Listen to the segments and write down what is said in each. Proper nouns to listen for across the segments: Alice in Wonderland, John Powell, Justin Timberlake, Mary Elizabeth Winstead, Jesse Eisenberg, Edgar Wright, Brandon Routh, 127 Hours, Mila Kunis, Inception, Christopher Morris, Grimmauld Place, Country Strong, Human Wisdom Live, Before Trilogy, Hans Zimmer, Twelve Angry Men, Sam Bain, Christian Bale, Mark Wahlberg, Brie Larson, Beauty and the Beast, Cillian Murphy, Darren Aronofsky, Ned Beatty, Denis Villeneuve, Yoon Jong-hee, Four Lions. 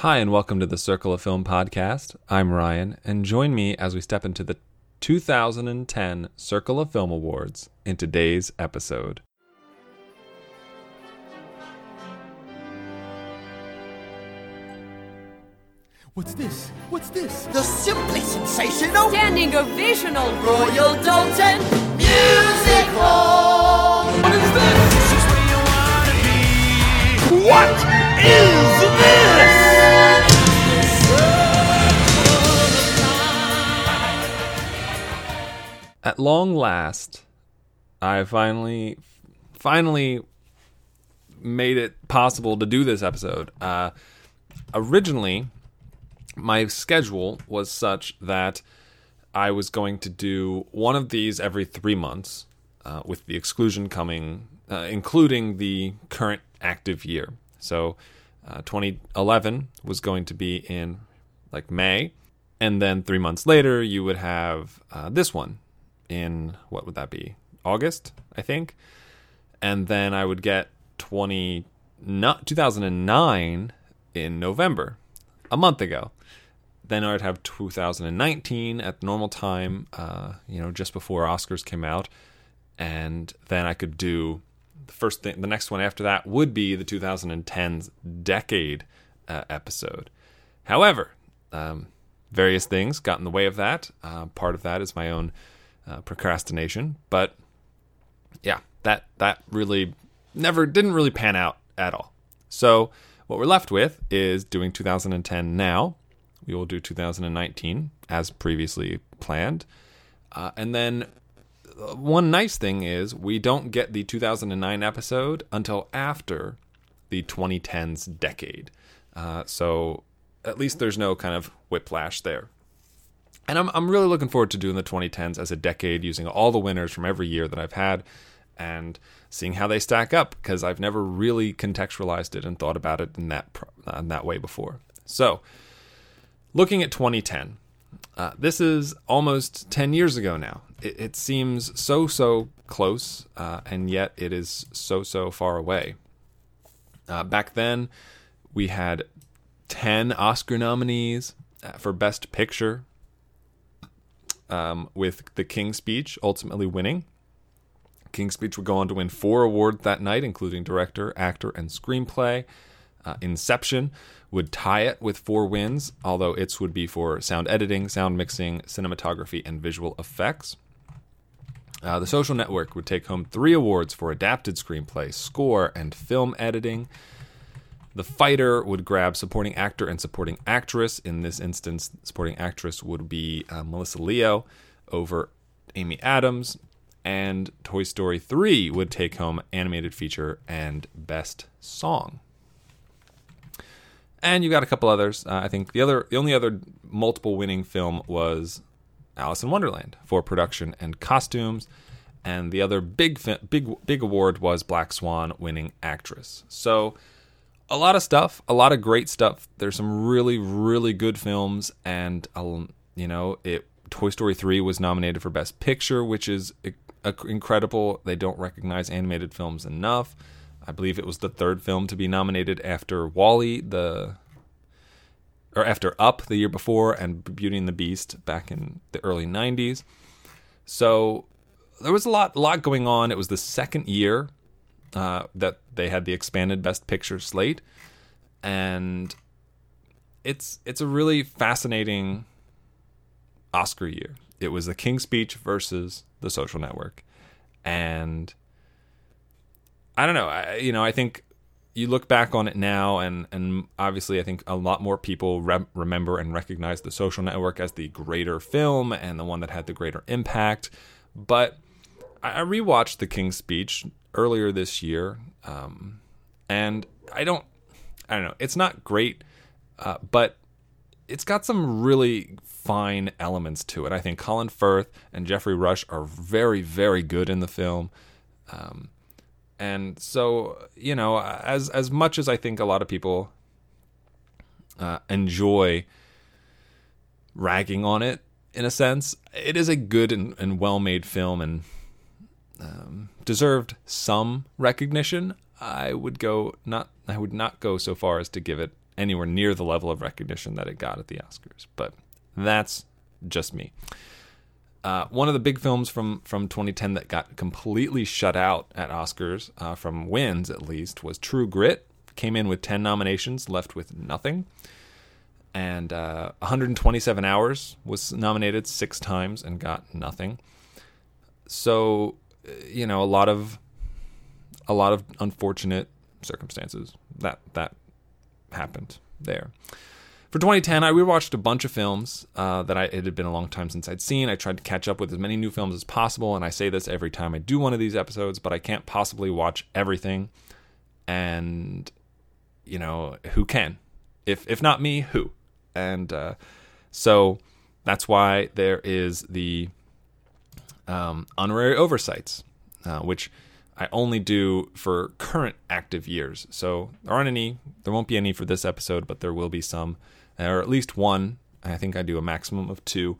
Hi, and welcome to the Circle of Film podcast. I'm Ryan, and join me as we step into the 2010 Circle of Film Awards in today's episode. What's this? What's this? The simply sensational, standing ovational, Royal Dalton Music Hall! What is this? This is where you wanna be. What is this? At long last, I finally made it possible to do this episode. Originally, my schedule was such that I was going to do one of these every 3 months, with the exclusion including the current active year. So 2011 was going to be in like May, and then 3 months later you would have this one. In, what would that be, August, I think? And then I would get 2009 in November, a month ago. Then I'd have 2019 at normal time, just before Oscars came out. And then I could do the next one after that would be the 2010's decade episode. However, various things got in the way of that. Part of that is my own procrastination, but yeah, that really didn't pan out at all. So what we're left with is doing 2010 now. We will do 2019 as previously planned, and then one nice thing is we don't get the 2009 episode until after the 2010s decade. So at least there's no kind of whiplash there. And I'm really looking forward to doing the 2010s as a decade, using all the winners from every year that I've had and seeing how they stack up, because I've never really contextualized it and thought about it in that way before. So, looking at 2010, this is almost 10 years ago now. It seems so close, and yet it is so far away. Back then, we had 10 Oscar nominees for Best Picture, with The King's Speech ultimately winning. King's Speech would go on to win 4 awards that night, including director, actor, and screenplay. Inception would tie it with 4 wins, although its would be for sound editing, sound mixing, cinematography, and visual effects. The Social Network would take home 3 awards for adapted screenplay, score, and film editing. The Fighter would grab supporting actor and supporting actress. In this instance, supporting actress would be Melissa Leo over Amy Adams. And Toy Story 3 would take home animated feature and best song. And you got a couple others. I think the only other multiple winning film was Alice in Wonderland for production and costumes. And the other big award was Black Swan, winning actress. So, a lot of stuff, a lot of great stuff. There's some really, really good films, and Toy Story 3 was nominated for Best Picture, which is incredible. They don't recognize animated films enough. I believe it was the 3rd film to be nominated after WALL-E, after Up the year before, and Beauty and the Beast back in the early 90s. So there was a lot going on. It was the 2nd year that they had the expanded Best Picture slate, and it's a really fascinating Oscar year. It was The King's Speech versus The Social Network, and I don't know. I think you look back on it now, and obviously I think a lot more people remember and recognize The Social Network as the greater film and the one that had the greater impact. But I rewatched The King's Speech earlier this year, and I don't know, it's not great, but it's got some really fine elements to it. I think Colin Firth and Jeffrey Rush are very, very good in the film, and so as much as I think a lot of people enjoy ragging on it, in a sense, it is a good and well-made film, and deserved some recognition. I would not go so far as to give it anywhere near the level of recognition that it got at the Oscars. But that's just me. One of the big films from 2010 that got completely shut out at Oscars, from wins at least, was True Grit. Came in with 10 nominations, left with nothing. And 127 Hours was nominated 6 times and got nothing. So, you know, a lot of unfortunate circumstances that happened there. For 2010, I rewatched a bunch of films that it had been a long time since I'd seen. I tried to catch up with as many new films as possible, and I say this every time I do one of these episodes, but I can't possibly watch everything. And, you know, who can? If not me, who? And so that's why there is the honorary oversights, which I only do for current active years. So there won't be any for this episode, but there will be some, or at least one. I think I do a maximum of 2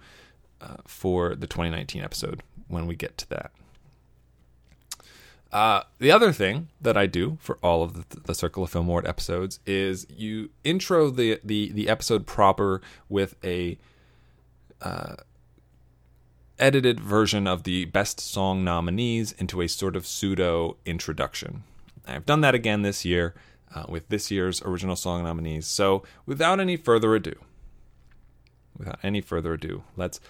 for the 2019 episode when we get to that. The other thing that I do for all of the Circle of Film Award episodes is you intro the episode proper with a edited version of the Best Song nominees into a sort of pseudo introduction. I've done that again this year with this year's original song nominees. So without any further ado, let's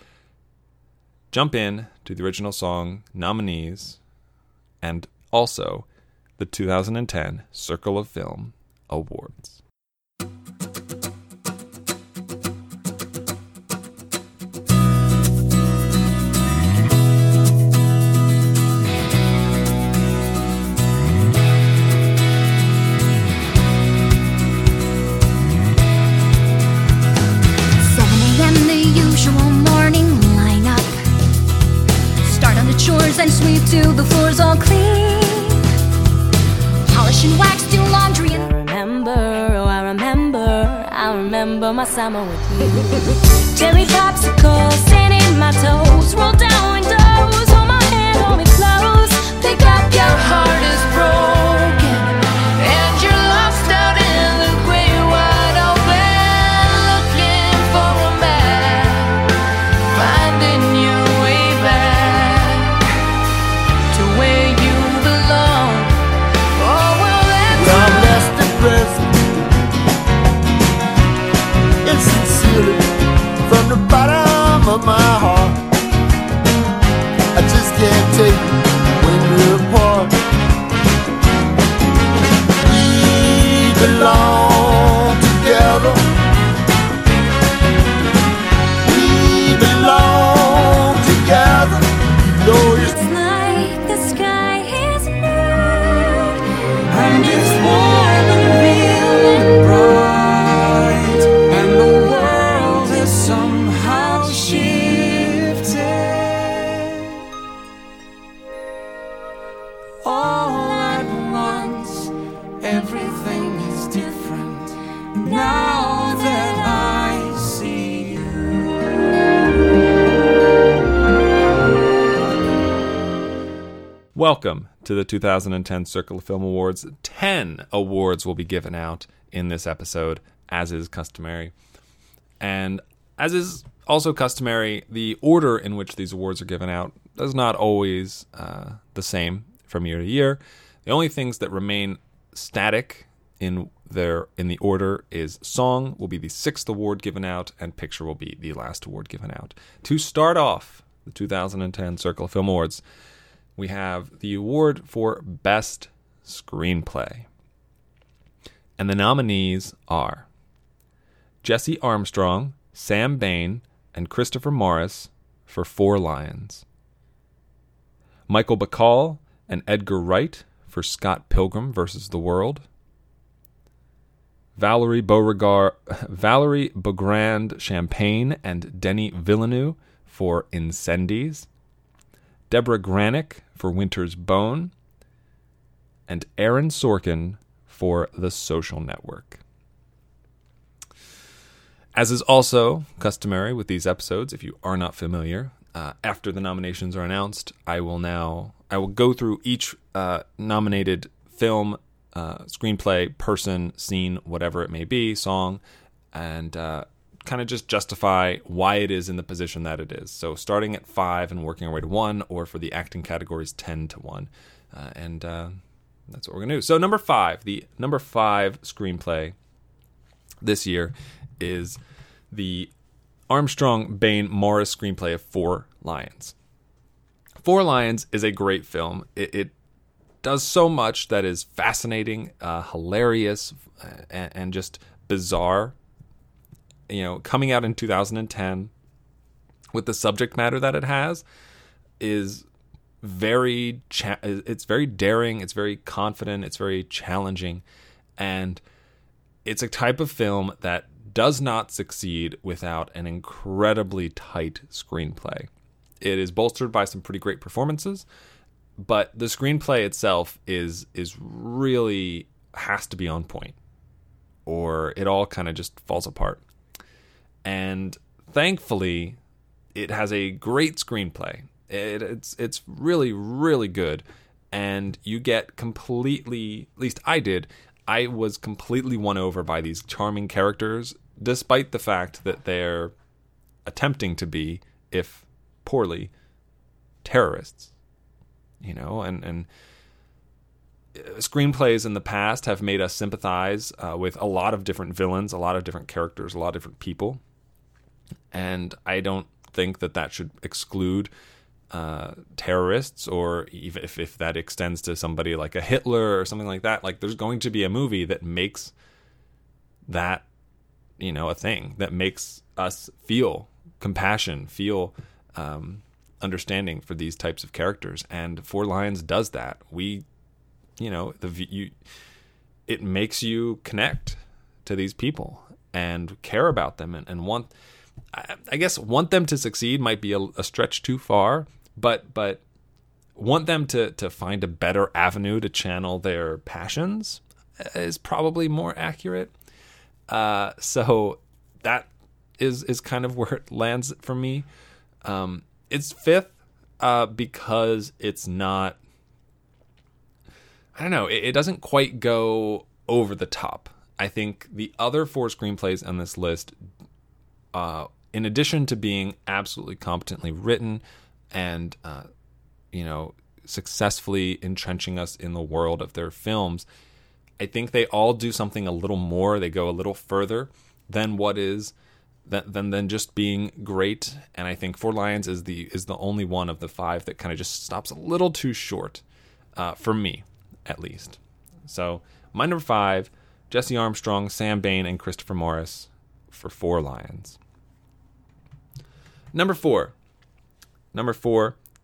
jump in to the original song nominees and also the 2010 Circle of Film Awards. And sweep till the floor's all clean. Polish and wax, do laundry. I remember my summer with you. Cherry popsicles, sand in my toes. Roll down windows, hold my hand, hold me close. Pick up your heart is broken, and you're lost out in the great wide open, looking for a man, finding you. From the bottom of my heart, I just can't take it when we're apart. We belong together. We belong together. No, it's like the sky is blue, and it's warm and real and bright. Welcome to the 2010 Circle of Film Awards. 10 awards will be given out in this episode, as is customary. And as is also customary, the order in which these awards are given out is not always the same from year to year. The only things that remain static in the order is song will be the 6th award given out, and picture will be the last award given out. To start off the 2010 Circle of Film Awards, we have the award for Best Screenplay. And the nominees are Jesse Armstrong, Sam Bain, and Christopher Morris for Four Lions. Michael Bacall and Edgar Wright for Scott Pilgrim vs. the World. Valerie Beaugrand Champagne and Denis Villeneuve for Incendies. Deborah Granik for Winter's Bone, and Aaron Sorkin for The Social Network. As is also customary with these episodes, if you are not familiar, after the nominations are announced, I will go through each nominated film screenplay, person, scene, whatever it may be, song, and kind of just justify why it is in the position that it is. So starting at 5 and working our way to 1, or for the acting categories, 10 to 1. That's what we're going to do. So number five screenplay this year is the Armstrong Bain Morris screenplay of Four Lions. Four Lions is a great film. It does so much that is fascinating, hilarious, and just bizarre. You know, coming out in 2010 with the subject matter that it has is it's very daring, it's very confident, it's very challenging, and it's a type of film that does not succeed without an incredibly tight screenplay. It is bolstered by some pretty great performances, but the screenplay itself is really has to be on point, or it all kind of just falls apart. And thankfully, it has a great screenplay. It's really, really good, and you get completely, at least I did, I was completely won over by these charming characters, despite the fact that they're attempting to be, if poorly, terrorists. You know, and screenplays in the past have made us sympathize with a lot of different villains, a lot of different characters, a lot of different people, and I don't think that should exclude terrorists, or even if that extends to somebody like a Hitler or something like that. Like, there's going to be a movie that makes that, you know, a thing that makes us feel compassion, feel understanding for these types of characters, and Four Lions does that. It makes you connect to these people and care about them, and want them to succeed might be a stretch too far, but want them to find a better avenue to channel their passions is probably more accurate. So that is kind of where it lands for me. It's fifth because it's not, I don't know, it doesn't quite go over the top. I think the other four screenplays on this list, in addition to being absolutely competently written and, successfully entrenching us in the world of their films, I think they all do something a little more. They go a little further than what is than just being great. And I think Four Lions is the only one of the five that kind of just stops a little too short, for me at least. So my number five, Jesse Armstrong, Sam Bain, and Christopher Morris for Four Lions. Number four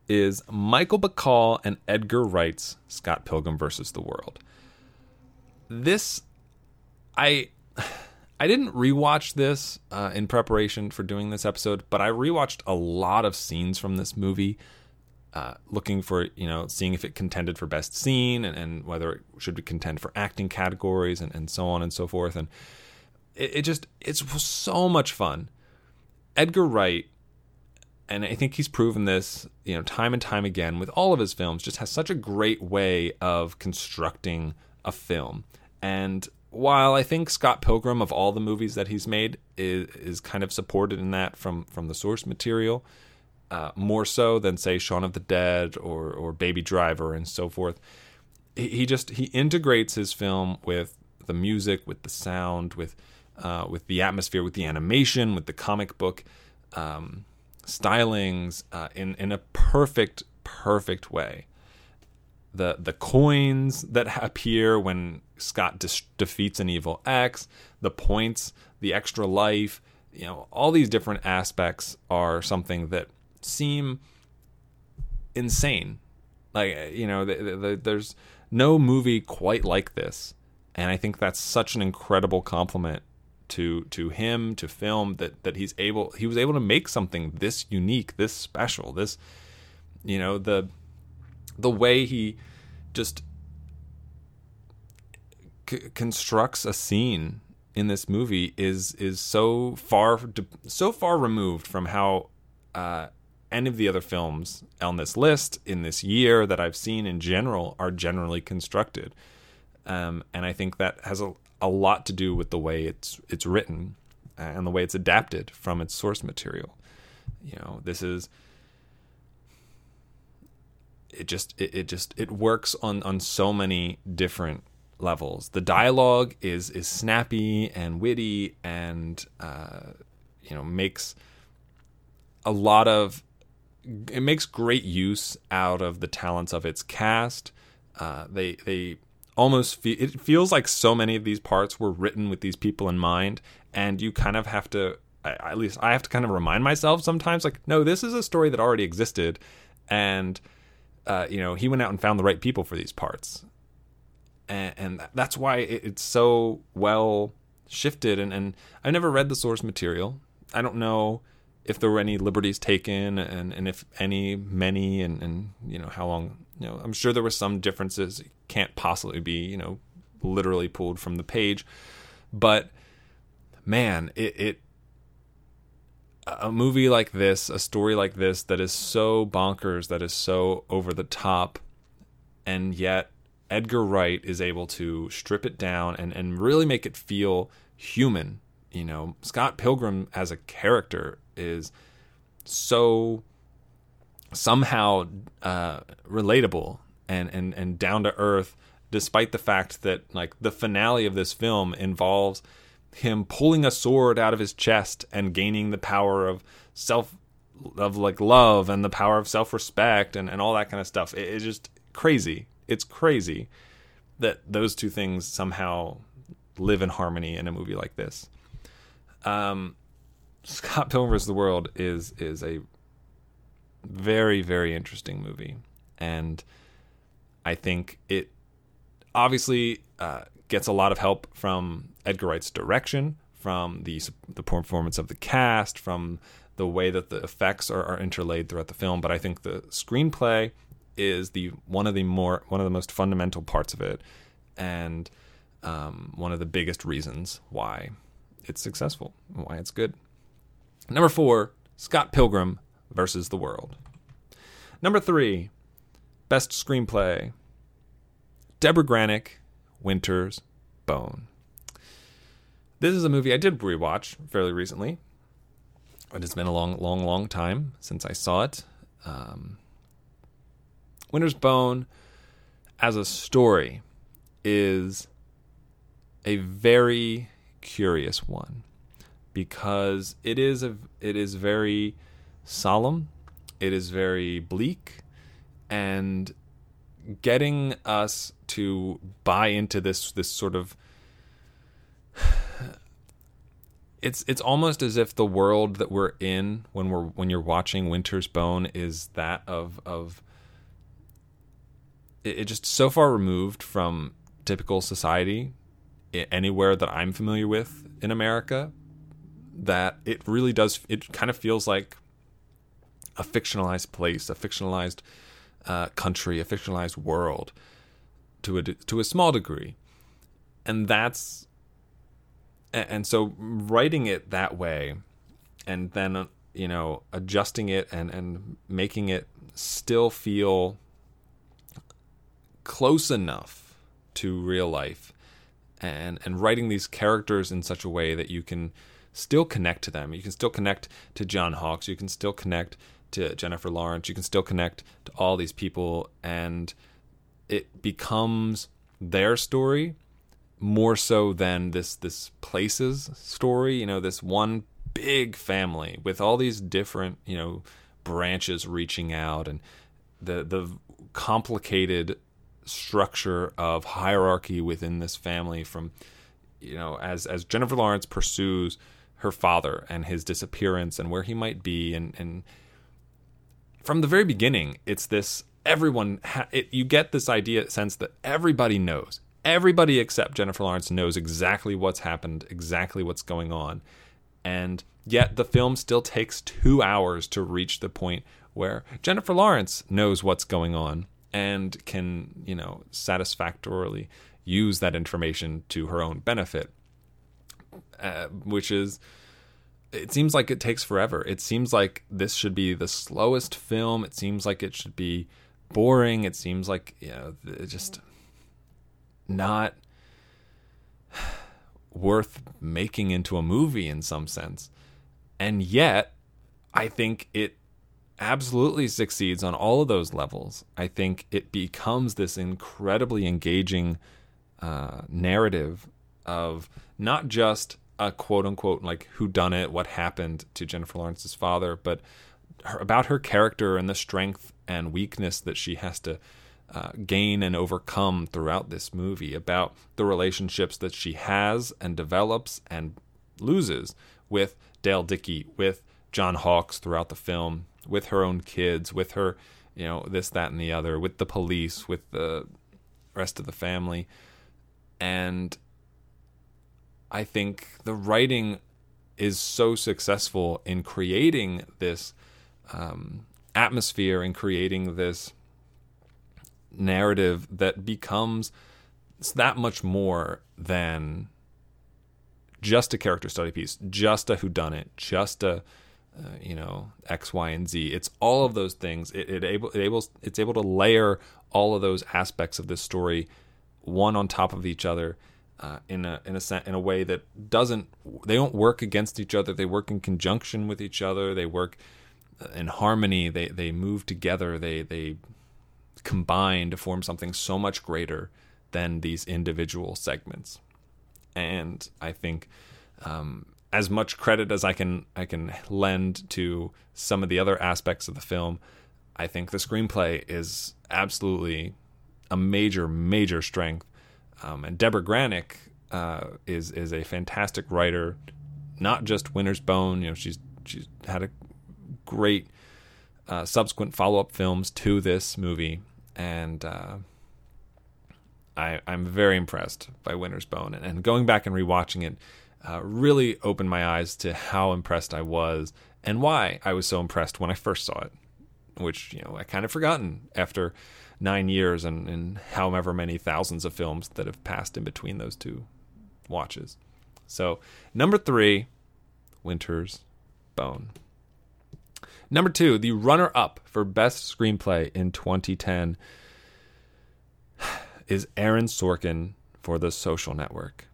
is Michael Bacall and Edgar Wright's Scott Pilgrim vs. the World. This, I didn't rewatch this in preparation for doing this episode, but I rewatched a lot of scenes from this movie, looking for, seeing if it contended for best scene and whether it should contend for acting categories and so on and so forth. And it's so much fun. Edgar Wright, and I think he's proven this, time and time again with all of his films, just has such a great way of constructing a film. And while I think Scott Pilgrim, of all the movies that he's made, is kind of supported in that from the source material, more so than, say, Shaun of the Dead or Baby Driver and so forth, he integrates his film with the music, with the sound, with the atmosphere, with the animation, with the comic book stylings, in a perfect way. The coins that appear when Scott defeats an evil X, the points, the extra life, all these different aspects are something that seem insane. Like, there's no movie quite like this, and I think that's such an incredible compliment to him, to film, that he was able to make something this unique, this special, this, the way he just constructs a scene in this movie is so far removed from how any of the other films on this list in this year that I've seen in general are generally constructed. And I think that has a lot to do with the way it's written and the way it's adapted from its source material. You know, this is... It works on so many different levels. The dialogue is snappy and witty and makes it makes great use out of the talents of its cast. They almost it feels like so many of these parts were written with these people in mind, and you kind of have to, at least I have to kind of remind myself sometimes, like, no, this is a story that already existed, and he went out and found the right people for these parts. And that's why it's so well shifted. And I never read the source material. I don't know if there were any liberties taken and if any, many, and how long, I'm sure there were some differences. It can't possibly be, literally pulled from the page, but man, a movie like this, a story like this, that is so bonkers, that is so over the top, and yet Edgar Wright is able to strip it down and really make it feel human. Scott Pilgrim as a character is so somehow relatable and down to earth, despite the fact that like the finale of this film involves him pulling a sword out of his chest and gaining the power of love and the power of self-respect and all that kind of stuff. It's just crazy. It's crazy that those two things somehow live in harmony in a movie like this. Scott Pilgrim vs. the World is a very, very interesting movie. And I think it obviously gets a lot of help from Edgar Wright's direction, from the performance of the cast, from the way that the effects are interlaid throughout the film. But I think the screenplay is one of the most fundamental parts of it, and one of the biggest reasons why it's successful, why it's good. Number 4, Scott Pilgrim versus the World. Number 3, best screenplay, Deborah Granik, Winter's Bone. This is a movie I did rewatch fairly recently, but it's been a long, long, long time since I saw it. Winter's Bone, as a story, is a very curious one because it is very solemn, it is very bleak, and getting us to buy into this sort of it's almost as if the world that we're in when you're watching Winter's Bone is that of it's just so far removed from typical society anywhere that I'm familiar with in America that it really does. It kind of feels like a fictionalized place, a fictionalized country, a fictionalized world to a small degree, and so writing it that way, and then adjusting it and making it still feel close enough to real life, and writing these characters in such a way that you can still connect to them. You can still connect to John Hawkes. You can still connect to Jennifer Lawrence. You can still connect to all these people, and it becomes their story more so than this place's story. This one big family with all these different branches reaching out, and the complicated structure of hierarchy within this family, from as Jennifer Lawrence pursues her father and his disappearance and where he might be, and from the very beginning it's this you get this sense that everybody except Jennifer Lawrence knows exactly what's happened, exactly what's going on, and yet the film still takes 2 hours to reach the point where Jennifer Lawrence knows what's going on and can, satisfactorily use that information to her own benefit, which is, it seems like it takes forever. It seems like this should be the slowest film. It seems like it should be boring. It seems like, it just not worth making into a movie in some sense. And yet, I think it absolutely succeeds on all of those levels. I think it becomes this incredibly engaging narrative of not just a quote-unquote like whodunit, what happened to Jennifer Lawrence's father, but about her character and the strength and weakness that she has to gain and overcome throughout this movie, about the relationships that she has and develops and loses with Dale Dickey, with John Hawkes throughout the film, with her own kids, with her, you know, this, that, and the other, with the police, with the rest of the family. And I think the writing is so successful in creating this atmosphere and creating this narrative that becomes that much more than just a character study piece, just a whodunit, just a X, Y, and Z. It's all of those things. It's able to layer all of those aspects of this story one on top of each other in a way that they don't work against each other. They work in conjunction with each other. They work in harmony. They move together. They combine to form something so much greater than these individual segments. And I think as much credit as I can lend to some of the other aspects of the film, I think the screenplay is absolutely a major, major strength. And Deborah Granik is a fantastic writer, not just Winter's Bone. You know, she's had a great subsequent follow-up films to this movie, and I'm very impressed by Winter's Bone. And going back and rewatching it really opened my eyes to how impressed I was and why I was so impressed when I first saw it, which, you know, I kind of forgotten after 9 years and however many thousands of films that have passed in between those two watches. So, number 3, Winter's Bone. Number 2, the runner-up for Best Screenplay in 2010 is Aaron Sorkin for The Social Network.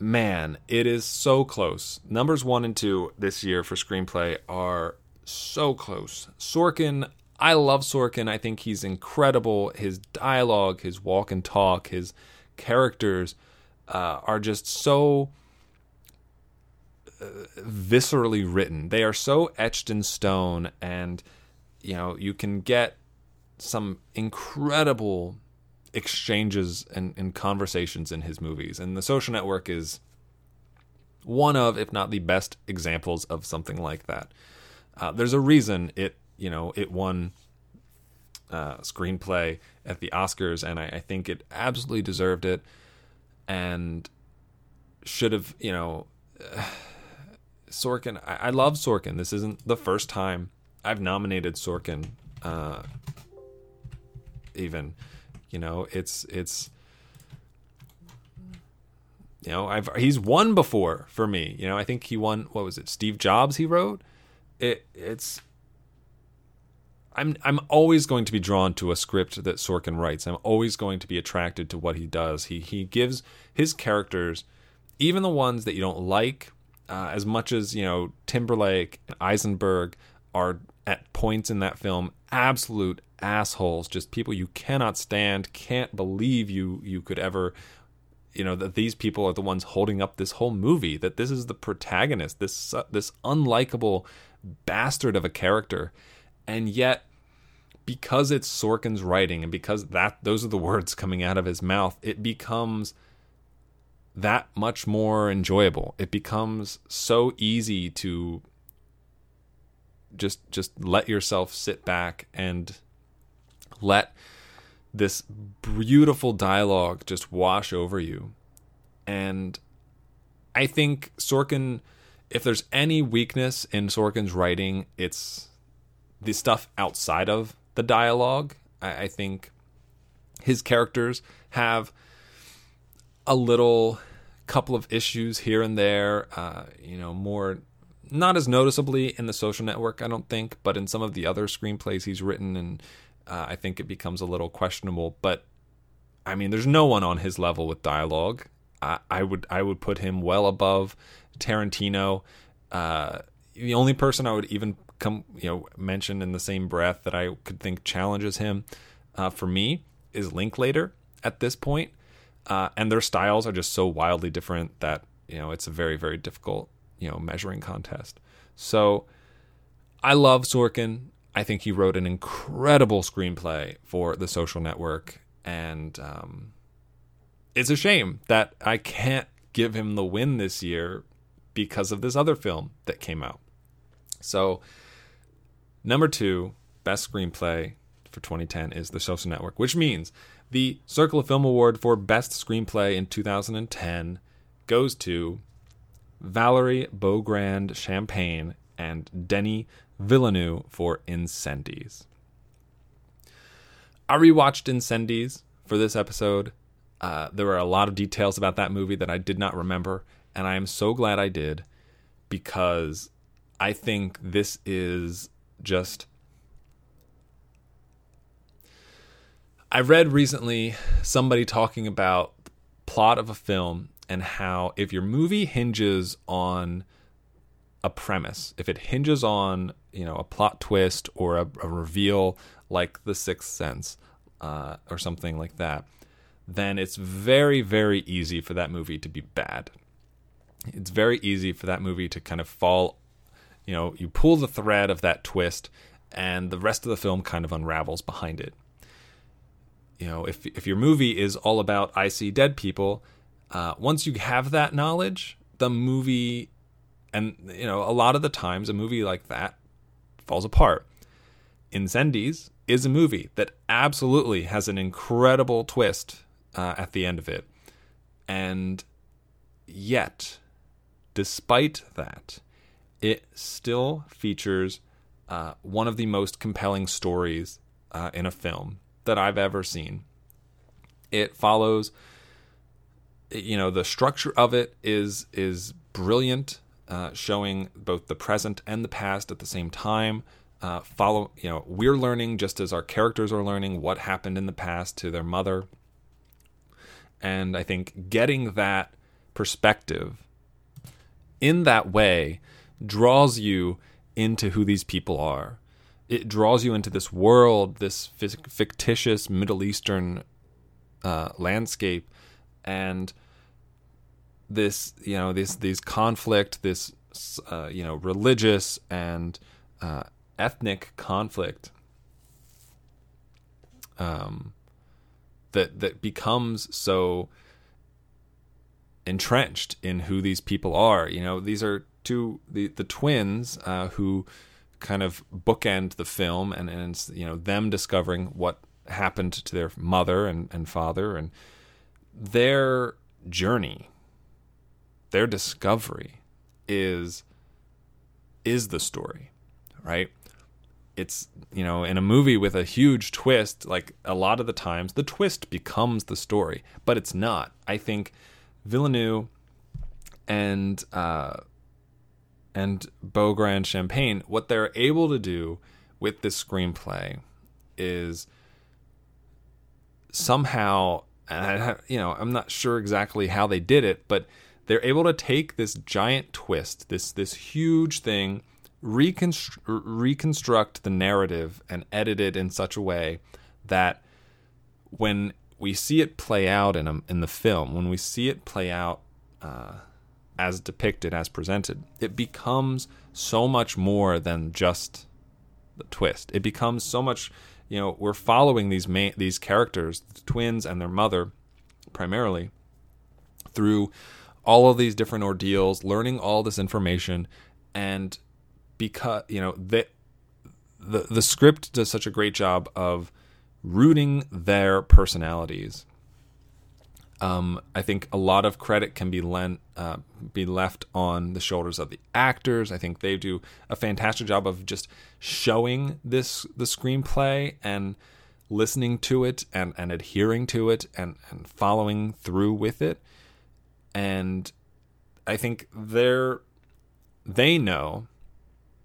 Man, it is so close. Numbers 1 and 2 this year for screenplay are so close. Sorkin, I love Sorkin. I think he's incredible. His dialogue, his walk and talk, his characters are just so viscerally written. They are so etched in stone, and you know, you can get some incredible exchanges and conversations in his movies. And The Social Network is one of, if not the best examples of something like that. There's a reason it won screenplay at the Oscars, and I think it absolutely deserved it and should have, Sorkin. I love Sorkin. This isn't the first time I've nominated Sorkin. He's won before for me. I think he won. What was it? Steve Jobs. He wrote it. I'm always going to be drawn to a script that Sorkin writes. I'm always going to be attracted to what he does. He gives his characters, even the ones that you don't like, as much as, Timberlake and Eisenberg are at points in that film absolute assholes, just people you cannot stand, can't believe you could ever, that these people are the ones holding up this whole movie, that this is the protagonist, this unlikable bastard of a character. And yet, because it's Sorkin's writing and because those are the words coming out of his mouth, it becomes that much more enjoyable. It becomes so easy to just let yourself sit back and let this beautiful dialogue just wash over you. And I think Sorkin, if there's any weakness in Sorkin's writing, it's the stuff outside of the dialogue. I think his characters have a little couple of issues here and there, more, not as noticeably in The Social Network, I don't think, but in some of the other screenplays he's written, and I think it becomes a little questionable. But I mean, there's no one on his level with dialogue. I would put him well above Tarantino. The only person I would even mention in the same breath that I could think challenges him for me is Linklater at this point. And their styles are just so wildly different that, it's a very, very difficult, measuring contest. So I love Sorkin. I think he wrote an incredible screenplay for The Social Network. And it's a shame that I can't give him the win this year because of this other film that came out. So number 2, best screenplay for 2010 is The Social Network, which means the Circle of Film Award for Best Screenplay in 2010 goes to Valerie Beaugrand-Champagne and Denis Villeneuve for Incendies. I rewatched Incendies for this episode. There were a lot of details about that movie that I did not remember, and I am so glad I did, because I think this is just... I read recently somebody talking about the plot of a film and how if your movie hinges on a premise, if it hinges on, a plot twist or a reveal like The Sixth Sense or something like that, then it's very, very easy for that movie to be bad. It's very easy for that movie to kind of fall, you pull the thread of that twist and the rest of the film kind of unravels behind it. If your movie is all about I see dead people, once you have that knowledge, the movie, and a lot of the times a movie like that falls apart. Incendies is a movie that absolutely has an incredible twist at the end of it, and yet, despite that, it still features one of the most compelling stories in a film that I've ever seen. It follows, the structure of it is brilliant, showing both the present and the past at the same time. We're learning just as our characters are learning what happened in the past to their mother. And I think getting that perspective in that way draws you into who these people are. It draws you into this world, this fictitious Middle Eastern landscape, and this, these conflict, this, religious and ethnic conflict that becomes so entrenched in who these people are. These are the twins who kind of bookend the film, and them discovering what happened to their mother and father, and their journey, their discovery is the story, right? It's, in a movie with a huge twist, like a lot of the times the twist becomes the story, but it's not. I think Villeneuve and Beaugrand-Champagne, what they're able to do with this screenplay is somehow, I'm not sure exactly how they did it, but they're able to take this giant twist, this huge thing, reconstruct the narrative and edit it in such a way that when we see it play out in the film, when we see it play out as depicted, as presented, it becomes so much more than just the twist. It becomes so much, we're following these characters, the twins and their mother, primarily, through all of these different ordeals, learning all this information, and because, the script does such a great job of rooting their personalities. I think a lot of credit can be left on the shoulders of the actors. I think they do a fantastic job of just showing the screenplay and listening to it and adhering to it and following through with it. And I think they know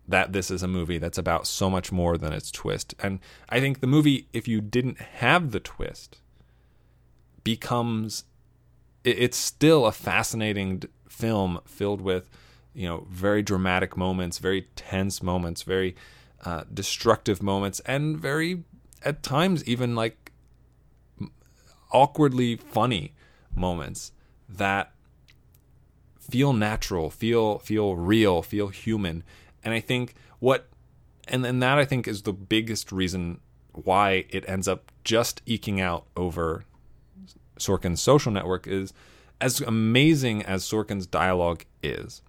that this is a movie that's about so much more than its twist. And I think the movie, if you didn't have the twist, becomes, it's still a fascinating film filled with, you know, very dramatic moments, very tense moments, very destructive moments, and very, at times, even like awkwardly funny moments that feel natural, feel real, feel human. And I think that I think is the biggest reason why it ends up just eking out over Sorkin's Social Network, is as amazing as Sorkin's dialogue is.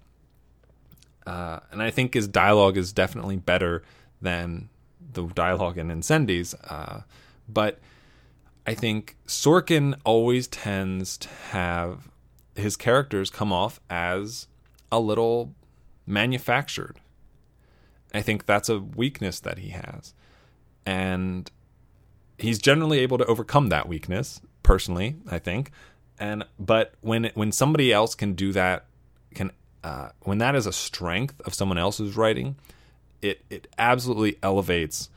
And I think his dialogue is definitely better than the dialogue in Incendies. But I think Sorkin always tends to have his characters come off as a little manufactured. I think that's a weakness that he has. And he's generally able to overcome that weakness, personally, I think. But when somebody else can do that, when that is a strength of someone else's writing, it absolutely elevates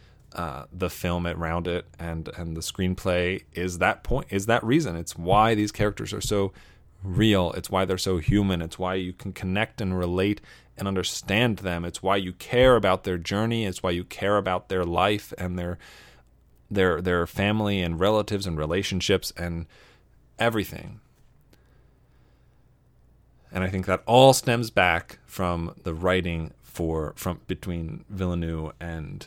the film around it, and the screenplay is that point, is that reason. It's why these characters are so real. It's why they're so human. It's why you can connect and relate and understand them. It's why you care about their journey. It's why you care about their life and their family and relatives and relationships and everything. And I think that all stems back from the writing between Villeneuve and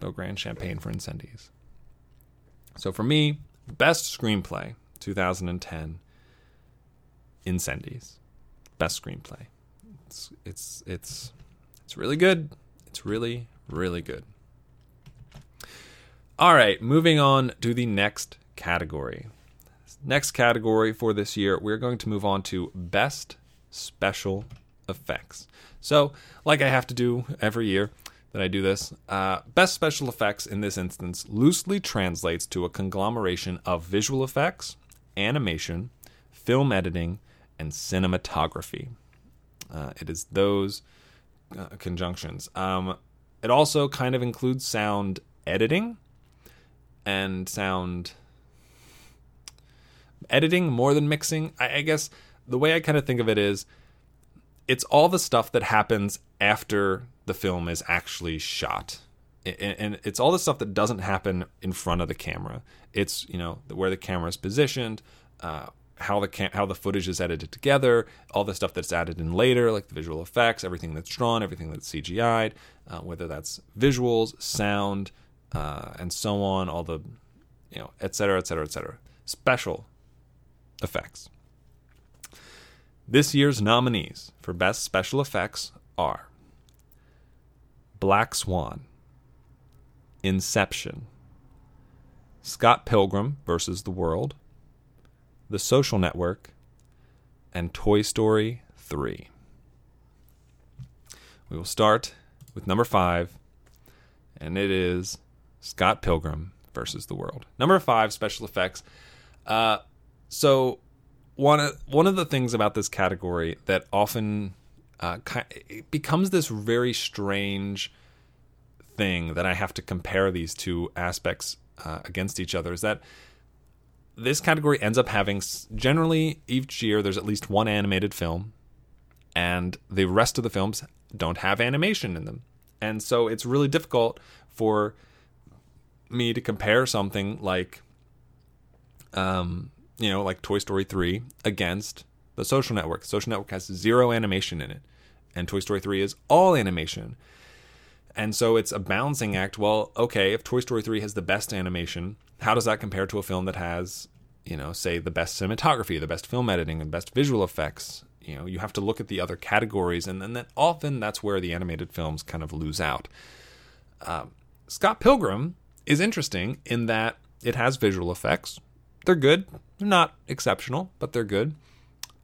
Beaugrand Champagne for Incendies. So for me, best screenplay, 2010, Incendies. Best screenplay. It's really good. It's really, really good. All right, moving on to the next category. Next category for this year, we're going to move on to best special effects. So, like I have to do every year that I do this, best special effects in this instance loosely translates to a conglomeration of visual effects, animation, film editing, and cinematography. It is those conjunctions. It also kind of includes sound editing and sound editing more than mixing. I guess the way I kind of think of it is, it's all the stuff that happens after the film is actually shot. And it's all the stuff that doesn't happen in front of the camera. It's, you know, where the camera is positioned, how the footage is edited together, all the stuff that's added in later, like the visual effects, everything that's drawn, everything that's CGI'd, whether that's visuals, sound, and so on, all the, you know, et cetera, et cetera, et cetera. Special effects. This year's nominees for Best Special Effects are Black Swan, Inception, Scott Pilgrim vs. the World, The Social Network, and Toy Story 3. We will start with number 5, and it is Scott Pilgrim vs. the World. Number 5, special effects. So one of the things about this category that often it becomes this very strange thing that I have to compare these two aspects against each other, is that this category ends up having, generally each year there's at least one animated film, and the rest of the films don't have animation in them. And so it's really difficult for me to compare something like like Toy Story 3 against The Social Network. The Social Network has 0 animation in it, and Toy Story 3 is all animation. And so it's a balancing act. Well, okay, if Toy Story 3 has the best animation, how does that compare to a film that has, you know, say the best cinematography, the best film editing, and best visual effects? You know, you have to look at the other categories, and then often that's where the animated films kind of lose out. Scott Pilgrim is interesting in that it has visual effects. They're good. They're not exceptional, but they're good.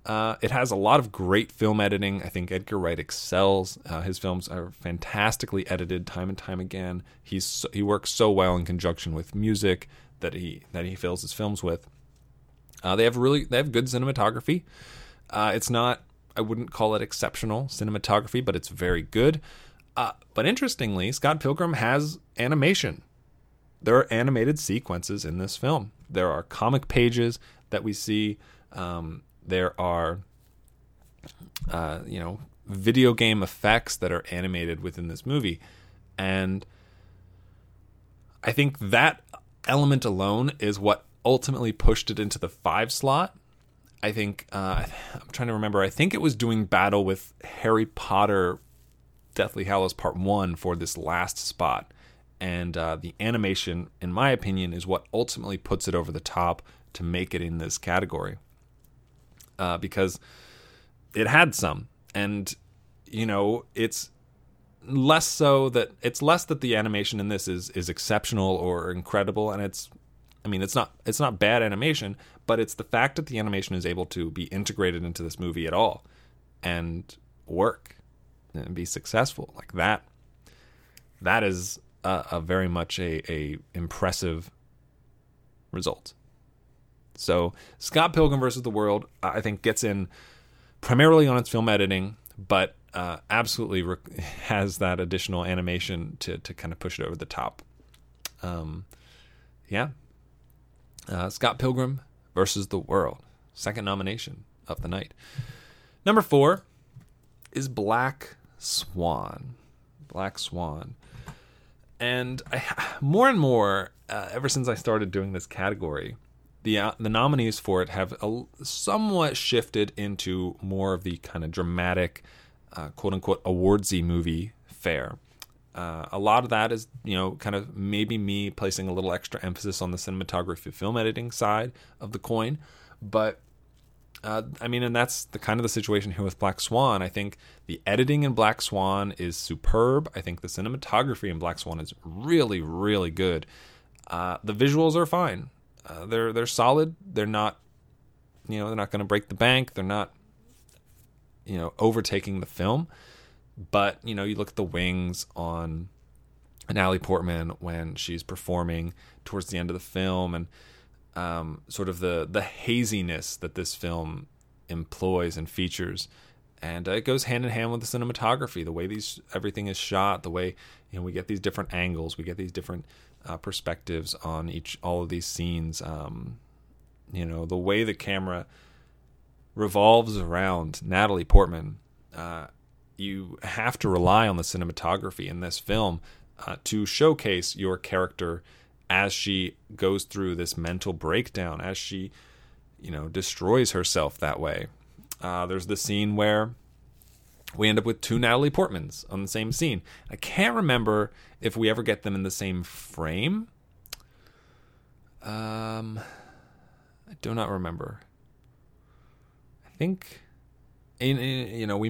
It has a lot of great film editing. I think Edgar Wright excels. His films are fantastically edited time and time again. He works so well in conjunction with music that he fills his films with. They have good cinematography. It's not, I wouldn't call it exceptional cinematography, but it's very good. But interestingly, Scott Pilgrim has animation. There are animated sequences in this film. There are comic pages. that we see. There are, video game effects that are animated within this movie. And I think that element alone is what ultimately pushed it into the 5 slot. I think, I'm trying to remember, I think it was doing battle with Harry Potter Deathly Hallows Part 1 for this last spot. And the animation, in my opinion, is what ultimately puts it over the top to make it in this category. Because it had some. And, it's less that the animation in this is exceptional or incredible. And it's not bad animation, but it's the fact that the animation is able to be integrated into this movie at all and work and be successful like that. That is a very much a impressive result. So Scott Pilgrim vs. the World, I think, gets in primarily on its film editing, but absolutely has that additional animation to kind of push it over the top. Scott Pilgrim vs. the World, second nomination of the night. Number 4 is Black Swan. Black Swan. And I, more and more, ever since I started doing this category, the nominees for it have somewhat shifted into more of the kind of dramatic, quote-unquote, awardsy movie fare. A lot of that is, kind of maybe me placing a little extra emphasis on the cinematography, film editing side of the coin. But, and that's the kind of the situation here with Black Swan. I think the editing in Black Swan is superb. I think the cinematography in Black Swan is really, really good. The visuals are fine. They're solid. They're not, they're not going to break the bank. They're not, overtaking the film. But, you look at the wings on Natalie Portman when she's performing towards the end of the film, and sort of the haziness that this film employs and features. And it goes hand in hand with the cinematography, the way everything is shot, the way, we get these different angles, we get these different perspectives on all of these scenes. The way the camera revolves around Natalie Portman, you have to rely on the cinematography in this film to showcase your character as she goes through this mental breakdown, as she, destroys herself that way. There's the scene where we end up with 2 Natalie Portmans on the same scene. I can't remember if we ever get them in the same frame. I do not remember. I think... we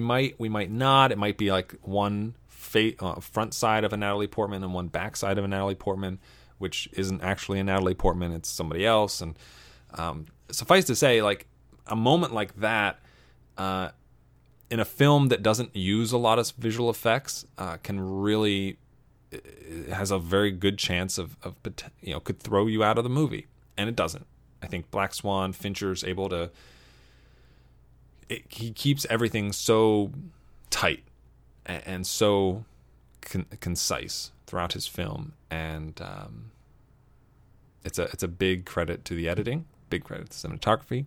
might not. It might be like one front side of a Natalie Portman and one back side of a Natalie Portman, which isn't actually a Natalie Portman. It's somebody else. And suffice to say, like a moment like that in a film that doesn't use a lot of visual effects has a very good chance of could throw you out of the movie, and it doesn't. I think Black Swan, Fincher's able to. He keeps everything so tight and so concise throughout his film, and it's a big credit to the editing, big credit to cinematography,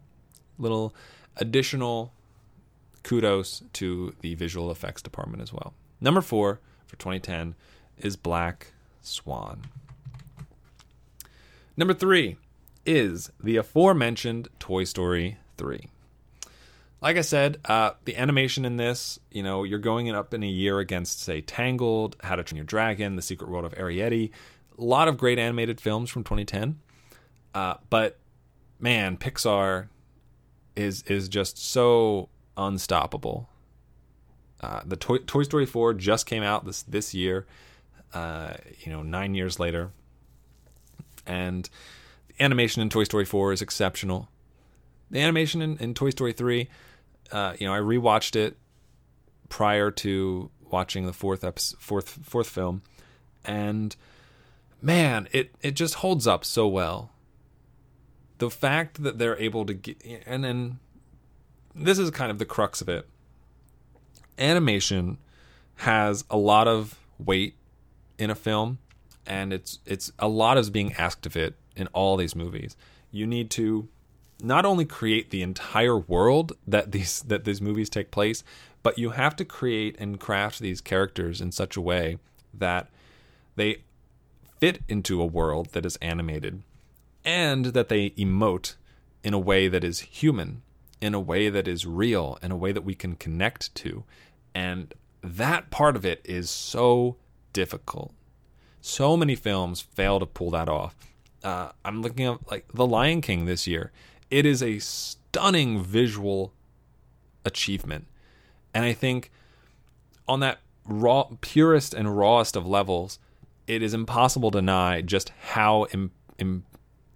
little additional kudos to the visual effects department as well. Number 4 for 2010 is Black Swan. Number 3 is the aforementioned Toy Story 3. Like I said, the animation in this, you're going up in a year against, say, Tangled, How to Train Your Dragon, The Secret World of Arrietty. A lot of great animated films from 2010. But, man, Pixar is just so unstoppable. The Toy Story 4 just came out this year, 9 years later. And the animation in Toy Story 4 is exceptional. The animation in Toy Story 3... I rewatched it prior to watching the fourth film, and man, it just holds up so well. The fact that they're able to get, and then this is kind of the crux of it. Animation has a lot of weight in a film, and it's a lot is being asked of it in all these movies. You need to not only create the entire world that these movies take place, but you have to create and craft these characters in such a way that they fit into a world that is animated, and that they emote in a way that is human, in a way that is real, in a way that we can connect to. And that part of it is so difficult. So many films fail to pull that off. I'm looking at The Lion King this year. It is a stunning visual achievement. And I think on that raw, purest and rawest of levels, it is impossible to deny just how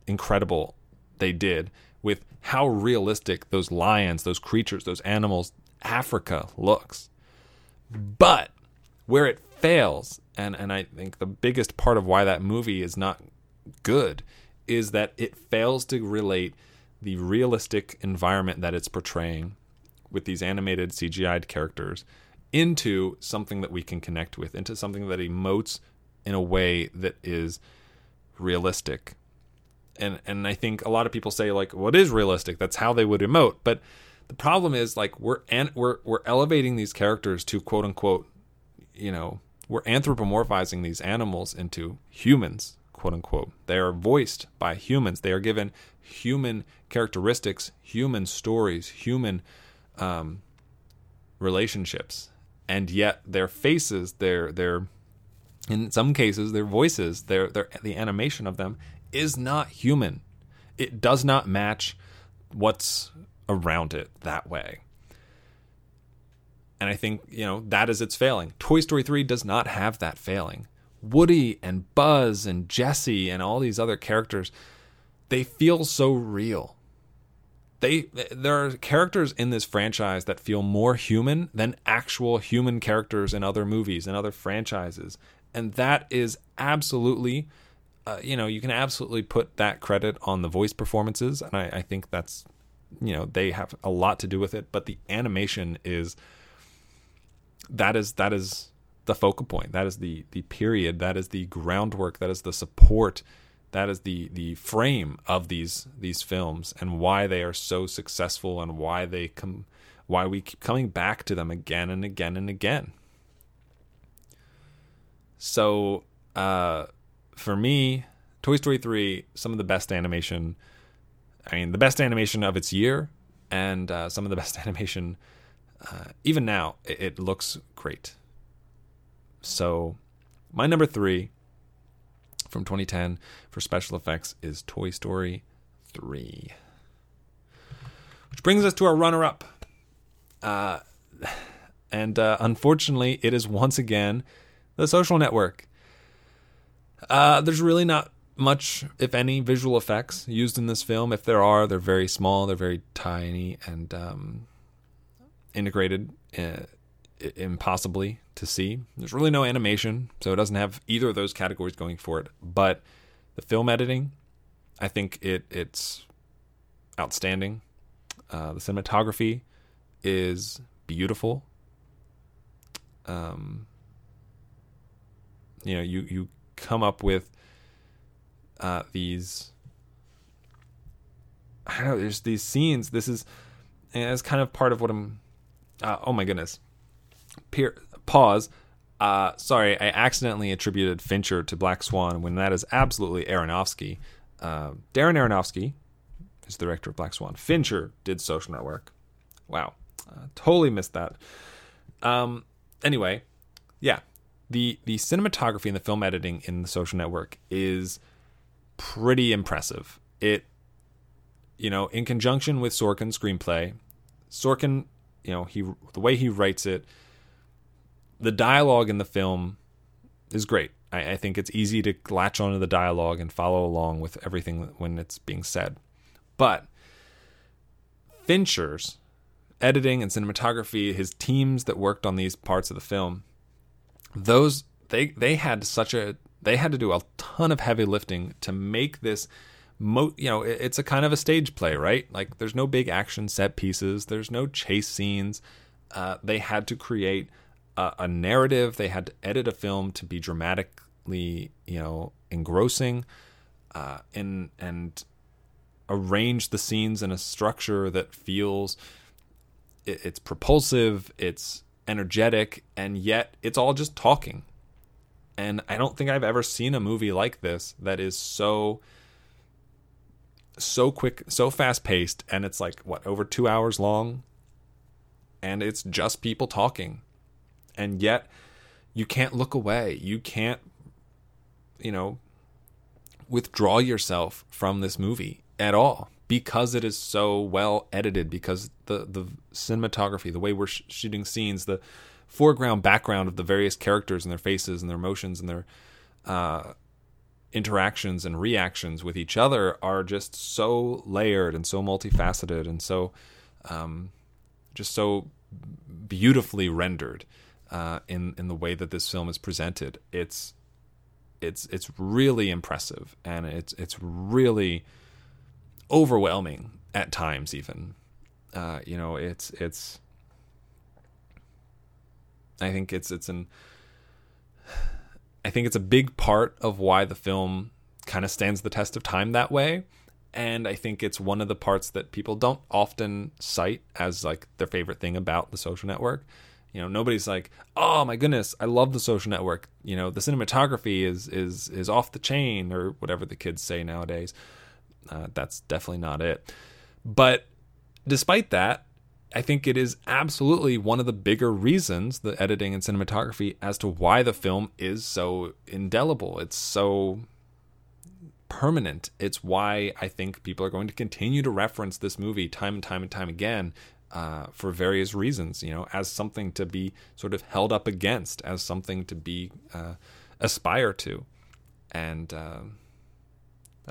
incredible they did with how realistic those lions, those creatures, those animals, Africa looks. But where it fails, and I think the biggest part of why that movie is not good, is that it fails to relate the realistic environment that it's portraying with these animated CGI'd characters into something that we can connect with, into something that emotes in a way that is realistic. And I think a lot of people say, what is realistic? That's how they would emote. But the problem is, we're elevating these characters to, quote unquote, we're anthropomorphizing these animals into humans, quote unquote. They are voiced by humans. They are given human characteristics, human stories, human relationships. And yet their faces, their in some cases, their voices, the animation of them is not human. It does not match what's around it that way. And I think, that is its failing. Toy Story 3 does not have that failing. Woody and Buzz and Jessie and all these other characters, they feel so real. There are characters in this franchise that feel more human than actual human characters in other movies and other franchises. And that is absolutely, you can absolutely put that credit on the voice performances. And I think that's, they have a lot to do with it. But the animation is... That is the focal point. That is the period. That is the groundwork. That is the support. That is the frame of these films, and why they are so successful, and why we keep coming back to them again and again and again. So for me, Toy Story 3, some of the best animation. I mean, the best animation of its year, and some of the best animation. Even now, it looks great. So my number 3 from 2010 for special effects is Toy Story 3. Which brings us to our runner-up. And unfortunately, it is once again The Social Network. There's really not much, if any, visual effects used in this film. If there are, they're very small, they're very tiny, and... integrated impossibly to see. There's really no animation, so it doesn't have either of those categories going for it. But the film editing, I think it's outstanding. The cinematography is beautiful. You come up with these. I don't know. There's these scenes. It's kind of part of what I'm. Oh my goodness. Pause. Sorry, I accidentally attributed Fincher to Black Swan when that is absolutely Aronofsky. Darren Aronofsky is the director of Black Swan. Fincher did Social Network. Wow. Totally missed that. Anyway, yeah. The cinematography and the film editing in The Social Network is pretty impressive. It, in conjunction with Sorkin's screenplay, Sorkin... the way he writes it, the dialogue in the film is great. I think it's easy to latch onto the dialogue and follow along with everything when it's being said. But Fincher's editing and cinematography, his teams that worked on these parts of the film, those they had to do a ton of heavy lifting to make this. It's a kind of a stage play, right? There's no big action set pieces. There's no chase scenes. They had to create a narrative. They had to edit a film to be dramatically, engrossing, and arrange the scenes in a structure that feels it's propulsive, it's energetic, and yet it's all just talking. And I don't think I've ever seen a movie like this that is so quick, so fast-paced, and it's like, what, over 2 hours long? And it's just people talking. And yet, you can't look away. You can't, withdraw yourself from this movie at all, because it is so well edited, because the cinematography, the way we're shooting scenes, the foreground, background of the various characters and their faces and their emotions and their interactions and reactions with each other are just so layered and so multifaceted and so just so beautifully rendered in the way that this film is presented. It's really impressive, and it's really overwhelming at times. Even it's. I think it's a big part of why the film kind of stands the test of time that way. And I think it's one of the parts that people don't often cite as like their favorite thing about The Social Network. Nobody's like, oh my goodness, I love The Social Network. The cinematography is off the chain, or whatever the kids say nowadays. That's definitely not it. But despite that, I think it is absolutely one of the bigger reasons, the editing and cinematography, as to why the film is so indelible. It's so permanent. It's why I think people are going to continue to reference this movie time and time and time again for various reasons, as something to be sort of held up against, as something to be aspire to. And that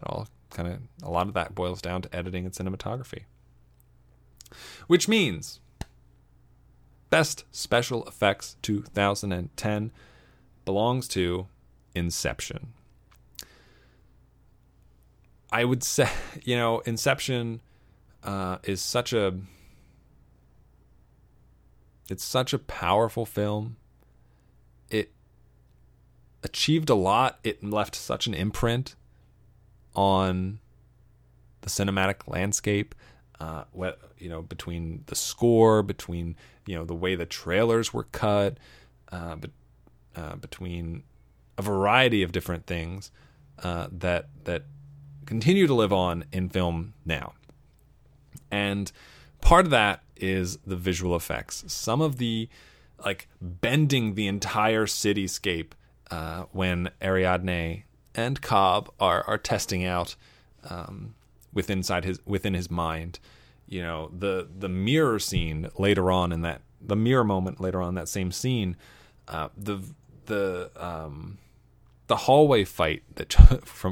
all kind of, a lot of that boils down to editing and cinematography. Which means Best Special Effects 2010 belongs to Inception. I would say, Inception is such a powerful film. It achieved a lot. It left such an imprint on the cinematic landscape. Between the score, between the way the trailers were cut, between a variety of different things that continue to live on in film now. And part of that is the visual effects. Some of the bending the entire cityscape when Ariadne and Cobb are testing out. Within his mind, the mirror scene later on in that, the mirror moment later on in that same scene, the hallway fight that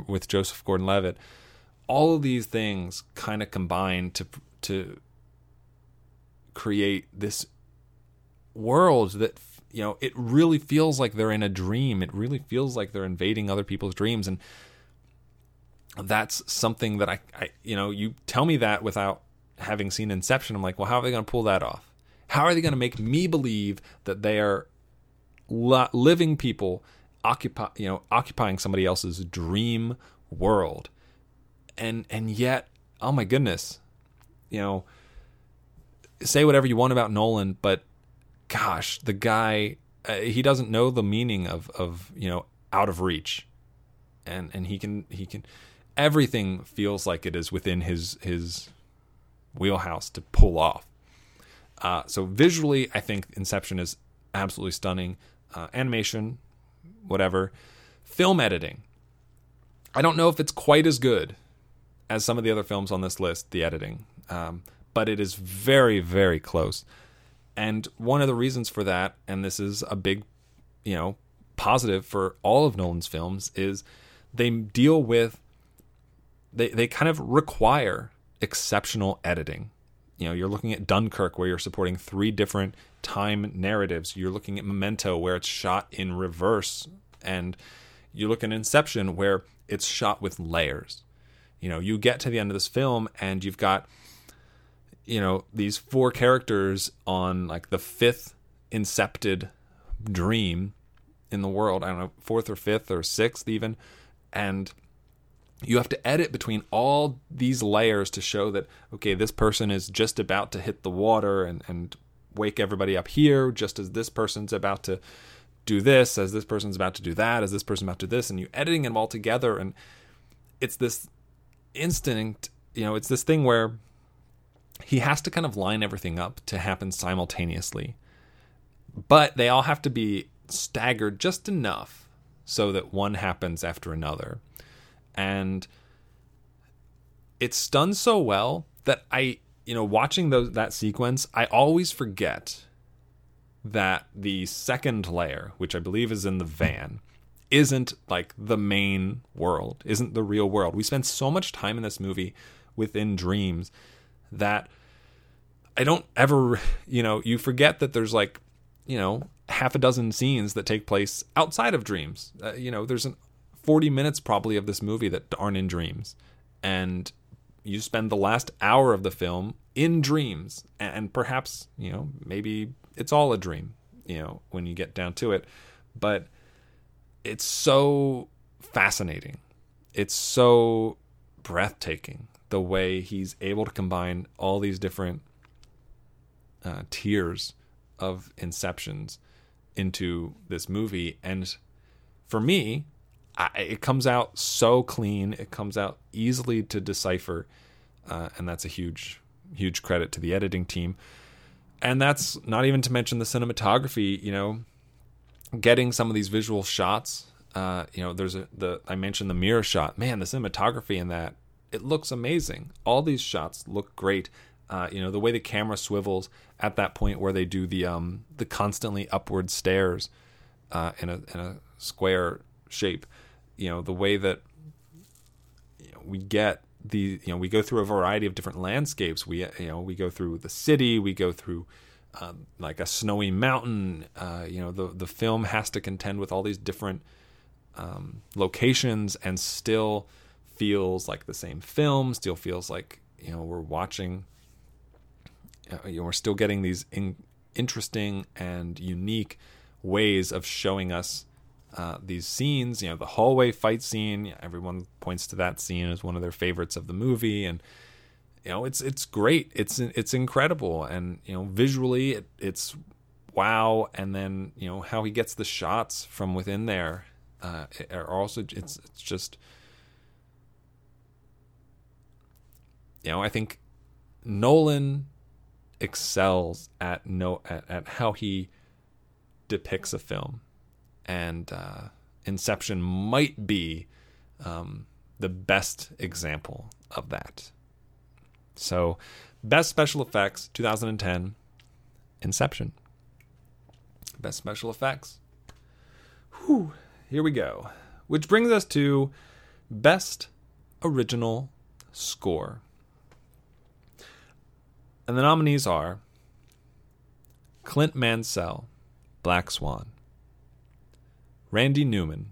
with Joseph Gordon-Levitt, all of these things kind of combine to create this world that it really feels like they're in a dream. It really feels like they're invading other people's dreams. And that's something that I you tell me that without having seen Inception, I'm like, well, how are they going to pull that off? How are they going to make me believe that they are living people occupying somebody else's dream world? And yet, oh my goodness, say whatever you want about Nolan, but gosh, the guy, he doesn't know the meaning of out of reach. And he can everything feels like it is within his wheelhouse to pull off. So visually, I think Inception is absolutely stunning. Animation, whatever. Film editing. I don't know if it's quite as good as some of the other films on this list, the editing. But it is very, very close. And one of the reasons for that, and this is a big, positive for all of Nolan's films, is they deal with, they kind of require exceptional editing. You're looking at Dunkirk, where you're supporting three different time narratives. You're looking at Memento, where it's shot in reverse. And you look at Inception, where it's shot with layers. You get to the end of this film, and you've got, these four characters on the fifth incepted dream in the world. I don't know, fourth or fifth or sixth even. And you have to edit between all these layers to show that, okay, this person is just about to hit the water and wake everybody up here, just as this person's about to do this, as this person's about to do that, as this person's about to do this, and you're editing them all together. And it's this instinct, you know, it's this thing where he has to kind of line everything up to happen simultaneously. But they all have to be staggered just enough so that one happens after another. And it's done so well that I, you know, watching that sequence, I always forget that the second layer, which I believe is in the van, isn't like the main world, isn't the real world. We spend so much time in this movie within dreams that I don't ever, you know, you forget that there's like, you know, half a dozen scenes that take place outside of dreams. You know, there's 40 minutes probably of this movie that aren't in dreams. And you spend the last hour of the film in dreams. And perhaps, you know, maybe it's all a dream, you know, when you get down to it. But it's so fascinating. It's so breathtaking the way he's able to combine all these different tiers of inceptions into this movie. And for me, it comes out so clean. It comes out easily to decipher. And that's a huge, huge credit to the editing team. And that's not even to mention the cinematography, you know, getting some of these visual shots. You know, I mentioned the mirror shot. Man, the cinematography in that, it looks amazing. All these shots look great. You know, the way the camera swivels at that point where they do the constantly upward stairs in a square shape. You know, the way that, you know, we get the, you know, we go through a variety of different landscapes. We go through the city, we go through like a snowy mountain. You know, the film has to contend with all these different locations and still feels like the same film, still feels like, you know, we're watching, you know, we're still getting these interesting and unique ways of showing us these scenes. You know, the hallway fight scene, everyone points to that scene as one of their favorites of the movie. And, you know, it's great. It's incredible. And, you know, visually it's wow. And then, you know, how he gets the shots from within there are also, it's just, you know, I think Nolan excels at how he depicts a film. And Inception might be the best example of that. So, best special effects, 2010, Inception. Best special effects. Whew, here we go. Which brings us to best original score. And the nominees are Clint Mansell, Black Swan; Randy Newman,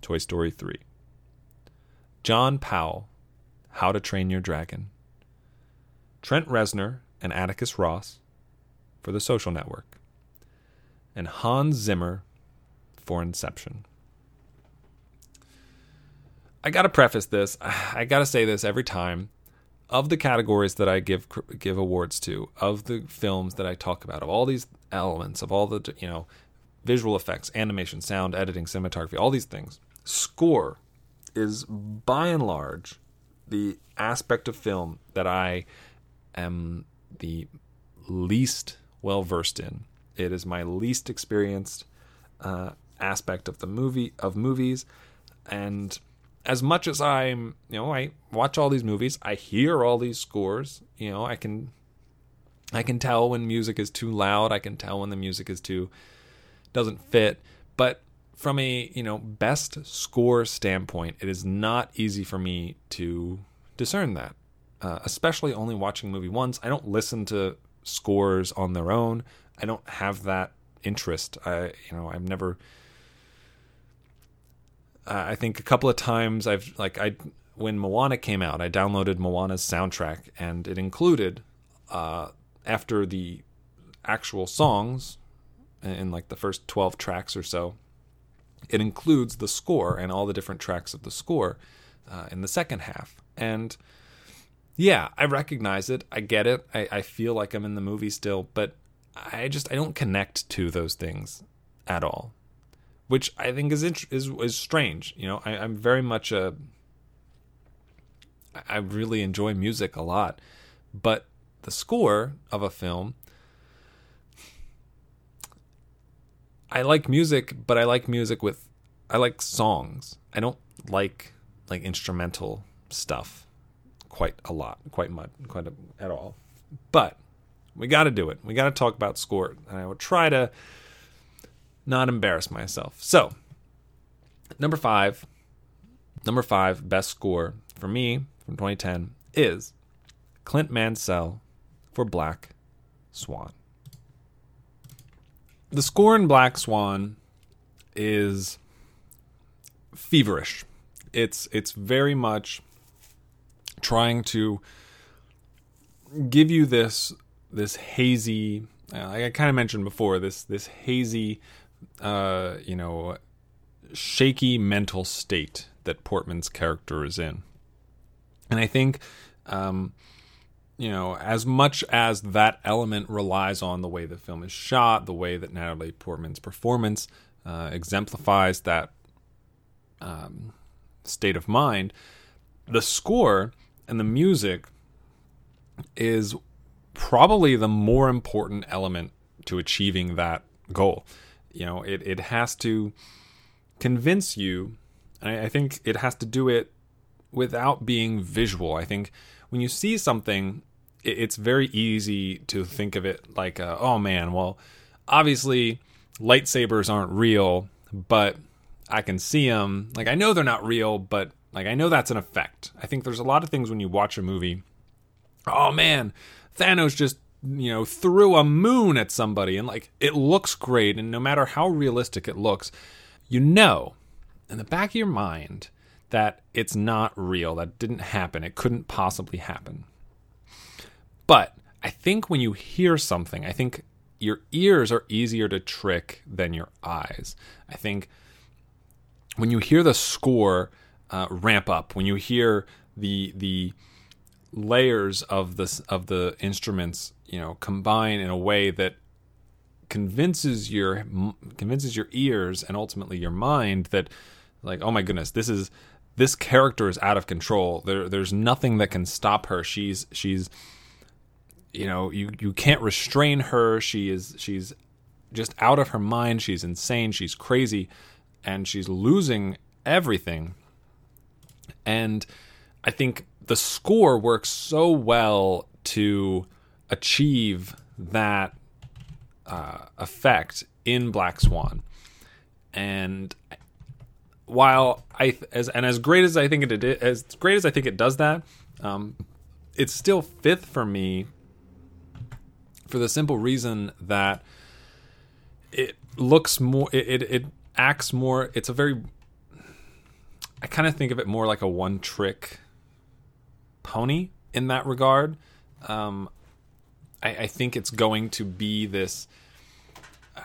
Toy Story 3; John Powell, How to Train Your Dragon; Trent Reznor and Atticus Ross for The Social Network; and Hans Zimmer for Inception. I gotta preface this. I gotta say this every time. Of the categories that I give awards to, of the films that I talk about, of all these elements, of all the, you know, visual effects, animation, sound, editing, cinematography, all these things, score is by and large the aspect of film that I am the least well versed in. It is my least experienced aspect of movies. And as much as I'm, you know, I watch all these movies, I hear all these scores, you know, I can tell when music is too loud, I can tell when the music is too doesn't fit. But from a, you know, best score standpoint, it is not easy for me to discern that, especially only watching movie once. I don't listen to scores on their own. I don't have that interest. I've never. I think a couple of times when Moana came out, I downloaded Moana's soundtrack, and it included after the actual songs, in like the first 12 tracks or so, it includes the score and all the different tracks of the score. in the second half. And yeah, I recognize it. I get it. I feel like I'm in the movie still, but I don't connect to those things at all, which I think is strange. You know, I'm very much I really enjoy music a lot, but the score of a film, I like music, but I like songs. I don't like instrumental stuff at all. But we got to do it. We got to talk about score, and I will try to not embarrass myself. So, number five best score for me from 2010 is Clint Mansell for Black Swan. The score in Black Swan is feverish. It's very much trying to give you this hazy, like I kind of mentioned before, this hazy, shaky mental state that Portman's character is in. And I think, as much as that element relies on the way the film is shot, the way that Natalie Portman's performance exemplifies that state of mind, the score and the music is probably the more important element to achieving that goal. You know, it has to convince you. I think it has to do it without being visual. I think when you see something, it's very easy to think of it like, oh man, well, obviously lightsabers aren't real, but I can see them. Like, I know they're not real, but like, I know that's an effect. I think there's a lot of things when you watch a movie, oh man, Thanos just, threw a moon at somebody, and like, it looks great. And no matter how realistic it looks, in the back of your mind that it's not real, that didn't happen, it couldn't possibly happen. But I think when you hear something, I think your ears are easier to trick than your eyes. I think when you hear the score ramp up, when you hear the layers of the instruments, combine in a way that convinces your ears and ultimately your mind that, like, oh my goodness, this character is out of control. There's nothing that can stop her. She's you can't restrain her. She's just out of her mind. She's insane. She's crazy, and she's losing everything. And I think the score works so well to achieve that effect in Black Swan. And while as great as I think it does that, it's still fifth for me, for the simple reason that it looks more, it acts more. It's a very, I kind of think of it more like a one-trick pony in that regard. I think it's going to be this.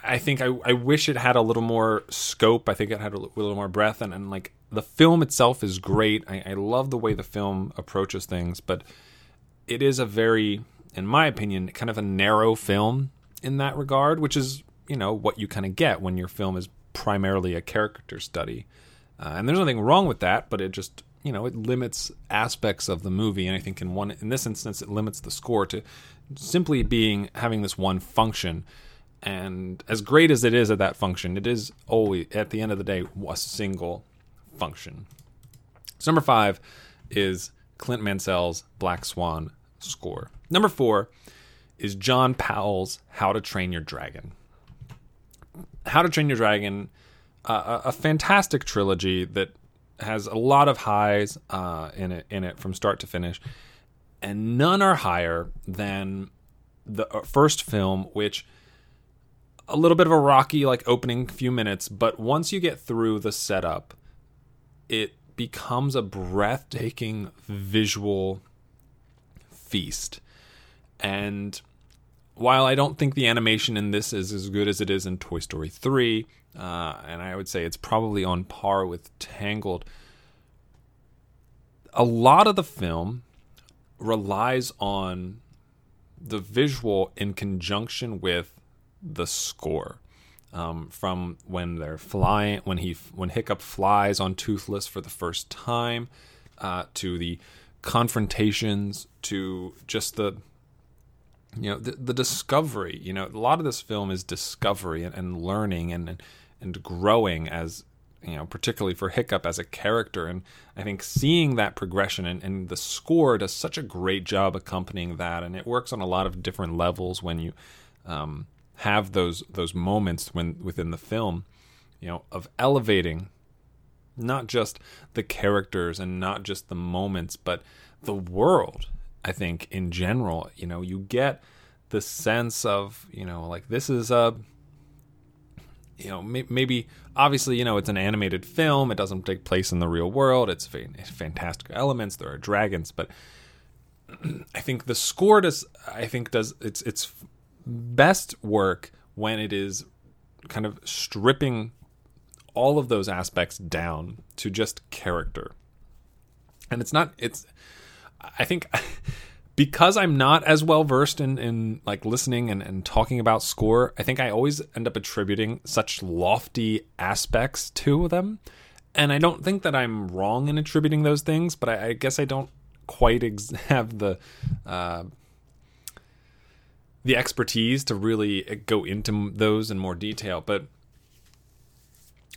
I think I wish it had a little more scope. I think it had a little more breadth, and like the film itself is great. I love the way the film approaches things, but it is a very, in my opinion, kind of a narrow film in that regard, which is, what you kind of get when your film is primarily a character study. And there's nothing wrong with that, but it just, it limits aspects of the movie. And I think in this instance, it limits the score to simply having this one function. And as great as it is at that function, it is always, at the end of the day, a single function. So number 5 is Clint Mansell's Black Swan score. Number 4 is John Powell's How to Train Your Dragon. How to Train Your Dragon, a fantastic trilogy that has a lot of highs in it from start to finish. And none are higher than the first film, which... a little bit of a rocky, like, opening few minutes, but once you get through the setup, it becomes a breathtaking visual feast. And while I don't think the animation in this is as good as it is in Toy Story 3, and I would say it's probably on par with Tangled, a lot of the film relies on the visual in conjunction with the score. From when they're flying, when Hiccup flies on Toothless for the first time, to the confrontations, to just the discovery. You know, a lot of this film is discovery and learning and growing as, you know, particularly for Hiccup as a character. And I think seeing that progression and the score does such a great job accompanying that. And it works on a lot of different levels when you, have those moments within the film, you know, of elevating not just the characters and not just the moments, but the world. I think in general, you know, you get the sense of, you know, like this is a, you know, maybe obviously, you know, it's an animated film. It doesn't take place in the real world. It's fantastic elements. There are dragons, but I think the score does its best work when it is kind of stripping all of those aspects down to just character. And I think because I'm not as well versed in like listening and talking about score, I think I always end up attributing such lofty aspects to them. And I don't think that I'm wrong in attributing those things, but I guess I don't quite have the expertise to really go into those in more detail. But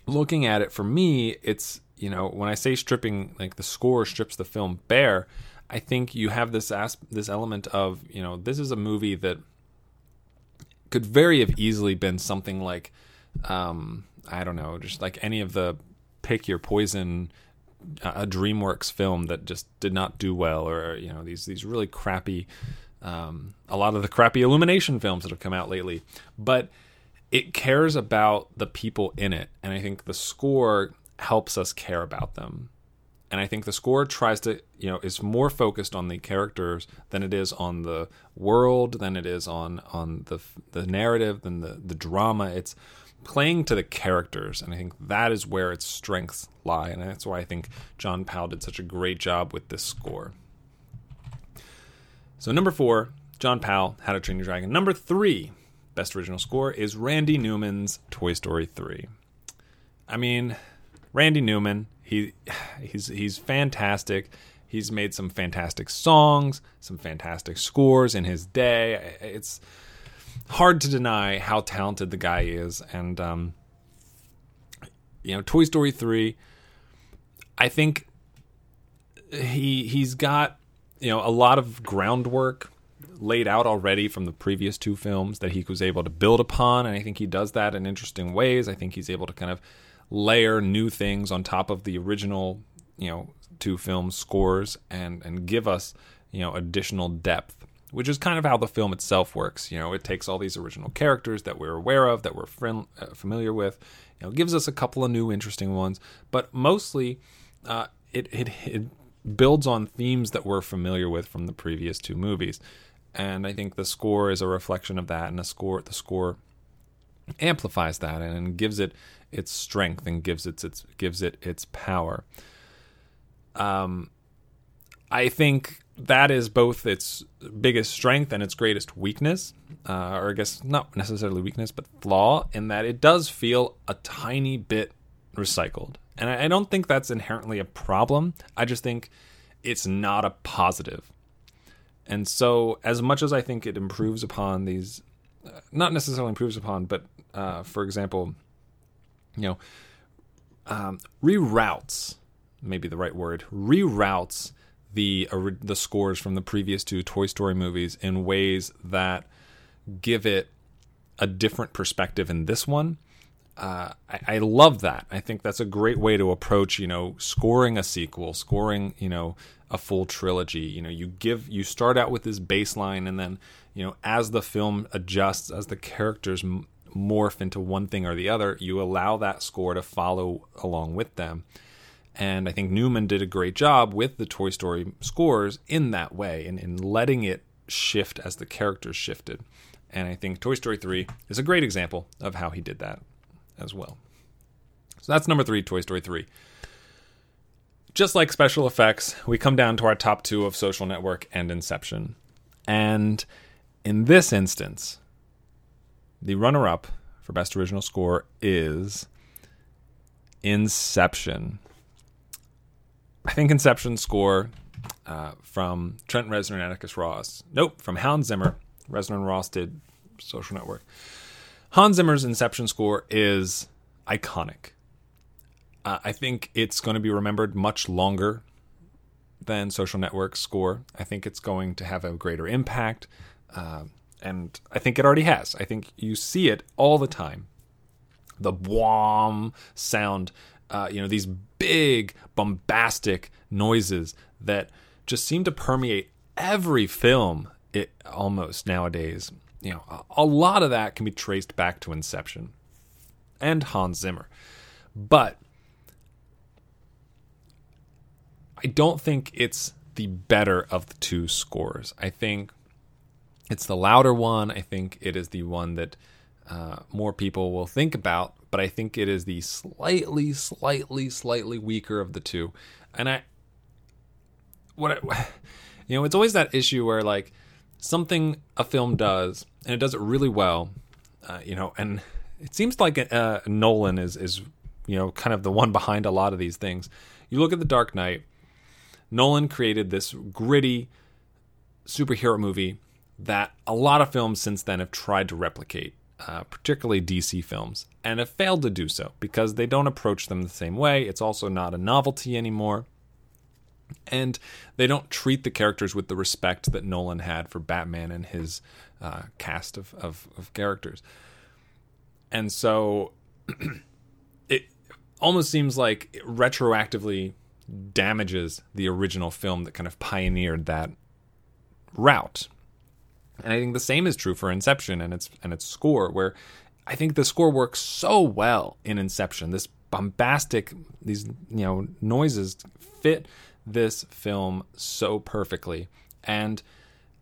looking at it for me, it's, you know, when I say stripping, like the score strips the film bare, I think you have this element of, you know, this is a movie that could very have easily been something like, I don't know, just like any of the pick your poison, a DreamWorks film that just did not do well, or, you know, these really crappy, a lot of the crappy Illumination films that have come out lately, but it cares about the people in it. And I think the score helps us care about them. And I think the score tries to, you know, is more focused on the characters than it is on the world, than it is on the narrative, than the drama. It's playing to the characters. And I think that is where its strengths lie. And that's why I think John Powell did such a great job with this score. So 4, John Powell, How to Train Your Dragon. 3, best original score, is Randy Newman's Toy Story 3. I mean, Randy Newman, he's fantastic. He's made some fantastic songs, some fantastic scores in his day. It's hard to deny how talented the guy is. And, you know, Toy Story 3, I think he's got, you know, a lot of groundwork laid out already from the previous two films that he was able to build upon. And I think he does that in interesting ways. I think he's able to kind of layer new things on top of the original, you know, two film scores and give us, you know, additional depth, which is kind of how the film itself works. You know, it takes all these original characters that we're aware of, that we're familiar with, you know, gives us a couple of new interesting ones, but mostly it builds on themes that we're familiar with from the previous two movies. And I think the score is a reflection of that, and the score amplifies that and gives it its strength and gives it its power. I think that is both its biggest strength and its greatest weakness, or I guess not necessarily weakness, but flaw, in that it does feel a tiny bit recycled. And I don't think that's inherently a problem. I just think it's not a positive. And so as much as I think it improves upon these, not necessarily improves upon, but for example, you know, reroutes, maybe the right word, reroutes the scores from the previous two Toy Story movies in ways that give it a different perspective in this one. I love that. I think that's a great way to approach, you know, scoring a sequel, scoring, you know, a full trilogy. You know, you start out with this baseline, and then, you know, as the film adjusts, as the characters morph into one thing or the other, you allow that score to follow along with them. And I think Newman did a great job with the Toy Story scores in that way, and in letting it shift as the characters shifted. And I think Toy Story 3 is a great example of how he did that as well. So that's 3, Toy Story 3. Just like special effects, we come down to our top two of Social Network and Inception. And in this instance, the runner-up for Best Original Score is Inception. I think Inception's score from Trent Reznor and Atticus Ross. Nope, from Hans Zimmer. Reznor and Ross did Social Network. Hans Zimmer's Inception score is iconic. I think it's going to be remembered much longer than Social Network's score. I think it's going to have a greater impact, and I think it already has. I think you see it all the time. The bwom sound, these big, bombastic noises that just seem to permeate every film almost nowadays. You know, a lot of that can be traced back to Inception and Hans Zimmer. But I don't think it's the better of the two scores. I think it's the louder one. I think it is the one that more people will think about, but I think it is the slightly weaker of the two. And it's always that issue where like something a film does and it does it really well, and it seems like Nolan is kind of the one behind a lot of these things. You look at The Dark Knight. Nolan created this gritty superhero movie that a lot of films since then have tried to replicate, particularly DC films, and have failed to do so because they don't approach them the same way. It's also not a novelty anymore. And they don't treat the characters with the respect that Nolan had for Batman and his cast of characters. And so it almost seems like it retroactively damages the original film that kind of pioneered that route. And I think the same is true for Inception and its score, where I think the score works so well in Inception. This bombastic, these noises fit this film so perfectly. And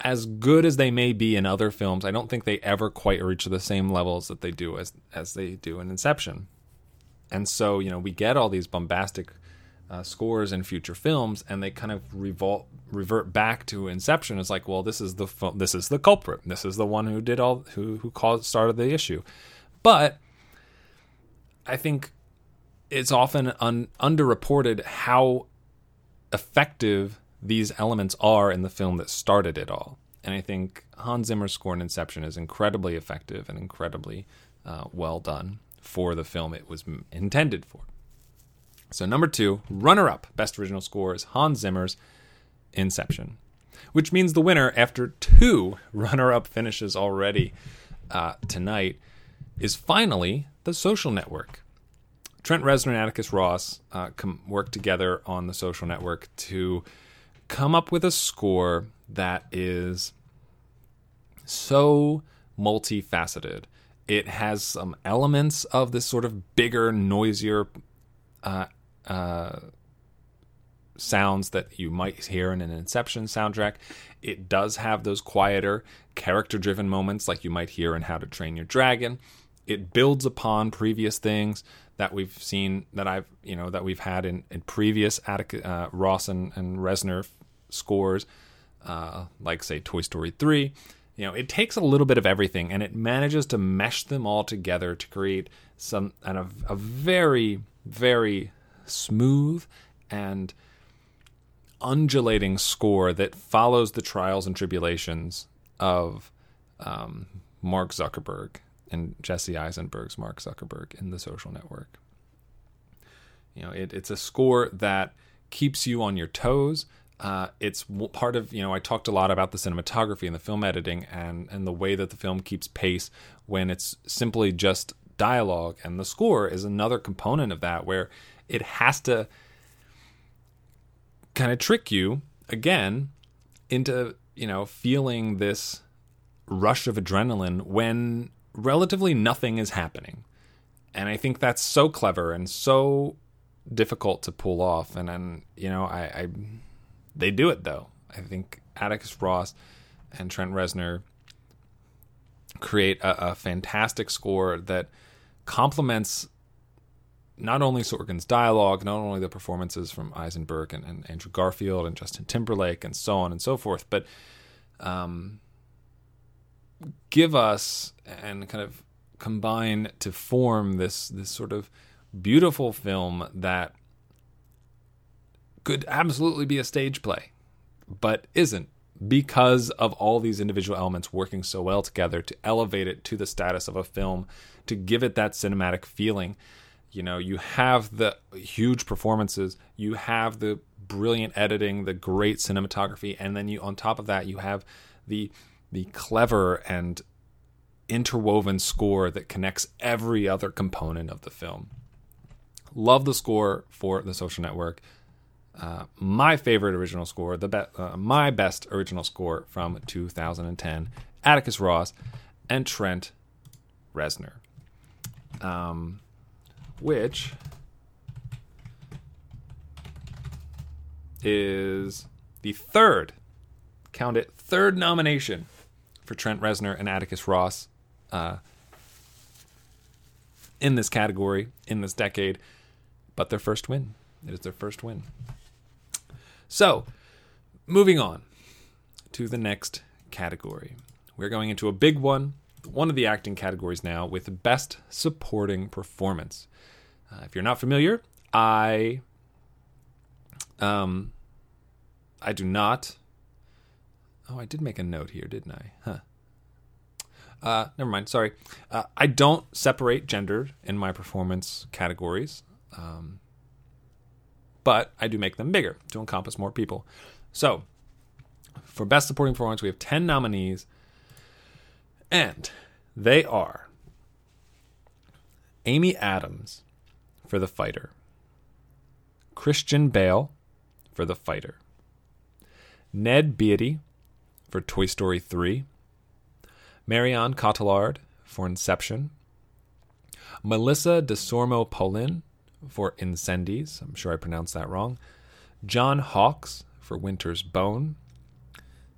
as good as they may be in other films, I don't think they ever quite reach the same levels that they do as they do in Inception. And so, we get all these bombastic scores in future films, and they kind of revert back to Inception. It's like, well, this is the culprit. This is the one who did all, started the issue. But I think it's often underreported how effective these elements are in the film that started it all. And I think Hans Zimmer's score in Inception is incredibly effective and incredibly well done for the film it was intended for. So number two, runner-up Best Original Score is Hans Zimmer's Inception, which means the winner, after two runner-up finishes already tonight, is finally The Social Network. Trent Reznor and Atticus Ross work together on The Social Network to come up with a score that is so multifaceted. It has some elements of this sort of bigger, noisier sounds that you might hear in an Inception soundtrack. It does have those quieter, character-driven moments like you might hear in How to Train Your Dragon. It builds upon previous things that we've seen, that we've had in previous Ross and Reznor scores, like say Toy Story 3. It takes a little bit of everything, and it manages to mesh them all together to create a very, very smooth and undulating score that follows the trials and tribulations of Mark Zuckerberg and Jesse Eisenberg's Mark Zuckerberg in The Social Network. It's a score that keeps you on your toes. It's part of, I talked a lot about the cinematography and the film editing and the way that the film keeps pace when it's simply just dialogue. And the score is another component of that, where it has to kind of trick you again into, feeling this rush of adrenaline when relatively nothing is happening. And I think that's so clever and so difficult to pull off. And then, they do it, though. I think Atticus Ross and Trent Reznor create a fantastic score that complements not only Sorkin's dialogue, not only the performances from Eisenberg and Andrew Garfield and Justin Timberlake and so on and so forth, but give us and kind of combine to form this sort of beautiful film that could absolutely be a stage play, but isn't, because of all these individual elements working so well together to elevate it to the status of a film, to give it that cinematic feeling. You know, you have the huge performances, you have the brilliant editing, the great cinematography, and then you, on top of that, you have the clever and interwoven score that connects every other component of the film. Love the score for The Social Network. My favorite original score, my best original score from 2010, Atticus Ross and Trent Reznor, which is the third nomination for Trent Reznor and Atticus Ross in this category, in this decade, but their first win. It is their first win. So, moving on to the next category. We're going into a big one of the acting categories now, with Best Supporting Performance. If you're not familiar, I do not. Oh, I did make a note here, didn't I? Huh. Never mind, sorry. I don't separate gender in my performance categories. But I do make them bigger to encompass more people. So, for Best Supporting Performance, we have 10 nominees. And they are Amy Adams for The Fighter, Christian Bale for The Fighter, Ned Beatty for Toy Story 3, Marion Cotillard for Inception, Melissa DeSormo-Polin for Incendies, I'm sure I pronounced that wrong, John Hawkes for Winter's Bone,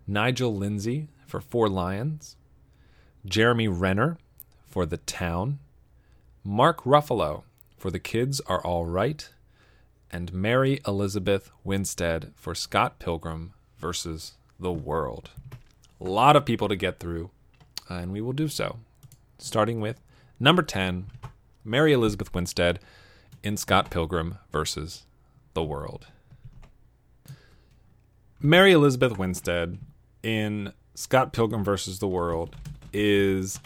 Nigel Lindsay for Four Lions, Jeremy Renner for The Town, Mark Ruffalo for The Kids Are All Right, and Mary Elizabeth Winstead for Scott Pilgrim vs. the World. A lot of people to get through, and we will do so, starting with number 10, Mary Elizabeth Winstead in Scott Pilgrim vs. the World. Mary Elizabeth Winstead in Scott Pilgrim vs. the World is,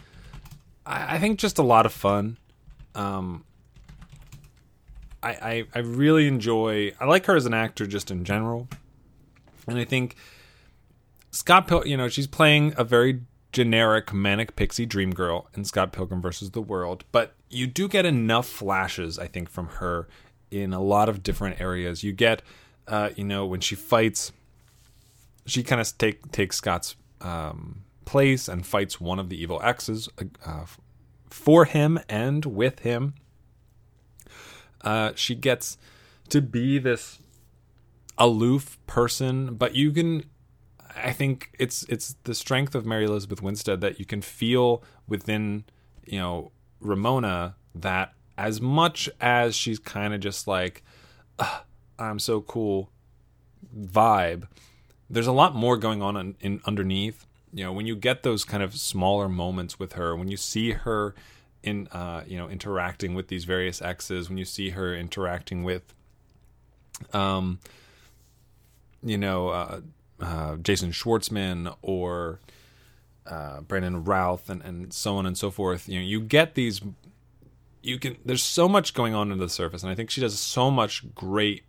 I think, just a lot of fun. I really enjoy. I like her as an actor just in general, and I think Scott Pilgrim. You know, she's playing a very generic manic pixie dream girl in Scott Pilgrim vs. the World, but you do get enough flashes, I think, from her in a lot of different areas. You get, when she fights, she kind of takes Scott's place and fights one of the evil exes for him and with him. She gets to be this aloof person, but you can, I think it's the strength of Mary Elizabeth Winstead that you can feel within, Ramona, that as much as she's kind of just like, I'm so cool vibe, there's a lot more going on in underneath. When you get those kind of smaller moments with her, when you see her in, interacting with these various exes, when you see her interacting with, Jason Schwartzman or Brandon Routh and so on and so forth. You get these. There's so much going on under the surface, and I think she does so much great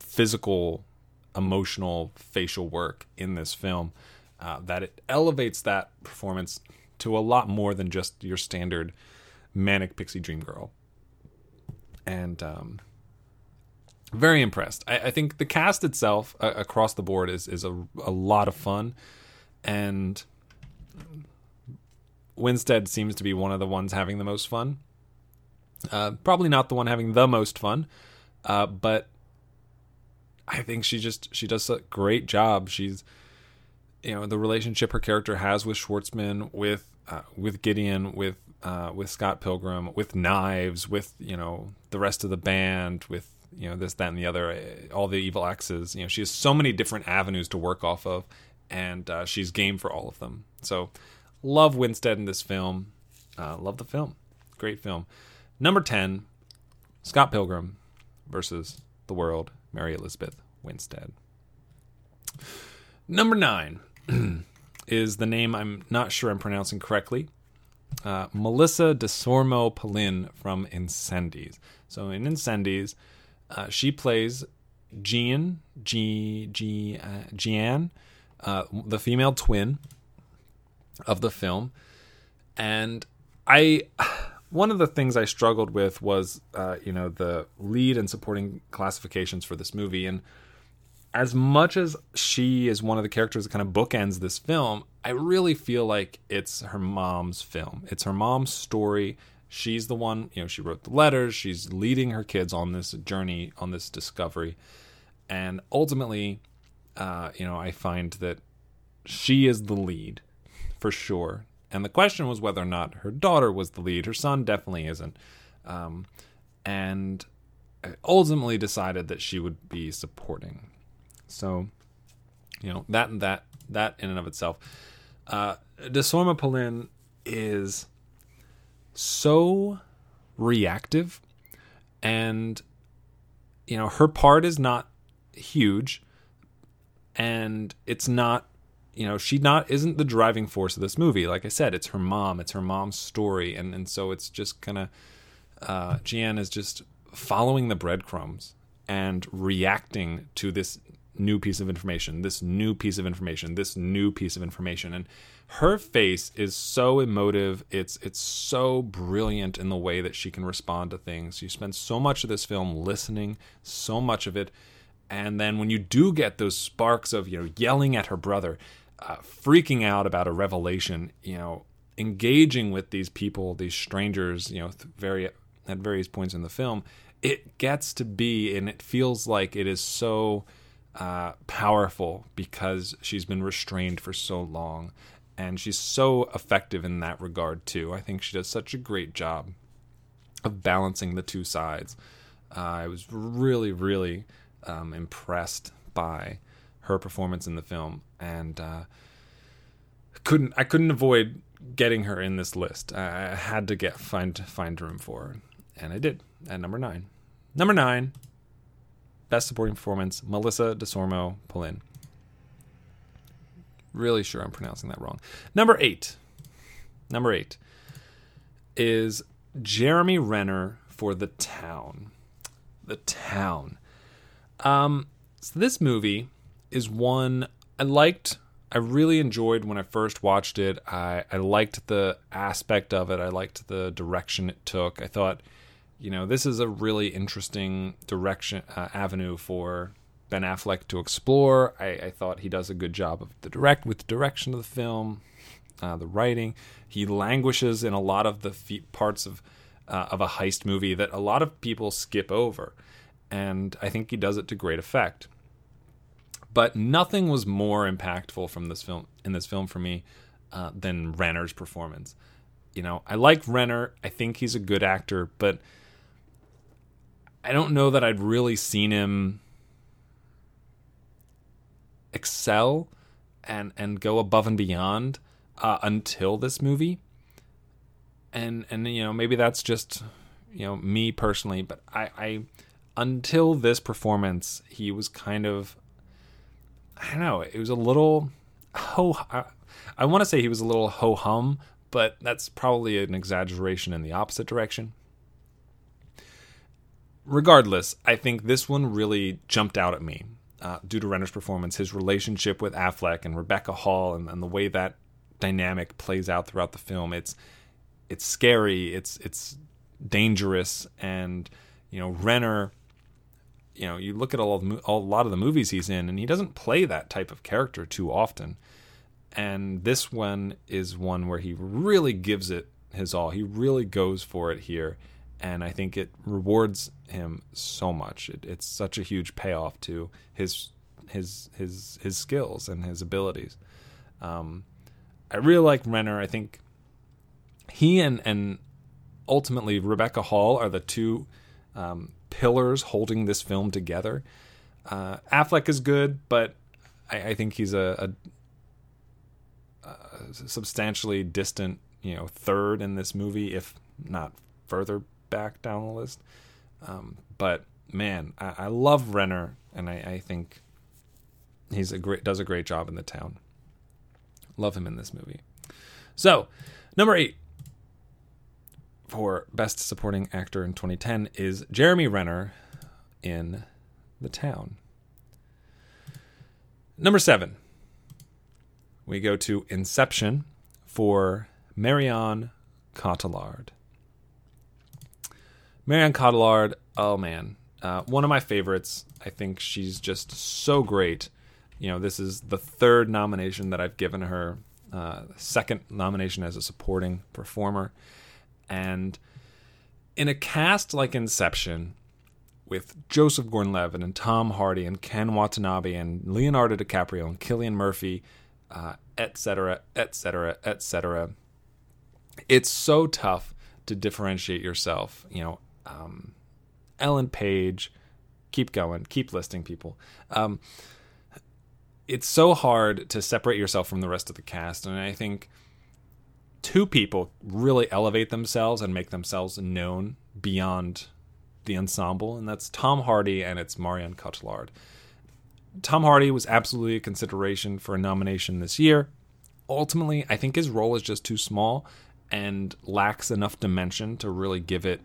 physical, emotional, facial work in this film that it elevates that performance to a lot more than just your standard manic pixie dream girl. And very impressed. I think the cast itself across the board is a lot of fun, and Winstead seems to be one of the ones having the most fun. Probably not the one having the most fun, but I think she does a great job. She's, the relationship her character has with Schwartzman, with Gideon, with with Scott Pilgrim, with Knives, with, you know, the rest of the band, with, you know, this, that, and the other, all the evil exes. You know, she has so many different avenues to work off of, and she's game for all of them. So love Winstead in this film. Love the film. Great film. Number 10, Scott Pilgrim versus the World, Mary Elizabeth Winstead. Number 9 is the name I'm not sure I'm pronouncing correctly. Melissa DeSormo Palin from Incendies. So in Incendies, she plays Jeanne, the female twin of the film. And one of the things I struggled with was, you know, the lead and supporting classifications for this movie. And as much as she is one of the characters that kind of bookends this film, I really feel like it's her mom's film. It's her mom's story. She's the one, you know, she wrote the letters. She's leading her kids on this journey, on this discovery. And ultimately, you know, I find that she is the lead for sure. And the question was whether or not her daughter was the lead. Her son definitely isn't. And I ultimately decided that she would be supporting. So, you know, that in and of itself. DeSorma Palin is so reactive, and, you know, her part is not huge, and it's not, you know, isn't the driving force of this movie. Like I said, it's her mom, it's her mom's story. And so it's just kind of, Jeanne is just following the breadcrumbs and reacting to this new piece of information, this new piece of information, this new piece of information. And her face is so emotive. It's so brilliant in the way that she can respond to things. You spend so much of this film listening, so much of it. And then when you do get those sparks of, you know, yelling at her brother, freaking out about a revelation, you know, engaging with these people, these strangers, you know, at various points in the film, it gets to be, and it feels like it is so powerful because she's been restrained for so long, and she's so effective in that regard too. I think she does such a great job of balancing the two sides. I was really, really impressed by her performance in the film, and I couldn't avoid getting her in this list. I had to find room for her, and I did at number 9. Number 9. Best supporting performance, Melissa DeSormo Palin. Really sure I'm pronouncing that wrong. Number eight is Jeremy Renner for The Town. The Town. So this movie is one I really enjoyed when I first watched it. I liked the aspect of it. I liked the direction it took. I thought, you know, this is a really interesting direction avenue for Ben Affleck to explore. I thought he does a good job of the direction of the film, the writing. He languishes in a lot of the parts of a heist movie that a lot of people skip over, and I think he does it to great effect. But nothing was more impactful in this film for me than Renner's performance. You know, I like Renner. I think he's a good actor, but I don't know that I'd really seen him excel and go above and beyond until this movie. And you know, maybe that's just, you know, me personally, but I until this performance, he was kind of, I don't know, it was a little I want to say he was a little ho-hum, but that's probably an exaggeration in the opposite direction. Regardless, I think this one really jumped out at me due to Renner's performance, his relationship with Affleck and Rebecca Hall, and the way that dynamic plays out throughout the film. It's scary, it's dangerous, and, you know, Renner, you know, you look at a lot of the movies he's in, and he doesn't play that type of character too often. And this one is one where he really gives it his all. He really goes for it here. And I think it rewards him so much. It's such a huge payoff to his skills and his abilities. I really like Renner. I think he and ultimately Rebecca Hall are the two pillars holding this film together. Affleck is good, but I think he's a substantially distant, third in this movie, if not further back down the list. But man, I love Renner, and I think he's does a great job in The Town. Love him in this movie. So, number 8 for Best Supporting Actor in 2010 is Jeremy Renner in The Town. Number 7, we go to Inception for Marion Cotillard. Marion Cotillard, oh man, one of my favorites. I think she's just so great. This is the 3rd nomination that I've given her, 2nd nomination as a supporting performer. And in a cast like Inception, with Joseph Gordon-Levitt and Tom Hardy and Ken Watanabe and Leonardo DiCaprio and Cillian Murphy, et cetera, et cetera, et cetera, it's so tough to differentiate yourself. Ellen Page, keep going, keep listing people. It's so hard to separate yourself from the rest of the cast, and I think 2 people really elevate themselves and make themselves known beyond the ensemble, and that's Tom Hardy and it's Marion Cotillard. Tom Hardy was absolutely a consideration for a nomination this year. Ultimately, I think his role is just too small and lacks enough dimension to really give it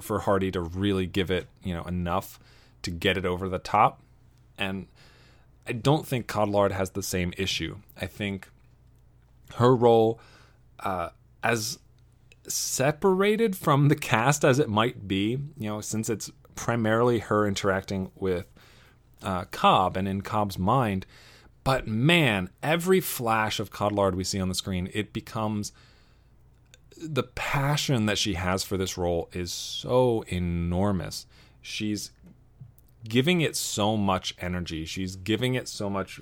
for Hardy to really give it, enough to get it over the top. And I don't think Cotillard has the same issue. I think her role, as separated from the cast as it might be, since it's primarily her interacting with Cobb and in Cobb's mind, but man, every flash of Cotillard we see on the screen, it becomes the passion that she has for this role is so enormous. She's giving it so much energy. She's giving it so much,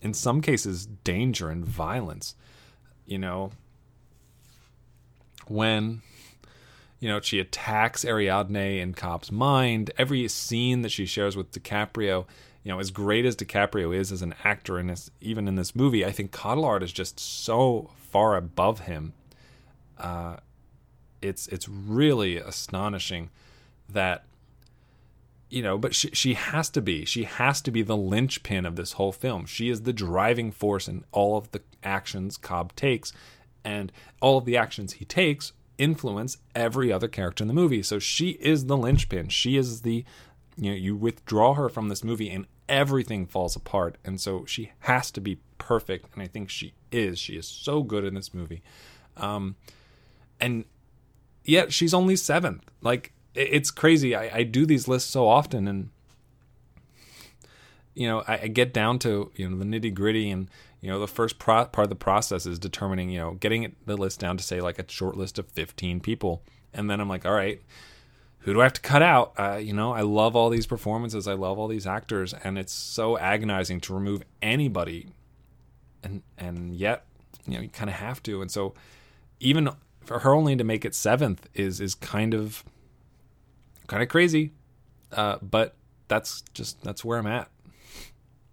in some cases, danger and violence. When, she attacks Ariadne in Cobb's mind, every scene that she shares with DiCaprio, as great as DiCaprio is as an actor, and even in this movie, I think Cotillard is just so far above him. It's really astonishing that, but she has to be the linchpin of this whole film. She is the driving force in all of the actions Cobb takes, and all of the actions he takes influence every other character in the movie. So she is the linchpin. She is the, you withdraw her from this movie and everything falls apart. And so she has to be perfect. And I think she is so good in this movie. And yet she's only 7th. Like, it's crazy. I do these lists so often, and I get down to the nitty gritty, and the first part of the process is determining, getting the list down to say like a short list of 15 people, and then I'm like, all right, who do I have to cut out? I love all these performances, I love all these actors, and it's so agonizing to remove anybody, and yet you kind of have to. And so even for her only to make it 7th is kind of crazy, but that's where I'm at.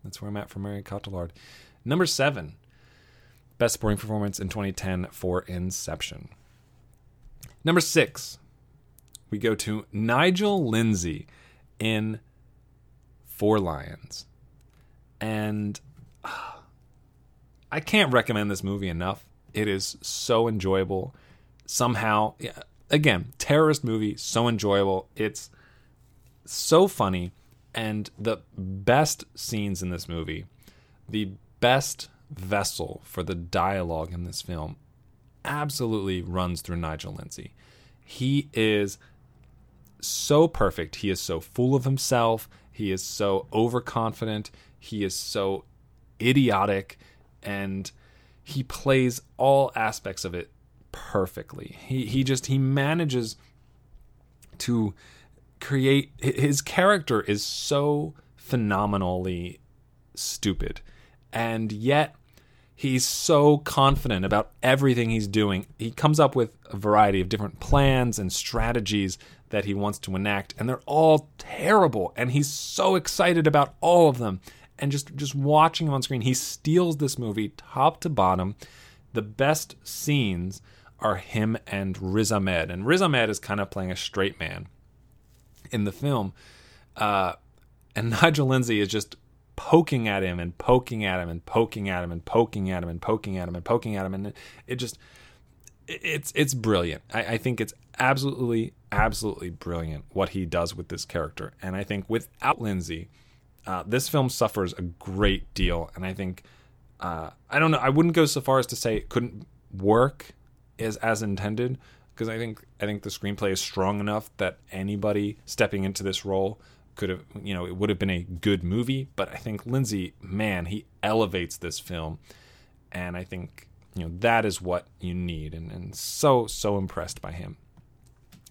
That's where I'm at for Marion Cotillard. Number 7, best supporting performance in 2010 for Inception. Number 6, we go to Nigel Lindsay in Four Lions, and I can't recommend this movie enough. It is so enjoyable. Somehow, yeah. Again, terrorist movie, so enjoyable. It's so funny. And the best scenes in this movie, the best vessel for the dialogue in this film, absolutely runs through Nigel Lindsay. He is so perfect. He is so full of himself. He is so overconfident. He is so idiotic. And he plays all aspects of it perfectly. He manages to create, his character is so phenomenally stupid, and yet He's so confident about everything he's doing. He comes up with a variety of different plans and strategies that he wants to enact, and they're all terrible, and he's so excited about all of them. And just watching him on screen, he steals this movie top to bottom. The best scenes are him and Riz Ahmed. And Riz Ahmed is kind of playing a straight man in the film. And Nigel Lindsay is just poking at him and poking at him and poking at him and poking at him and poking at him and poking at him. And it just, it's brilliant. I think it's absolutely brilliant what he does with this character. And I think without Lindsay, this film suffers a great deal. And I think, I don't know, I wouldn't go so far as to say it couldn't work as intended, because I think the screenplay is strong enough that anybody stepping into this role could have, you know, it would have been a good movie. But I think Lindsay, man, he elevates this film, and I think, you know, that is what you need. And so impressed by him.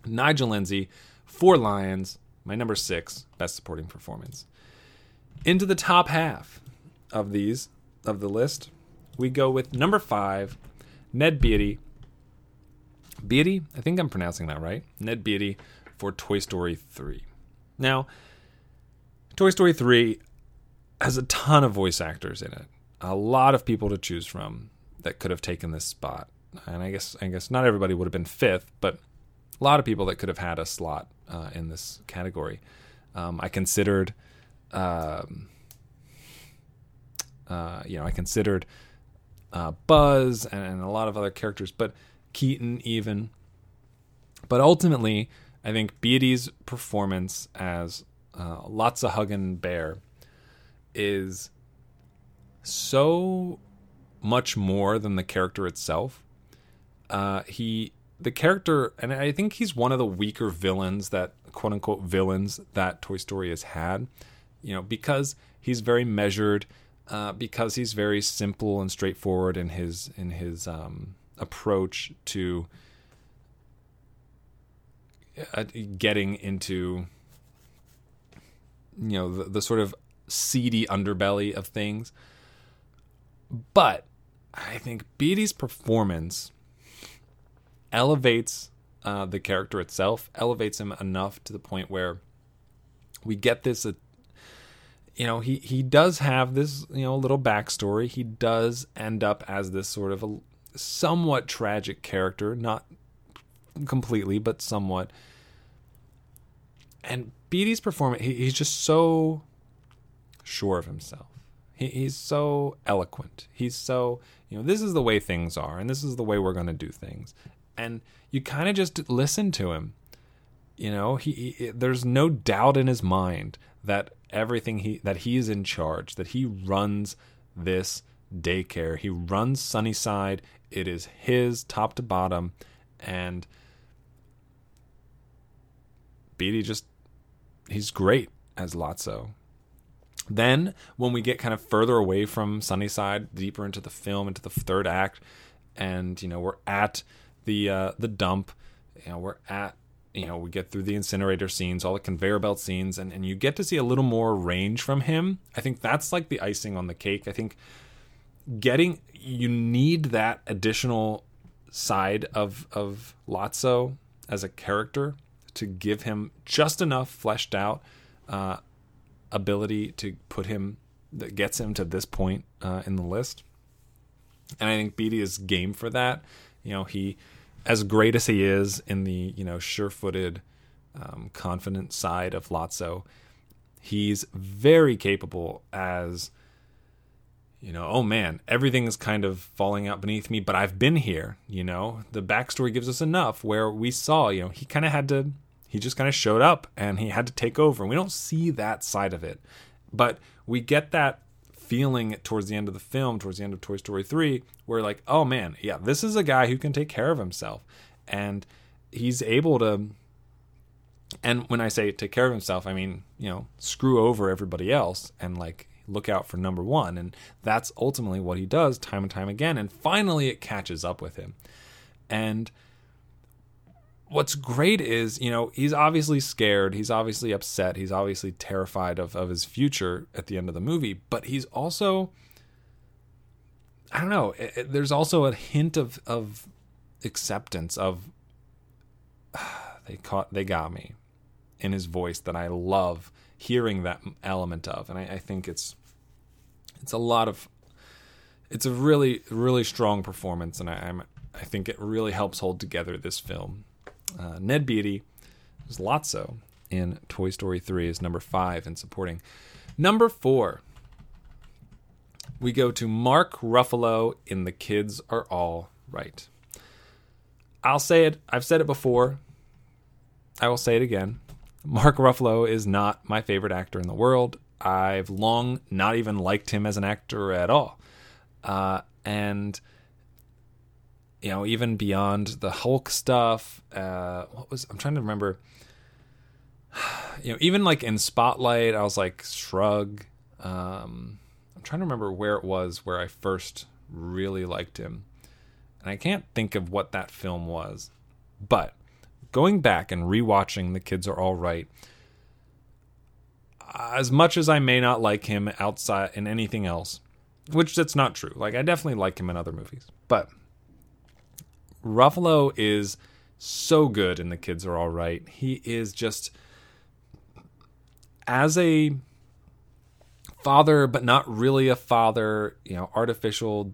Nigel Lindsay, Four Lions, my number 6 best supporting performance. Into the top half of these of the list, we go with number 5, Ned Beatty. Beatty, I think I'm pronouncing that right. Ned Beatty for Toy Story 3. Now, Toy Story 3 has a ton of voice actors in it. A lot of people to choose from that could have taken this spot. And I guess not everybody would have been 5th, but a lot of people that could have had a slot in this category. I considered Buzz and a lot of other characters, but Keaton even. But ultimately, I think Beatty's performance as Lots of Huggin' Bear is so much more than the character itself. The character, and I think he's one of the weaker villains that, quote unquote, villains that Toy Story has had, you know, because he's very measured, because he's very simple and straightforward in his approach to getting into, you know, the sort of seedy underbelly of things. But I think Beatty's performance elevates the character itself, elevates him enough to the point where we get this, you know, he does have this, you know, little backstory. He does end up as this sort of a somewhat tragic character, not completely, but somewhat. And Beatty's performance, he's just so sure of himself. He's so eloquent. He's so, you know, this is the way things are, and this is the way we're going to do things. And you kind of just listen to him. You know, he there's no doubt in his mind that everything that he's in charge, that he runs this daycare, he runs Sunnyside. It is his top to bottom, and Beatty just, he's great as Lotso. Then when we get kind of further away from Sunnyside, deeper into the film, into the 3rd act, and, you know, we're at the dump, you know, we're at, you know, we get through the incinerator scenes, all the conveyor belt scenes, and you get to see a little more range from him. I think that's like the icing on the cake. I think you need that additional side of Lotso as a character to give him just enough fleshed out ability to put him, that gets him to this point in the list. And I think Beatty is game for that. You know, he, as great as he is in the, you know, sure-footed, confident side of Lotso, he's very capable as, you know, oh man, everything is kind of falling out beneath me, but I've been here, you know. The backstory gives us enough where we saw, you know, he just kind of showed up and he had to take over. And we don't see that side of it, but we get that feeling towards the end of the film, towards the end of Toy Story 3, where like, oh man, yeah, this is a guy who can take care of himself. And he's able to, and when I say take care of himself, I mean, you know, screw over everybody else and like look out for number one. And that's ultimately what he does time and time again. And finally it catches up with him. And what's great is, you know, he's obviously scared, he's obviously upset, he's obviously terrified of his future at the end of the movie, but he's also, I don't know. There's also a hint of acceptance of they got me in his voice that I love hearing that element of, and I think it's a lot of, it's a really, really strong performance, and I think it really helps hold together this film. Ned Beatty is Lotso in Toy Story 3 is number 5 in supporting. Number 4, we go to Mark Ruffalo in The Kids Are All Right. I'll say it. I've said it before. I will say it again. Mark Ruffalo is not my favorite actor in the world. I've long not even liked him as an actor at all. And, you know, even beyond the Hulk stuff, I'm trying to remember, you know, even like in Spotlight, I was like, shrug. I'm trying to remember where it was where I first really liked him. And I can't think of what that film was, but going back and rewatching The Kids Are All Right, as much as I may not like him outside in anything else, which that's not true. Like, I definitely like him in other movies, but Ruffalo is so good in The Kids Are All Right. He is just as a father, but not really a father, you know, artificial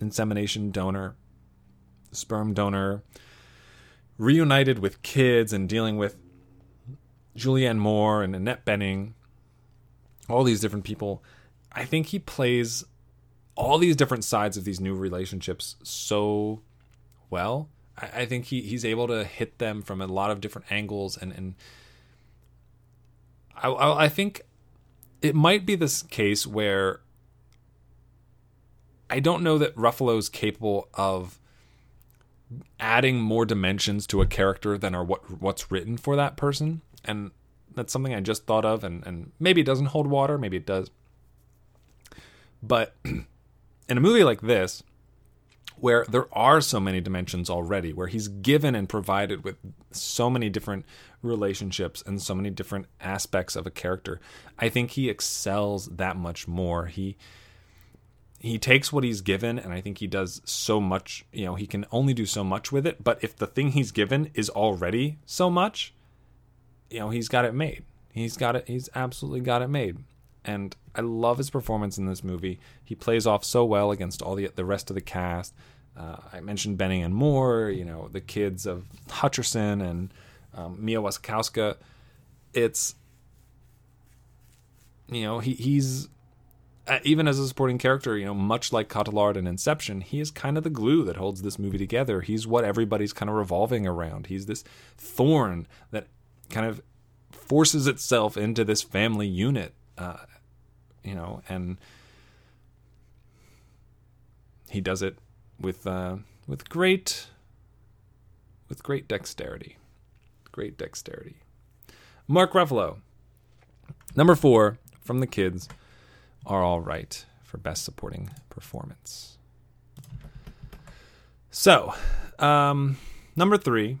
insemination donor, sperm donor, reunited with kids and dealing with Julianne Moore and Annette Bening, all these different people. I think he plays all these different sides of these new relationships so well. I think he's able to hit them from a lot of different angles, and I think it might be this case where I don't know that Ruffalo's capable of adding more dimensions to a character than are what's written for that person. And that's something I just thought of, and maybe it doesn't hold water, maybe it does. But in a movie like this, where there are so many dimensions already, where he's given and provided with so many different relationships and so many different aspects of a character, I think he excels that much more. He takes what he's given, and I think he does so much, you know, he can only do so much with it, but if the thing he's given is already so much, you know, he's got it made. He's absolutely got it made. And I love his performance in this movie. He plays off so well against all the rest of the cast. I mentioned Benning and Moore, you know, the kids of Hutcherson and Mia Wasikowska. It's, you know, he's, even as a supporting character, you know, much like Cotillard in Inception, he is kind of the glue that holds this movie together. He's what everybody's kind of revolving around. He's this thorn that kind of forces itself into this family unit. You know, and he does it with great dexterity. Great dexterity. Mark Ruffalo, number 4 from The Kids Are All Right for Best Supporting Performance. So, number three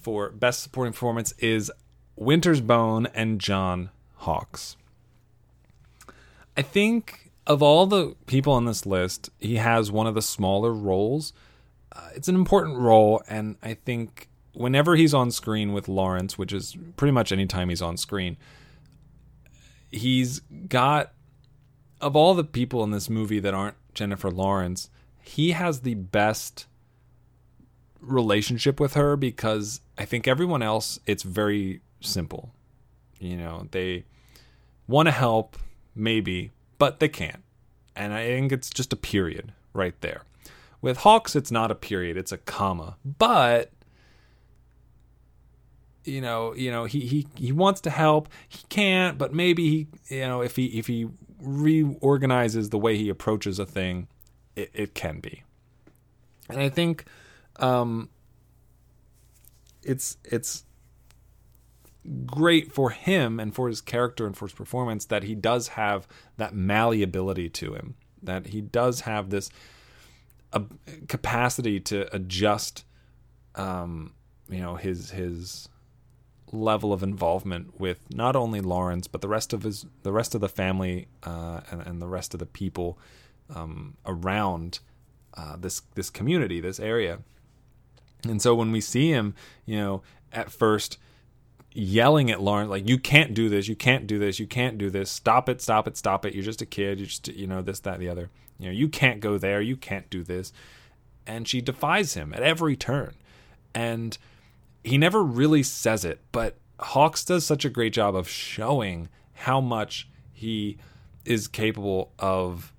for Best Supporting Performance is Winter's Bone and John Hawkes. I think of all the people on this list, he has one of the smaller roles. It's an important role, and I think whenever he's on screen with Lawrence, which is pretty much any time he's on screen, he's got, of all the people in this movie that aren't Jennifer Lawrence, he has the best relationship with her, because I think everyone else, it's very simple. You know, they want to help, maybe, but they can't. And I think it's just a period right there. With Hawks, it's not a period, it's a comma. But you know, he wants to help, he can't, but maybe he, you know, if he reorganizes the way he approaches a thing, it can be. And I think it's great for him and for his character and for his performance that he does have that malleability to him, that he does have this capacity to adjust, you know, his level of involvement with not only Lawrence but the rest of the family and the rest of the people around this community, this area. And so when we see him, you know, at first yelling at Lawrence, like, you can't do this, you can't do this, you can't do this, stop it, stop it, stop it, you're just a kid, you're just, you know, this, that, the other, you know, you can't go there, you can't do this. And she defies him at every turn. And he never really says it, but Hawkes does such a great job of showing how much he is capable of,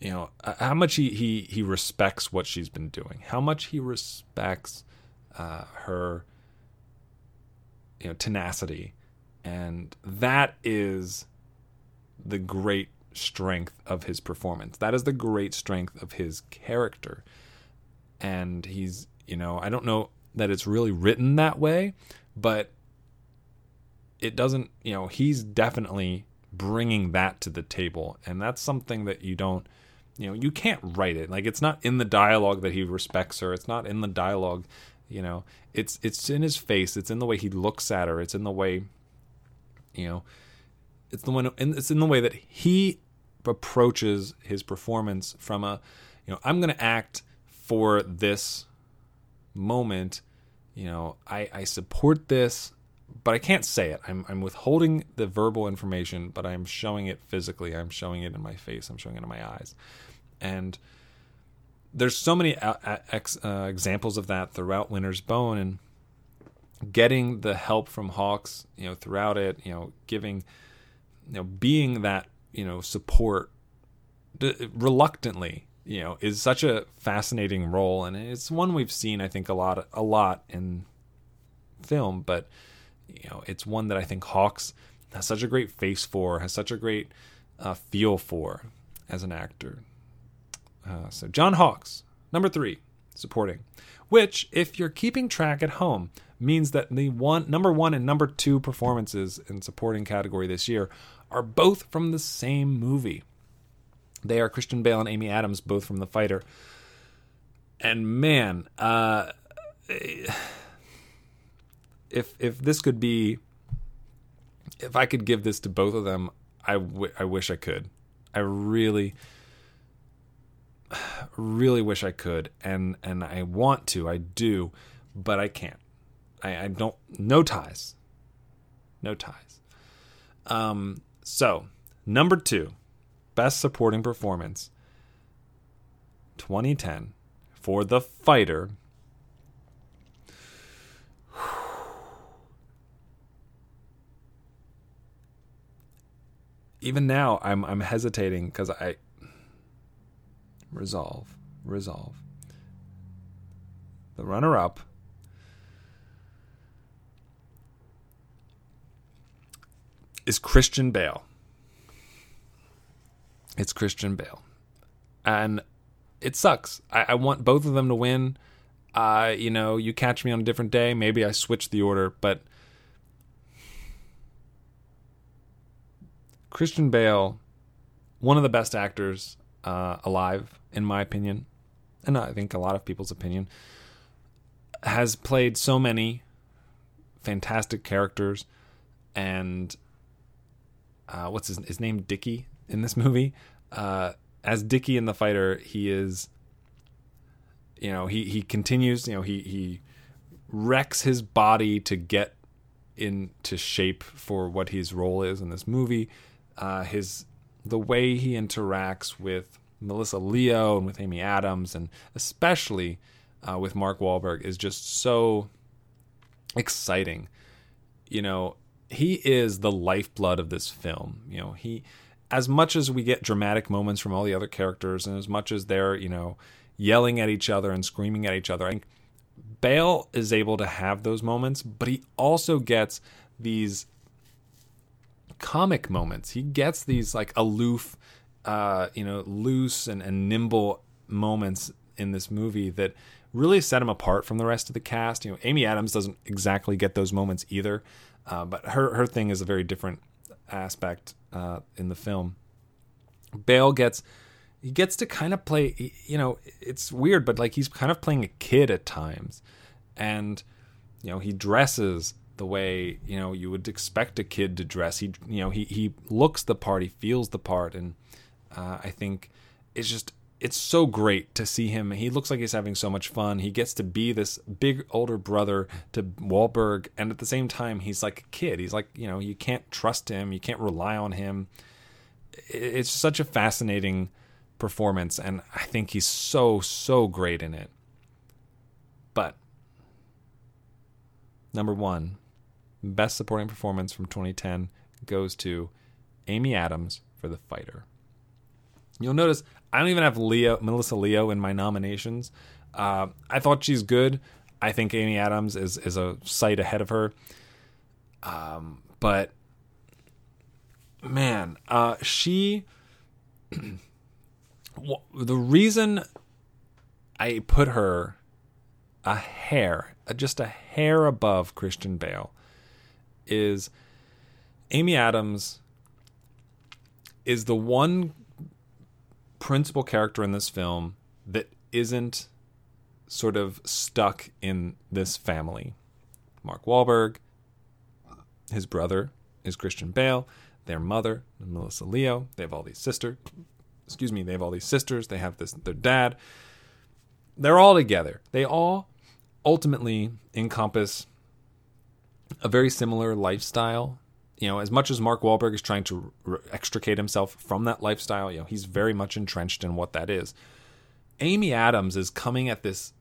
you know, how much he respects what she's been doing, how much he respects her, you know, tenacity. And that is the great strength of his performance. That is the great strength of his character. And he's, you know, I don't know that it's really written that way, but it doesn't, you know, he's definitely bringing that to the table. And that's something that you don't, you know, you can't write it. Like, it's not in the dialogue that he respects her. It's not in the dialogue, you know, it's in his face. It's in the way he looks at her. It's in the way, you know, it's in the way that he approaches his performance from a, you know, I'm going to act for this moment. You know, I support this, but I can't say it. I'm withholding the verbal information, but I'm showing it physically. I'm showing it in my face. I'm showing it in my eyes. And there's so many examples of that throughout Winter's Bone, and getting the help from Hawkes, you know, throughout it, you know, giving, you know, being that, you know, support reluctantly, you know, is such a fascinating role, and it's one we've seen, I think, a lot in film. But, you know, it's one that I think Hawkes has such a great face for, has such a great feel for as an actor. So John Hawkes, number 3, supporting, which, if you're keeping track at home, means that the number one and number 2 performances in supporting category this year are both from the same movie. They are Christian Bale and Amy Adams, both from The Fighter. And man, if this could be, if I could give this to both of them, I wish I could. I really wish I could, and I want to. I do, but I can't. I don't. No ties. So number 2. Best Supporting Performance 2010 for The Fighter. Even now, I'm hesitating because I resolve. The runner-up. Is Christian Bale. It's Christian Bale. And it sucks. I want both of them to win. You know, you catch me on a different day, maybe I switch the order, but Christian Bale, one of the best actors alive, in my opinion, and I think a lot of people's opinion, has played so many fantastic characters. And what's his name? Dickie. In this movie, as Dickie in The Fighter, he is, you know, he continues, you know, he wrecks his body to get into shape for what his role is in this movie. The way he interacts with Melissa Leo and with Amy Adams, and especially with Mark Wahlberg, is just so exciting. You know, he is the lifeblood of this film. You know, as much as we get dramatic moments from all the other characters, and as much as they're, you know, yelling at each other and screaming at each other, I think Bale is able to have those moments, but he also gets these comic moments. He gets these, like, aloof, you know, loose and nimble moments in this movie that really set him apart from the rest of the cast. You know, Amy Adams doesn't exactly get those moments either, but her thing is a very different aspect in the film. Bale gets to kind of play, you know, it's weird, but like, he's kind of playing a kid at times, and You know, he dresses the way, you know, you would expect a kid to dress. He, you know, he looks the part, he feels the part. And I think it's just, it's so great to see him. He looks like he's having so much fun. He gets to be this big older brother to Wahlberg. And at the same time, he's like a kid. He's like, you know, you can't trust him. You can't rely on him. It's such a fascinating performance. And I think he's so, so great in it. But number one, best supporting performance from 2010 goes to Amy Adams for The Fighter. You'll notice I don't even have Melissa Leo in my nominations. I thought she's good. I think Amy Adams is a sight ahead of her. But man, she the reason I put her a hair, just a hair above Christian Bale, is Amy Adams is the one principal character in this film that isn't sort of stuck in this family. Mark Wahlberg, his brother is Christian Bale, their mother, Melissa Leo, they have all these sisters. They have this, their dad. They're all together. They all ultimately encompass a very similar lifestyle. You know, as much as Mark Wahlberg is trying to extricate himself from that lifestyle, you know, he's very much entrenched in what that is. Amy Adams is coming at this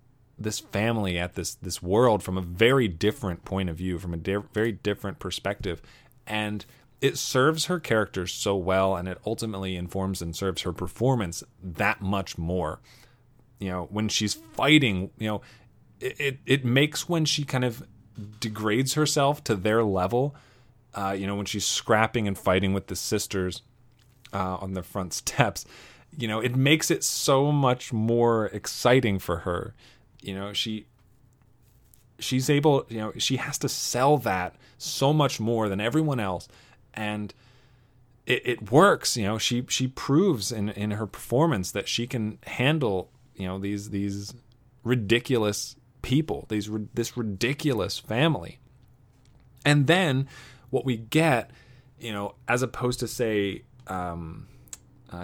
family, at this world from a very different point of view, from a very different perspective, and it serves her character so well, and it ultimately informs and serves her performance that much more. You know, when she's fighting, you know, it makes, when she kind of degrades herself to their level. You know, when she's scrapping and fighting with the sisters on the front steps, you know, it makes it so much more exciting for her. You know, she's able, you know, she has to sell that so much more than everyone else. And it works. You know, she proves in her performance that she can handle, you know, these ridiculous people, this ridiculous family. And then what we get, you know, as opposed to, say,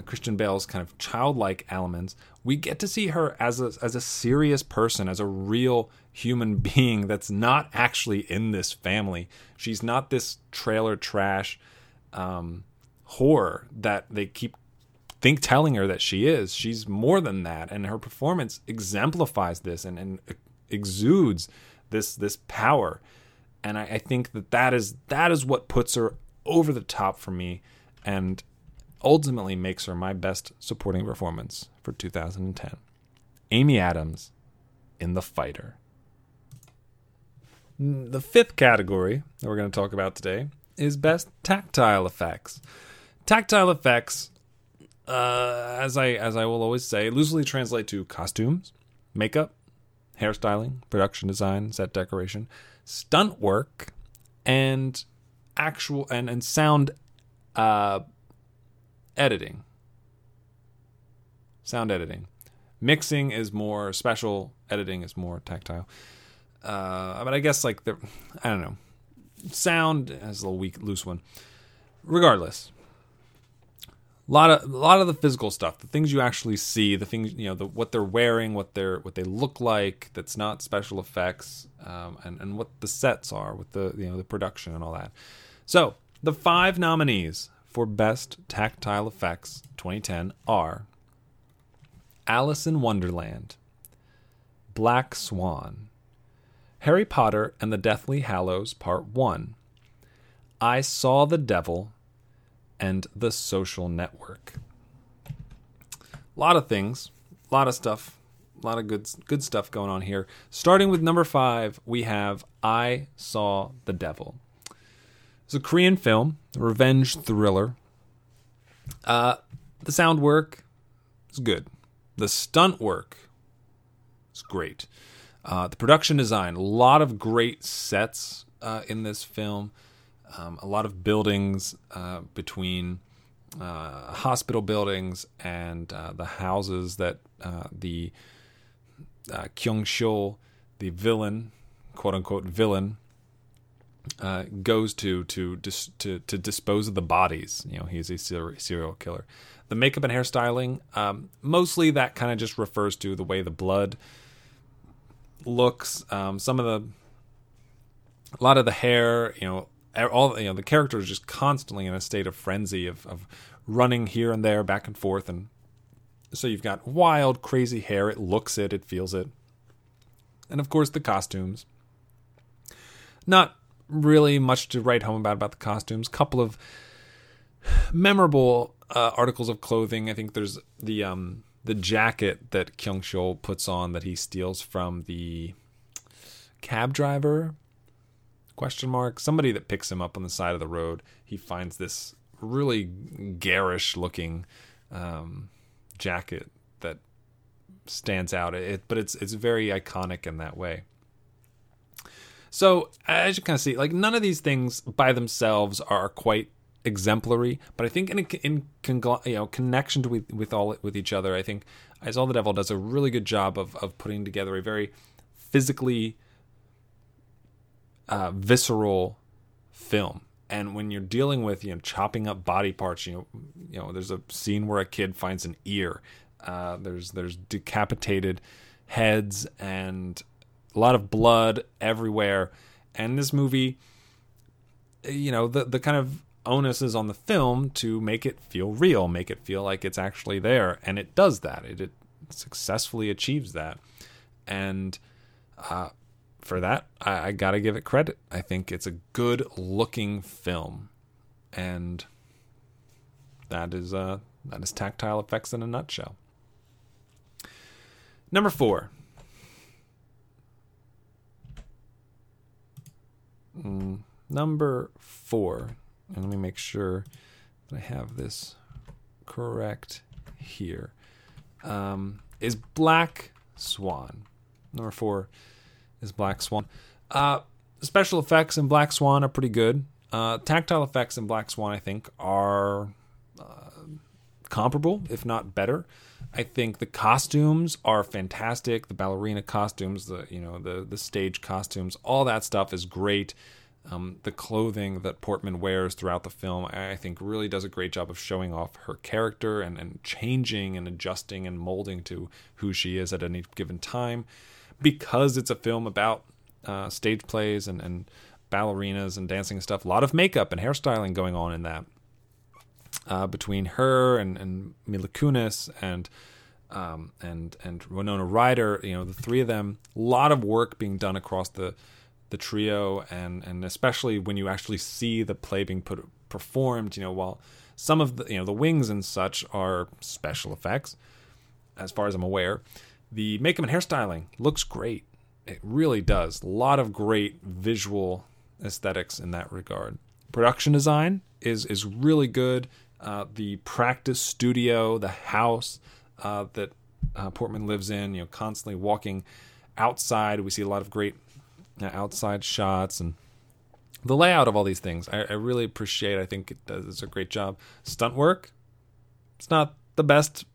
Christian Bale's kind of childlike elements, we get to see her as a serious person, as a real human being that's not actually in this family. She's not this trailer trash whore that they keep telling her that she is. She's more than that, and her performance exemplifies this and exudes this power. And I think that is what puts her over the top for me, and ultimately makes her my best supporting performance for 2010. Amy Adams in The Fighter. The fifth category that we're going to talk about today is Best Tactile Effects. Tactile effects, as I will always say, loosely translate to costumes, makeup, hairstyling, production design, set decoration, stunt work, and actual and sound editing. Sound editing. Mixing is more special. Editing is more tactile. But I guess, like, I don't know. Sound is a little weak, loose one. Regardless, a lot of the physical stuff, the things you actually see, the things, you know, what they're wearing, what they look like, that's not special effects, and what the sets are with the, you know, the production and all that. So the five nominees for Best Tactile Effects 2010 are Alice in Wonderland, Black Swan, Harry Potter and the Deathly Hallows Part 1, I Saw the Devil, and The Social Network. A lot of things, a lot of stuff, a lot of good stuff going on here. Starting with number 5, we have I Saw the Devil. It's a Korean film, a revenge thriller. The sound work is good. The stunt work is great. The production design, a lot of great sets in this film. A lot of buildings between hospital buildings and the houses that the Kyung-shul, the villain, quote-unquote villain goes to dispose of the bodies. You know, he's a serial killer. The makeup and hairstyling, mostly that kind of just refers to the way the blood looks. A lot of the hair, the character is just constantly in a state of frenzy of running here and there, back and forth, and so you've got wild, crazy hair. It looks it, it feels it, and of course the costumes. Not really much to write home about the costumes. Couple of memorable articles of clothing. I think there's the jacket that Kyung-seol puts on that he steals from the cab driver. Somebody that picks him up on the side of the road. He finds this really garish looking jacket that stands out. But it's very iconic in that way. So as you kind of see, like, none of these things by themselves are quite exemplary, but I think in connection with each other, I think I Saw the Devil does a really good job of putting together a very physically visceral film. And when you're dealing with chopping up body parts, there's a scene where a kid finds an ear. There's decapitated heads and a lot of blood everywhere. And this movie, the kind of onus is on the film to make it feel real, make it feel like it's actually there. And it does that. It successfully achieves that. And for that, I got to give it credit. I think it's a good looking film. And that is tactile effects in a nutshell. Number 4. And let me make sure that I have this correct here. Is Black Swan. Number 4 is Black Swan. Special effects in Black Swan are pretty good. Tactile effects in Black Swan, I think, are comparable, if not better. I think the costumes are fantastic. The ballerina costumes, the stage costumes, all that stuff is great. The clothing that Portman wears throughout the film, I think, really does a great job of showing off her character and changing and adjusting and molding to who she is at any given time. Because it's a film about stage plays and ballerinas and dancing and stuff, a lot of makeup and hairstyling going on in that. Between her and Mila Kunis and Winona Ryder, the three of them, a lot of work being done across the trio, and especially when you actually see the play being performed, while some of the wings and such are special effects, as far as I'm aware, the makeup and hairstyling looks great. It really does. A lot of great visual aesthetics in that regard. Production design is really good. The practice studio, the house that Portman lives in, constantly walking outside. We see a lot of great outside shots and the layout of all these things. I really appreciate it. I think it does a great job. Stunt work, it's not the best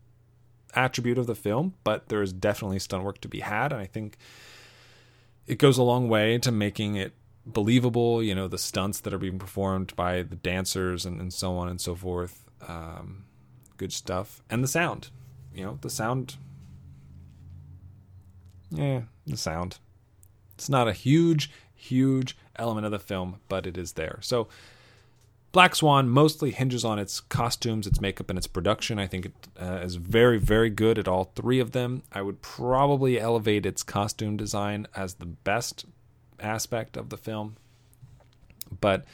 attribute of the film, but there is definitely stunt work to be had, and I think it goes a long way to making it believable. The stunts that are being performed by the dancers and so on and so forth. Good stuff. And the sound, the sound. It's not a huge element of the film, but it is there. So Black Swan mostly hinges on its costumes, its makeup, and its production. I think it is very, very good at all three of them. I would probably elevate its costume design as the best aspect of the film, but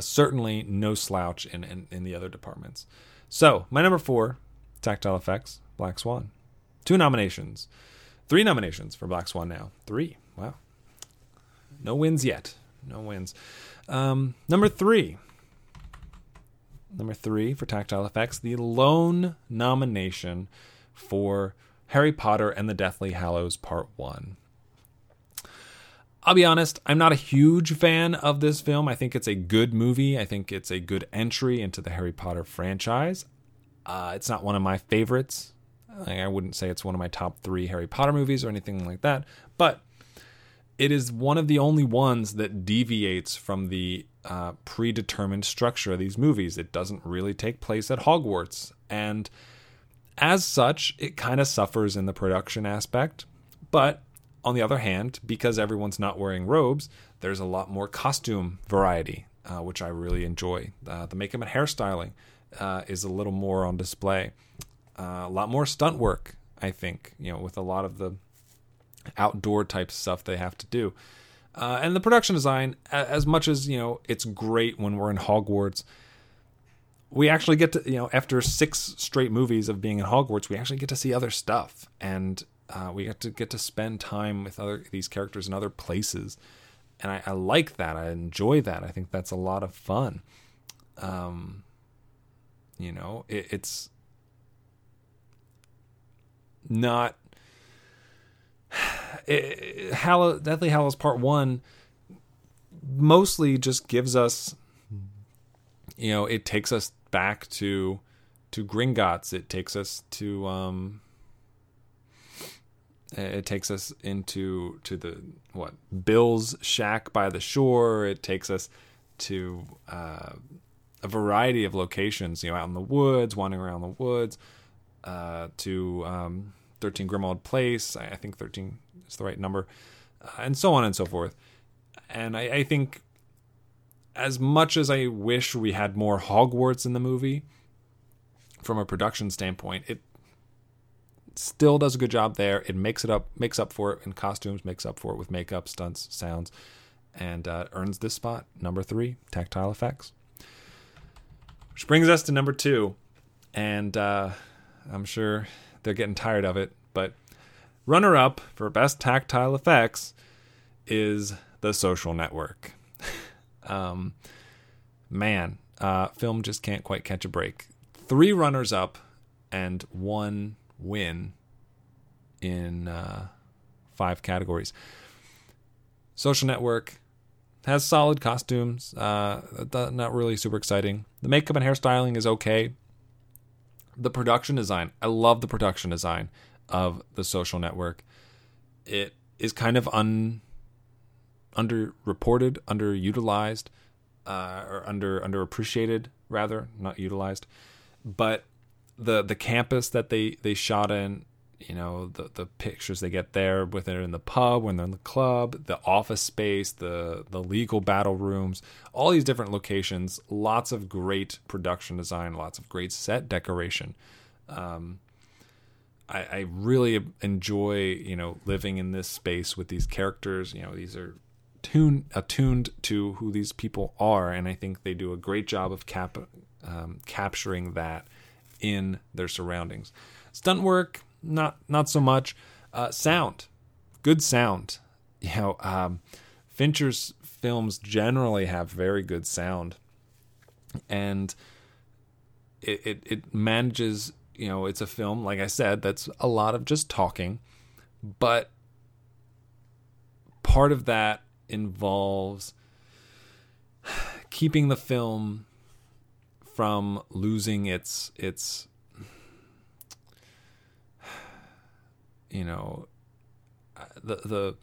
certainly no slouch in the other departments. So my number 4, tactile effects, Black Swan. 3 nominations for Black Swan now. 3. Wow. No wins yet. Number three for tactile effects, the lone nomination for Harry Potter and the Deathly Hallows Part 1. I'll be honest, I'm not a huge fan of this film. I think it's a good movie. I think it's a good entry into the Harry Potter franchise. It's not one of my favorites. I wouldn't say it's one of my top 3 Harry Potter movies or anything like that. But It is one of the only ones that deviates from the predetermined structure of these movies. It doesn't really take place at Hogwarts. And as such, it kind of suffers in the production aspect. But on the other hand, because everyone's not wearing robes, there's a lot more costume variety, which I really enjoy. The makeup and hairstyling is a little more on display. A lot more stunt work, I think, you know, with a lot of the outdoor type stuff they have to do. And the production design, as much as, you know, it's great when we're in Hogwarts, we actually get to, you know, after 6 straight movies of being in Hogwarts, we actually get to see other stuff. And we get to spend time with these characters in other places. And I like that. I enjoy that. I think that's a lot of fun. You know, it's not... Deathly Hallows Part 1 mostly just gives us, you know, it takes us back to Gringotts. It takes us to it takes us into the Bill's shack by the shore. It takes us to a variety of locations, you know, out in the woods, wandering around the woods, to 13 Grimmauld Place. I think 13 is the right number, and so on and so forth. And I think, as much as I wish we had more Hogwarts in the movie, from a production standpoint, it still does a good job there. It makes up for it in costumes, makes up for it with makeup, stunts, sounds, and earns this spot, number 3, tactile effects. Which brings us to number 2, and I'm sure they're getting tired of it, but runner-up for best tactile effects is The Social Network. Film just can't quite catch a break. 3 runners-up and 1 win in 5 categories. Social Network has solid costumes, not really super exciting. The makeup and hairstyling is okay. The production design, I love the production design of The Social Network. It is kind of underreported, underutilized, or underappreciated rather, not utilized. But the campus that they shot in, you know, the pictures they get there, when they're in the pub, when they're in the club, the office space, the legal battle rooms, all these different locations, lots of great production design, lots of great set decoration. I really enjoy, you know, living in this space with these characters. You know, these are attuned to who these people are, and I think they do a great job of capturing that in their surroundings. Stunt work, not so much. Sound, good sound. You know, Fincher's films generally have very good sound, and it manages. You know, it's a film, like I said, that's a lot of just talking, but part of that involves keeping the film from losing its you know, the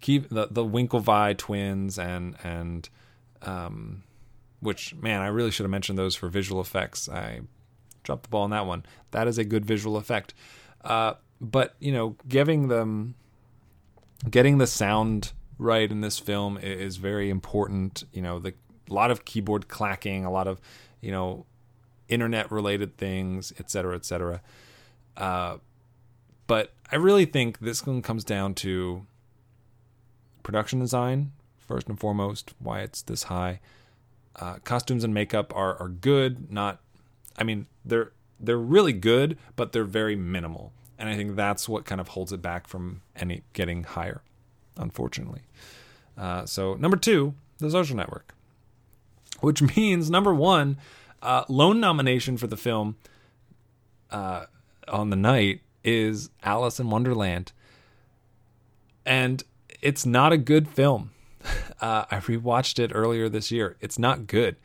Winklevi twins and which, man, I really should have mentioned those for visual effects. I dropped the ball on that one. That is a good visual effect. But, you know, getting the sound right in this film is very important. You know, a lot of keyboard clacking, a lot of, you know, internet related things, et cetera, et cetera. But I really think this one comes down to production design, first and foremost, why it's this high. Costumes and makeup are good, they're really good, but they're very minimal. And I think that's what kind of holds it back from any getting higher, unfortunately. So number 2, The Social Network. Which means number 1, lone nomination for the film on the night is Alice in Wonderland. And it's not a good film. I rewatched it earlier this year. It's not good.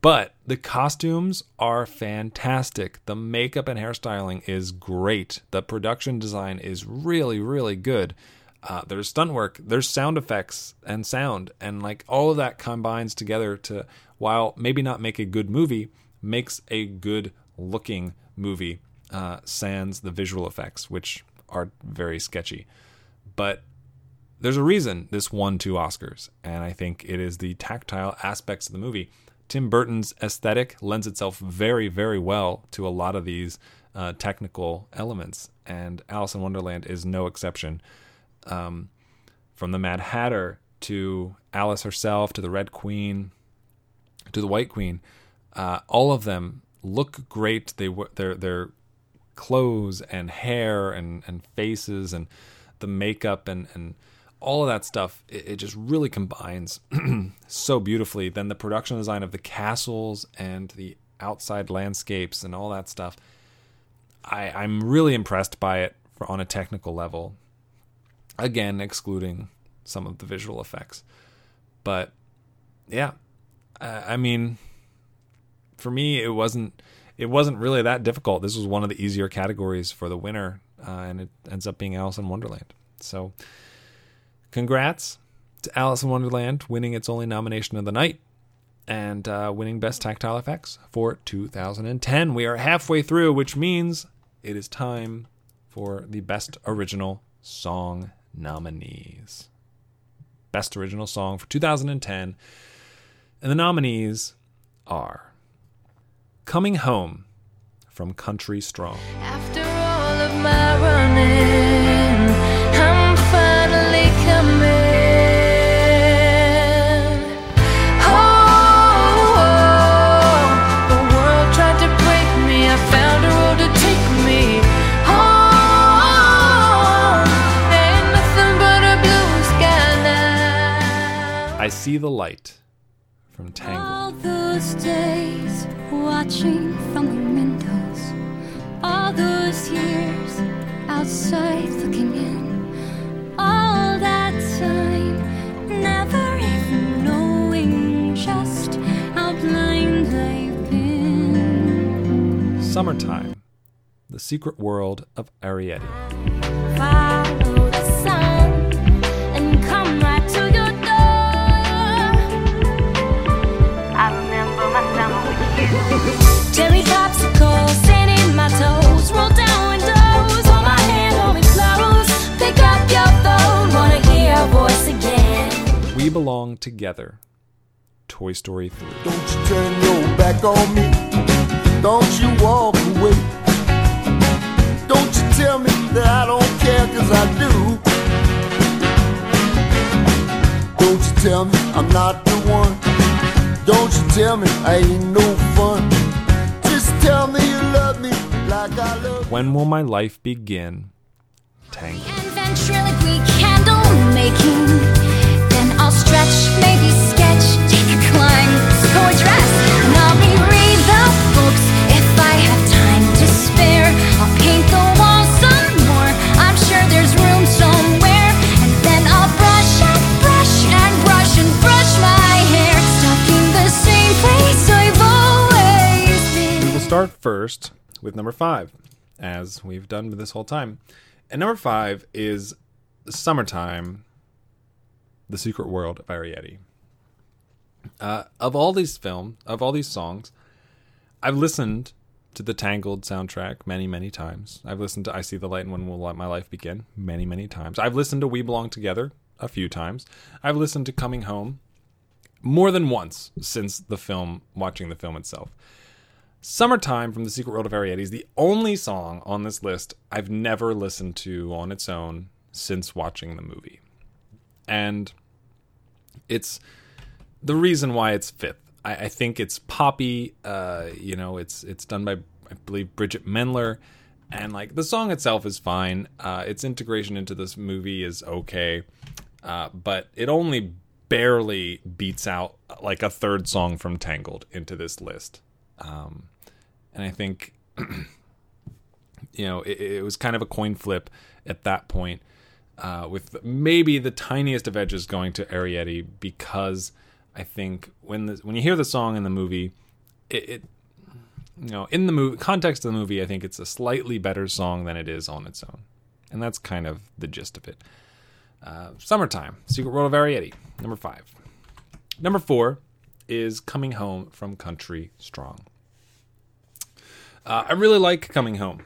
But the costumes are fantastic. The makeup and hairstyling is great. The production design is really, really good. There's stunt work, there's sound effects and sound, and like all of that combines together to, while maybe not make a good movie, makes a good looking movie, sans the visual effects, which are very sketchy. But there's a reason this won 2 Oscars, and I think it is the tactile aspects of the movie. Tim Burton's aesthetic lends itself very, very well to a lot of these technical elements, and Alice in Wonderland is no exception. From the Mad Hatter to Alice herself, to the Red Queen, to the White Queen, all of them look great. Their clothes and hair and faces and the makeup and all of that stuff, it just really combines so beautifully. Then the production design of the castles and the outside landscapes and all that stuff, I'm really impressed by it on a technical level. Again, excluding some of the visual effects. But, yeah. I mean, for me, it wasn't really that difficult. This was one of the easier categories for the winner, and it ends up being Alice in Wonderland. So, congrats to Alice in Wonderland winning its only nomination of the night and winning Best Tactile Effects for 2010. We are halfway through, which means it is time for the Best Original Song nominees. Best Original Song for 2010. And the nominees are Coming Home from Country Strong. After all of my running, I'm finally coming. Oh, the world tried to break me. I found a road to take me home. Ain't nothing but a blue sky now. I See the Light from Tangled. All those days watching from the windows, all those years outside looking in, all that time never even knowing just how blind I've been. Summertime, The Secret World of Arrietty. Follow the sun and come right to your cherry popsicles sitting in my toes, roll down windows, hold my hand, hold me close, pick up your phone, wanna hear your voice again. We Belong Together, Toy Story 3. Don't you turn your back on me, don't you walk away, don't you tell me that I don't care, cause I do. Don't you tell me I'm not the one, don't you tell me I ain't no fun. Just tell me you love me like I love you. When Will My Life Begin? Tangled. And ventriloquy candle making. Then I'll stretch, maybe sketch, take a climb, score dress. And I'll reread the books if I have time to spare. I'll paint the wall some more. I'm sure there's room somewhere. And then I'll brush and brush and brush and brush my hair. We will start first with number 5, as we've done this whole time. And number 5 is Summertime, The Secret World of Arrietty. Of all these songs, I've listened to the Tangled soundtrack many, many times. I've listened to I See the Light and When Will My Life Begin many, many times. I've listened to We Belong Together a few times. I've listened to Coming Home more than once since watching the film itself. Summertime from The Secret World of Arrietty is the only song on this list I've never listened to on its own since watching the movie. And it's the reason why it's 5th. I think it's poppy, it's done by, I believe, Bridget Mendler. And like the song itself is fine. Its integration into this movie is okay. But it only barely beats out like a third song from Tangled into this list. And I think, it was kind of a coin flip at that point, with maybe the tiniest of edges going to Arrietty, because I think when you hear the song in the movie, in the context of the movie, I think it's a slightly better song than it is on its own. And that's kind of the gist of it. Summertime, Secret World of Arrietty, number 5. Number 4 is Coming Home from Country Strong. I really like Coming Home.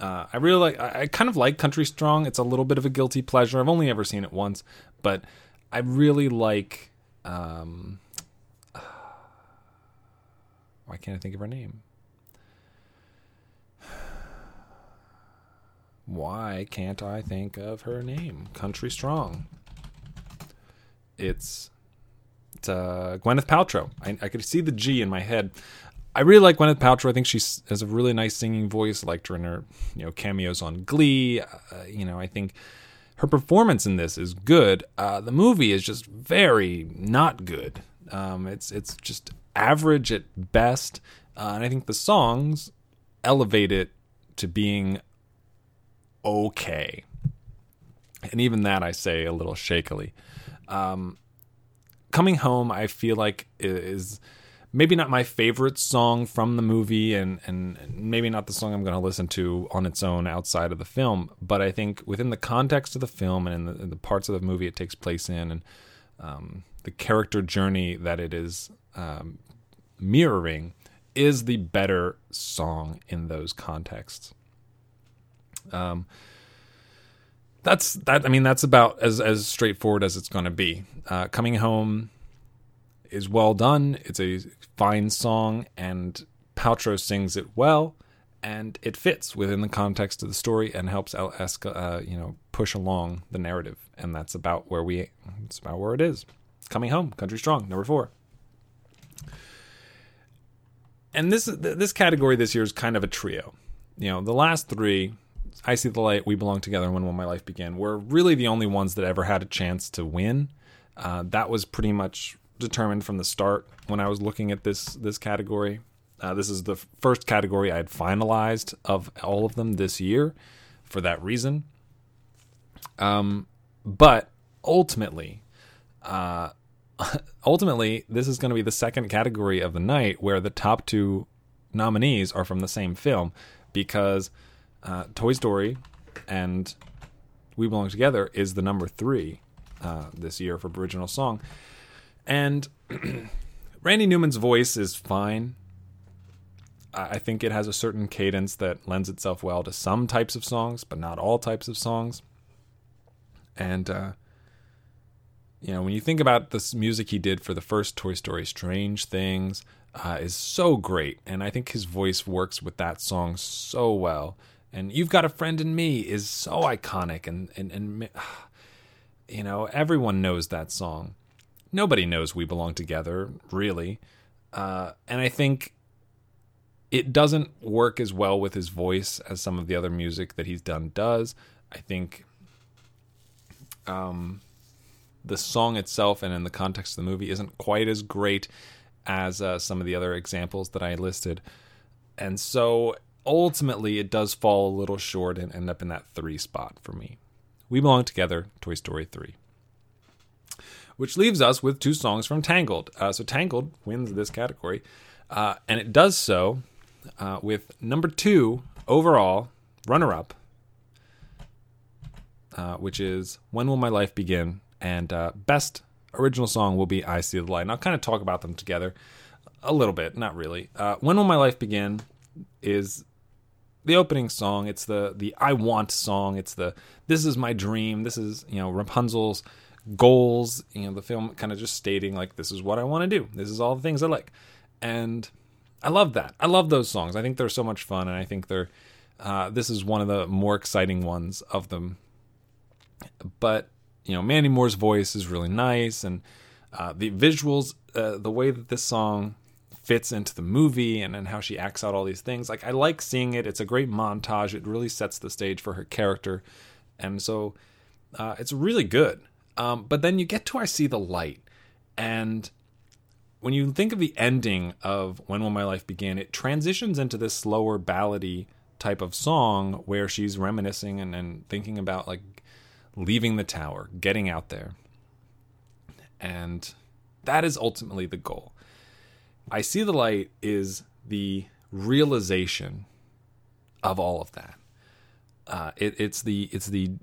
I kind of like Country Strong. It's a little bit of a guilty pleasure. I've only ever seen it once, but I really like, why can't I think of her name? Why can't I think of her name? Country Strong. It's Gwyneth Paltrow. I could see the G in my head. I really like Gwyneth Paltrow. I think she has a really nice singing voice. I liked her in her, cameos on Glee. I think her performance in this is good. The movie is just very not good. It's just average at best. And I think the songs elevate it to being okay. And even that I say a little shakily. Coming Home, I feel like is maybe not my favorite song from the movie, and maybe not the song I'm going to listen to on its own outside of the film, but I think within the context of the film and in the parts of the movie it takes place in, and the character journey that it is mirroring, is the better song in those contexts. That's about as straightforward as it's going to be. Coming Home is well done. It's a fine song, and Paltrow sings it well, and it fits within the context of the story and helps push along the narrative. And that's about where it is. Coming Home, Country Strong, number 4. And this category this year is kind of a trio. The last 3, I See the Light, We Belong Together, and When My Life Began, were really the only ones that ever had a chance to win. That was pretty much determined from the start when I was looking at this category. This is the first category I had finalized of all of them this year for that reason. But ultimately, this is going to be the second category of the night where the top 2 nominees are from the same film, because Toy Story and We Belong Together is the number 3 this year for original song. And Randy Newman's voice is fine. I think it has a certain cadence that lends itself well to some types of songs, but not all types of songs. And, when you think about this music he did for the first Toy Story, Strange Things is so great. And I think his voice works with that song so well. And You've Got a Friend in Me is so iconic. And everyone knows that song. Nobody knows We Belong Together, really. And I think it doesn't work as well with his voice as some of the other music that he's done does. I think the song itself and in the context of the movie isn't quite as great as some of the other examples that I listed. And so ultimately it does fall a little short and end up in that 3 spot for me. We Belong Together, Toy Story 3. Which leaves us with 2 songs from Tangled. So Tangled wins this category. And it does so with number 2 overall, runner-up, which is When Will My Life Begin? And best original song will be I See the Light. And I'll kind of talk about them together a little bit. Not really. When Will My Life Begin is the opening song. It's the I Want song. It's the This Is My Dream. This is, Rapunzel's goals, the film kind of just stating like, this is what I want to do. This is all the things I like. And I love that. I love those songs. I think they're so much fun. And I think they're, this is one of the more exciting ones of them. But, Mandy Moore's voice is really nice. And, the visuals, the way that this song fits into the movie and how she acts out all these things. Like, I like seeing it. It's a great montage. It really sets the stage for her character. And so, it's really good. But then you get to I See the Light, and when you think of the ending of When Will My Life Begin, it transitions into this slower ballady type of song where she's reminiscing and thinking about like leaving the tower, getting out there. And that is ultimately the goal. I See the Light is the realization of all of that. It's the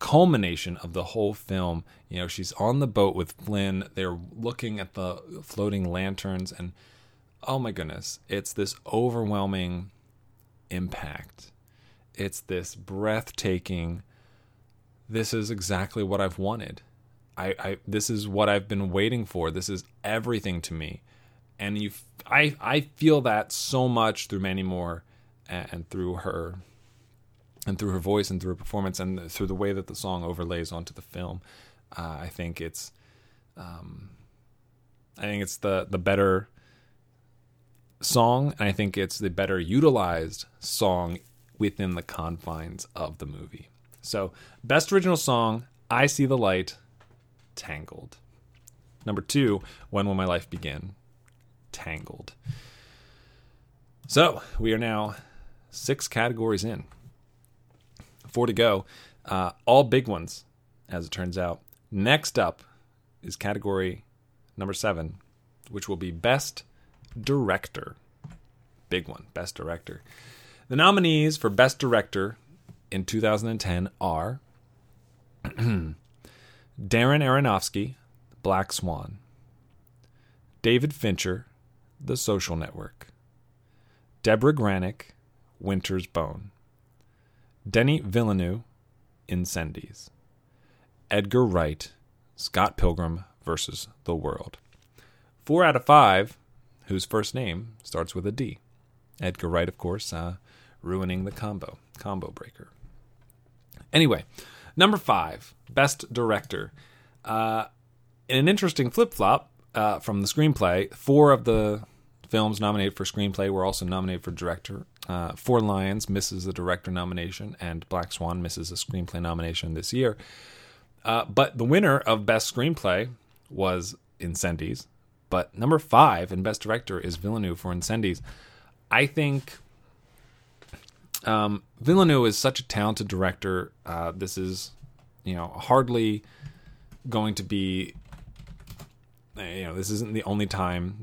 culmination of the whole film. You know, she's on the boat with Flynn. They're looking at the floating lanterns, and oh my goodness, it's this overwhelming impact. It's this breathtaking, this is exactly what I've wanted. I this is what I've been waiting for. This is everything to me. And I feel that so much through Mandy Moore and through her, and through her voice, and through her performance, and through the way that the song overlays onto the film. I think it's the better song, and I think it's the better utilized song within the confines of the movie. So, best original song, I See the Light, Tangled. Number 2, When Will My Life Begin? Tangled. So, we are now 6 categories in. 4 to go. All big ones, as it turns out. Next up is category number 7, which will be Best Director. Big one, Best Director. The nominees for Best Director in 2010 are Darren Aronofsky, Black Swan; David Fincher, The Social Network; Deborah Granik, Winter's Bone; Denis Villeneuve, Incendies; Edgar Wright, Scott Pilgrim vs. the World. 4 out of 5 whose first name starts with a D. Edgar Wright, of course, ruining the combo breaker. Anyway, number 5, Best Director. In an interesting flip-flop from the screenplay, 4 of the films nominated for screenplay were also nominated for director. Four Lions misses the director nomination, and Black Swan misses a screenplay nomination this year. But the winner of Best Screenplay was Incendies. But number 5 in Best Director is Villeneuve for Incendies. I think Villeneuve is such a talented director. This is, hardly going to be... this isn't the only time.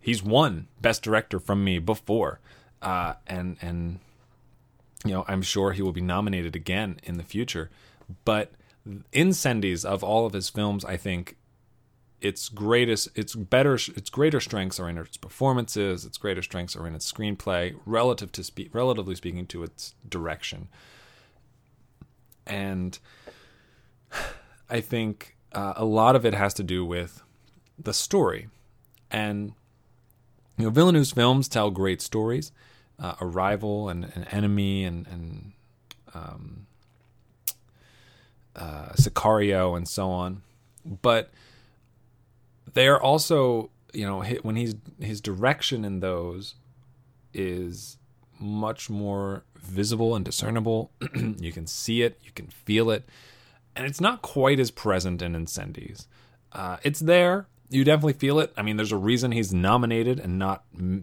He's won Best Director from me before. And I'm sure he will be nominated again in the future. But Incendies, of all of his films, I think its greater strengths are in its performances, its greater strengths are in its screenplay, relatively speaking to its direction. And I think a lot of it has to do with the story. And Villeneuve's films tell great stories, a rival and an enemy and Sicario and so on. But they are also, when his direction in those is much more visible and discernible. You can see it, you can feel it, and it's not quite as present in Incendies. It's there. You definitely feel it. I mean, there's a reason he's nominated and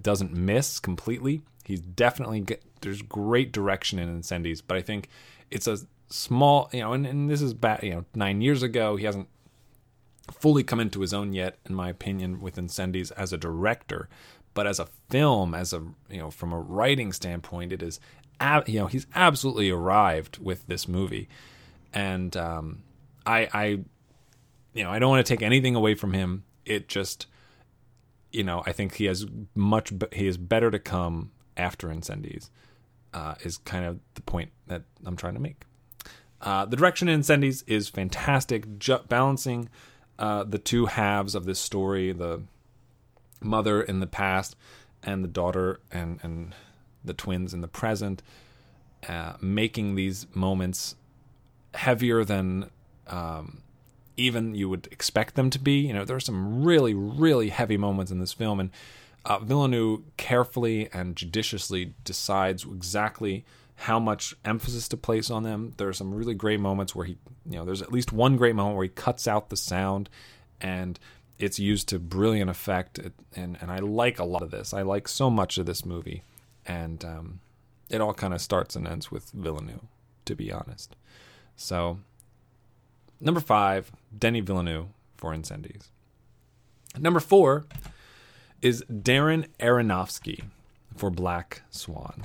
doesn't miss completely. He's definitely there's great direction in Incendies, but I think it's a small, and this is back, 9 years ago. He hasn't fully come into his own yet, in my opinion, with Incendies as a director, but as a film, from a writing standpoint, it is, he's absolutely arrived with this movie, and I don't want to take anything away from him. It just, I think he is better to come after Incendies, is kind of the point that I'm trying to make. The direction in Incendies is fantastic, balancing the two halves of this story, the mother in the past and the daughter and the twins in the present, making these moments heavier than even you would expect them to be. There are some really, really heavy moments in this film, and Villeneuve carefully and judiciously decides exactly how much emphasis to place on them. There are some really great moments where he, there's at least one great moment where he cuts out the sound, and it's used to brilliant effect. And I like a lot of this. I like so much of this movie, and it all kind of starts and ends with Villeneuve, to be honest. So, number 5, Denis Villeneuve for Incendies. Number 4 is Darren Aronofsky for Black Swan.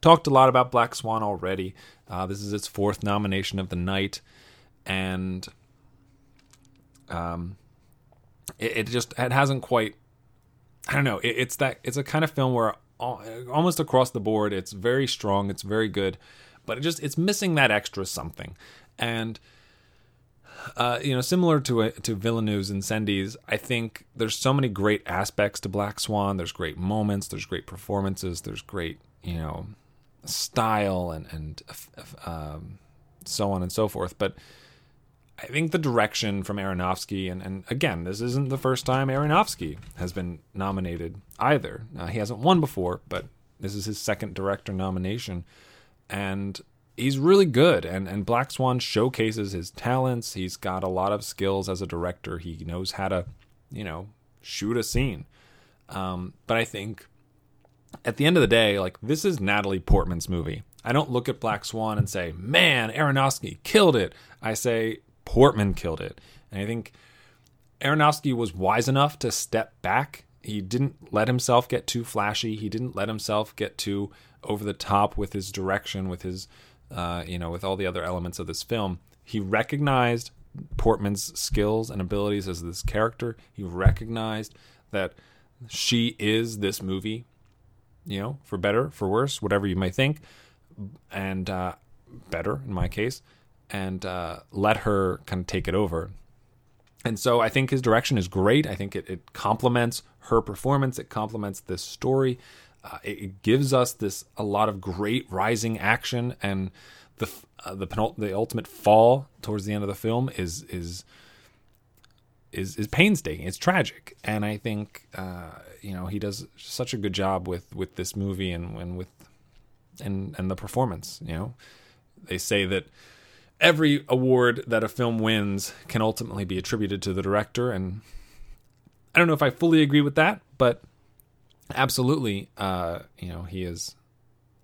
Talked a lot about Black Swan already. This is its 4th nomination of the night. and it hasn't quite. I don't know. It's a kind of film where almost across the board, it's very strong, it's very good, but it's missing that extra something. And similar to Villeneuve's Incendies, I think there's so many great aspects to Black Swan. There's great moments, there's great performances, there's great, style and so on and so forth. But I think the direction from Aronofsky, and again, this isn't the first time Aronofsky has been nominated either. He hasn't won before, but this is his second director nomination. And he's really good, and Black Swan showcases his talents. He's got a lot of skills as a director. He knows how to, shoot a scene. But I think at the end of the day, this is Natalie Portman's movie. I don't look at Black Swan and say, man, Aronofsky killed it. I say, Portman killed it. And I think Aronofsky was wise enough to step back. He didn't let himself get too flashy. He didn't let himself get too over the top with his direction, with his, with all the other elements of this film. He recognized Portman's skills and abilities as this character. He recognized that she is this movie, for better, for worse, whatever you may think, and better in my case, and let her kind of take it over. And so I think his direction is great. I think it complements her performance. It complements this story. It gives us a lot of great rising action, and the ultimate fall towards the end of the film is painstaking. It's tragic, and I think he does such a good job with this movie and the performance. They say that every award that a film wins can ultimately be attributed to the director, and I don't know if I fully agree with that, but absolutely, he is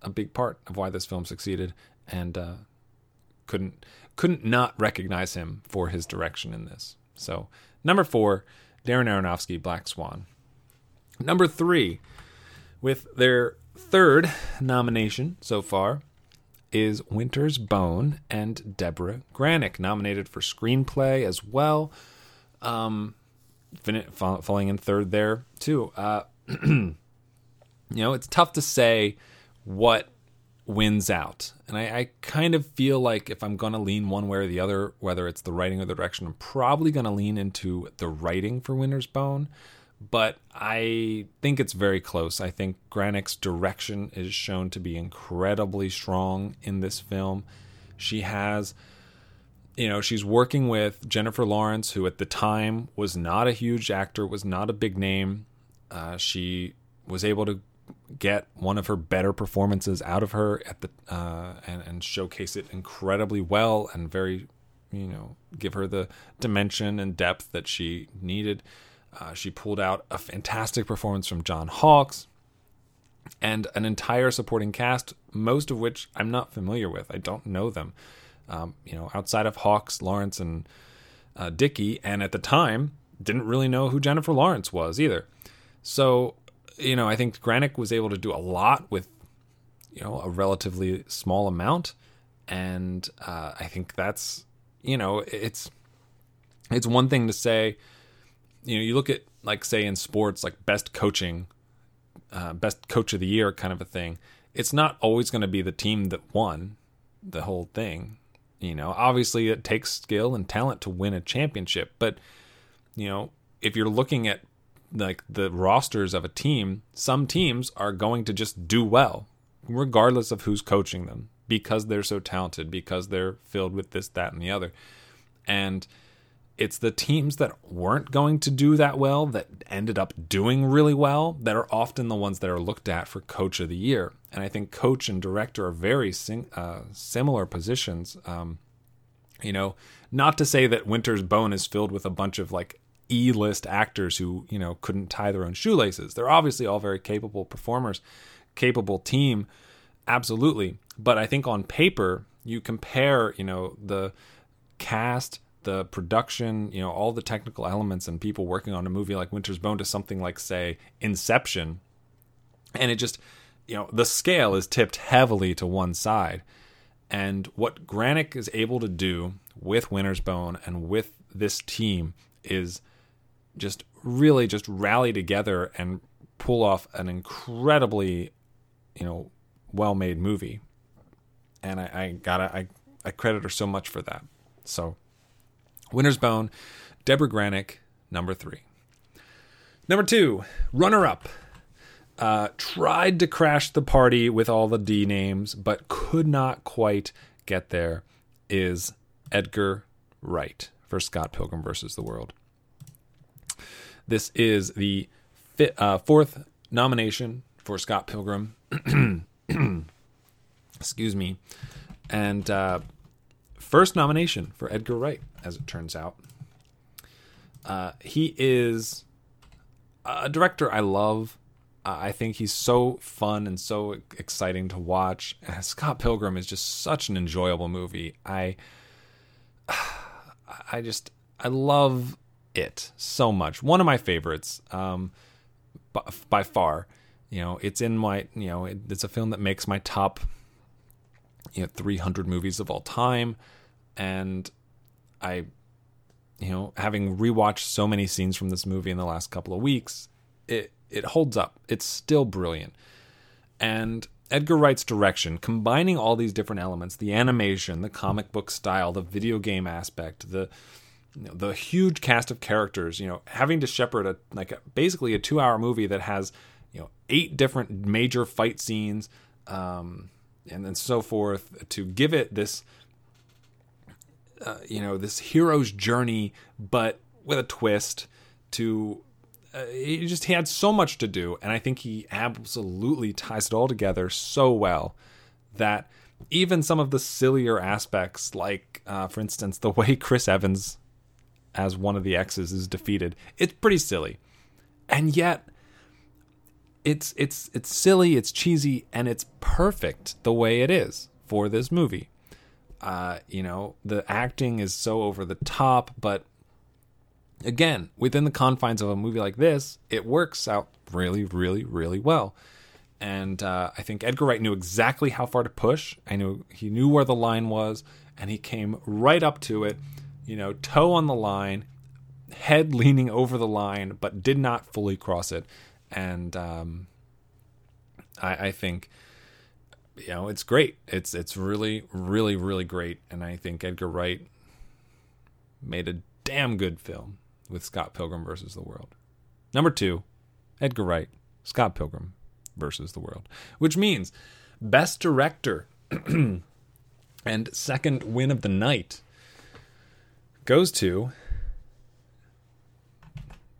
a big part of why this film succeeded, and couldn't not recognize him for his direction in this. So, number 4, Darren Aronofsky, Black Swan. Number 3, with their third nomination so far, is Winter's Bone and Deborah Granik, nominated for screenplay as well, falling in third there too. It's tough to say what wins out. And I kind of feel like if I'm going to lean one way or the other, whether it's the writing or the direction, I'm probably going to lean into the writing for Winter's Bone. But I think it's very close. I think Granik's direction is shown to be incredibly strong in this film. She has... she's working with Jennifer Lawrence, who at the time was not a huge actor, was not a big name. She was able to get one of her better performances out of her at the and showcase it incredibly well, and very, give her the dimension and depth that she needed. She pulled out a fantastic performance from John Hawkes and an entire supporting cast, most of which I'm not familiar with. I don't know them. Outside of Hawks, Lawrence, and Dickey, and at the time, didn't really know who Jennifer Lawrence was either. So, I think Granik was able to do a lot with, a relatively small amount, and I think that's, it's one thing to say, you look at, say in sports, best coaching, best coach of the year kind of a thing. It's not always going to be the team that won the whole thing. Obviously it takes skill and talent to win a championship, but if you're looking at the rosters of a team, some teams are going to just do well regardless of who's coaching them, because they're so talented, because they're filled with this, that, and the other. And it's the teams that weren't going to do that well that ended up doing really well that are often the ones that are looked at for coach of the year. And I think coach and director are very similar positions. Not to say that Winter's Bone is filled with a bunch of E-list actors who, couldn't tie their own shoelaces. They're obviously all very capable performers, capable team. Absolutely. But I think on paper, you compare, the cast, the production, all the technical elements and people working on a movie like Winter's Bone to something like, say, Inception. And it just, the scale is tipped heavily to one side. And what Granik is able to do with Winter's Bone and with this team is just really just rally together and pull off an incredibly, well-made movie. And I credit her so much for that. So Winter's Bone, Deborah Granik, number 3. Number 2, runner-up. Tried to crash the party with all the D names, but could not quite get there, is Edgar Wright for Scott Pilgrim vs. the World. This is the fourth nomination for Scott Pilgrim. Excuse me. And first nomination for Edgar Wright, as it turns out. He is a director I love. I think he's so fun and so exciting to watch. Scott Pilgrim is just such an enjoyable movie. I love it so much. One of my favorites, by far. It's in my, it's a film that makes my top, 300 movies of all time. And I, having rewatched so many scenes from this movie in the last couple of weeks, it holds up. It's still brilliant. And Edgar Wright's direction, combining all these different elements, the animation, the comic book style, the video game aspect, the huge cast of characters, having to shepherd basically a 2-hour movie that has, 8 different major fight scenes, and then so forth, to give it this, this hero's journey, but with a twist to... he had so much to do, and I think he absolutely ties it all together so well that even some of the sillier aspects, like, for instance, the way Chris Evans as one of the exes is defeated, it's pretty silly. And yet, it's silly, it's cheesy, and it's perfect the way it is for this movie. The acting is so over the top, but again, within the confines of a movie like this, it works out really, really, really well. And I think Edgar Wright knew exactly how far to push. He knew where the line was, and he came right up to it, toe on the line, head leaning over the line, but did not fully cross it. And I think, it's great. It's really, really, really great. And I think Edgar Wright made a damn good film with Scott Pilgrim vs. the World. Number 2, Edgar Wright, Scott Pilgrim vs. the World, which means Best Director and second win of the night goes to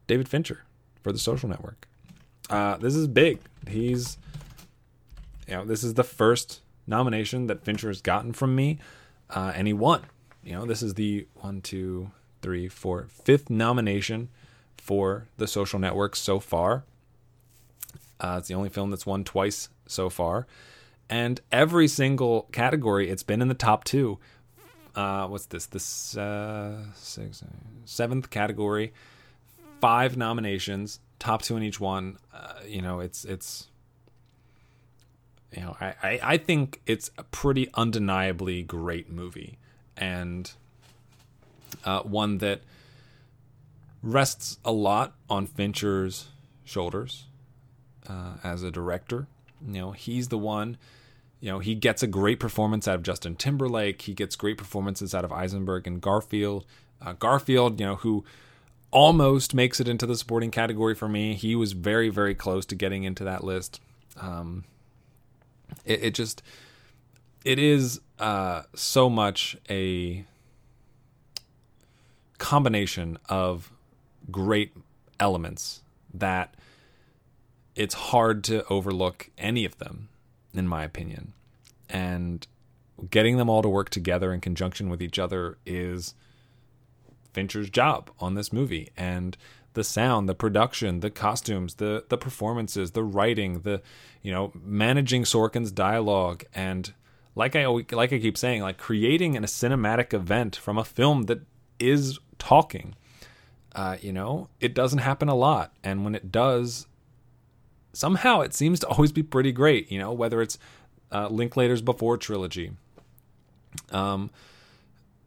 David Fincher for The Social Network. This is big. He's, this is the first nomination that Fincher has gotten from me, and he won. This is the 5th nomination for The Social Network so far. It's the only film that's won twice so far, and every single category it's been in the top 2. What's this? This 7th category, 5 nominations, top 2 in each one. I think it's a pretty undeniably great movie, and one that rests a lot on Fincher's shoulders as a director. He's the one, he gets a great performance out of Justin Timberlake. He gets great performances out of Eisenberg and Garfield. Garfield, who almost makes it into the supporting category for me. He was very, very close to getting into that list. It is so much a combination of great elements that it's hard to overlook any of them, in my opinion. And getting them all to work together in conjunction with each other is Fincher's job on this movie. And the sound, the production, the costumes, the performances, the writing, the managing Sorkin's dialogue, and like I keep saying, creating a cinematic event from a film that is talking. It doesn't happen a lot, and when it does, somehow it seems to always be pretty great, whether it's Linklater's Before trilogy,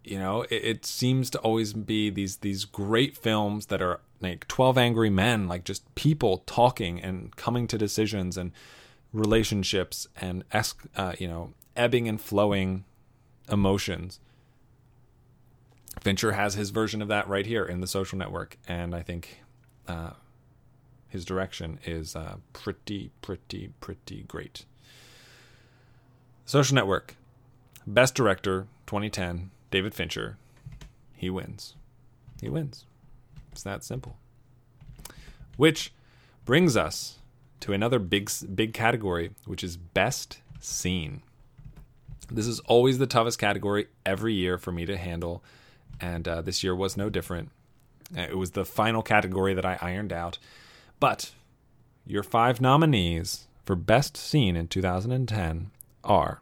You know, it seems to always be these great films that are like 12 Angry Men, like just people talking and coming to decisions and relationships and ebbing and flowing emotions. Fincher has his version of that right here in The Social Network, and I think his direction is pretty great. Social Network, Best Director, 2010, David Fincher. He wins. He wins. It's that simple. Which brings us to another big category, which is Best Scene. This is always the toughest category every year for me to handle, and this year was no different. It was the final category that I ironed out. But your five nominees for Best Scene in 2010 are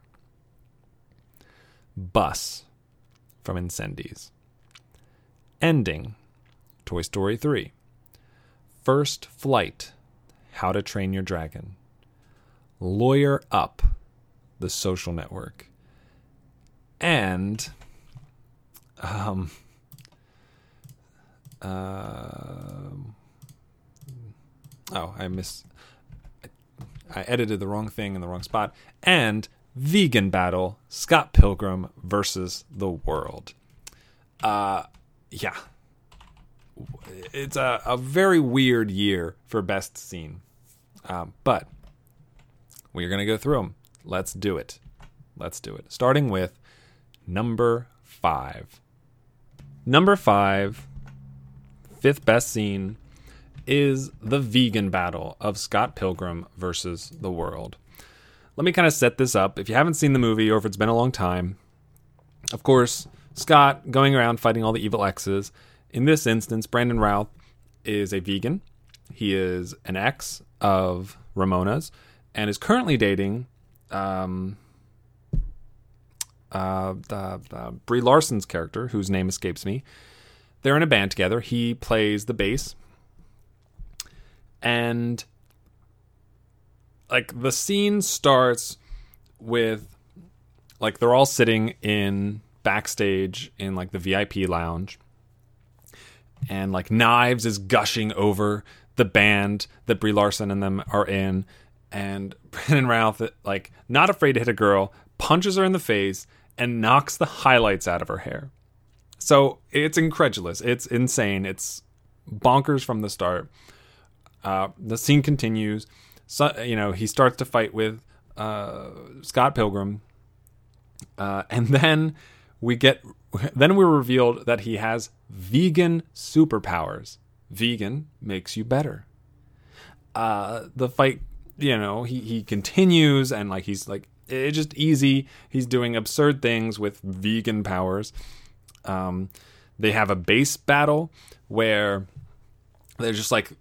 Bus from Incendies, Ending, Toy Story 3, First Flight, How to Train Your Dragon, Lawyer Up, The Social Network, and I edited the wrong thing in the wrong spot, and Vegan Battle, Scott Pilgrim vs. the World. Yeah. It's a very weird year for Best Scene, but we're going to go through them. Let's do it. Starting with number 5. Number 5, fifth best scene, is the vegan battle of Scott Pilgrim versus the World. Let me kind of set this up. If you haven't seen the movie or if it's been a long time, of course, Scott going around fighting all the evil exes. In this instance, Brandon Routh is a vegan. He is an ex of Ramona's and is currently dating Brie Larson's character, whose name escapes me. They're in a band together. He plays the bass. And like the scene starts with like they're all sitting in backstage in like the VIP lounge, and like Knives is gushing over the band that Brie Larson and them are in, and Brandon Routh, like not afraid to hit a girl, punches her in the face and knocks the highlights out of her hair. So it's incredulous. It's insane. It's bonkers from the start. The scene continues. So, you know, he starts to fight with Scott Pilgrim, and then we're revealed that he has vegan superpowers. Vegan makes you better. The fight, you know, he continues, and like he's like it's just easy. He's doing absurd things with vegan powers. They have a bass battle where they're just like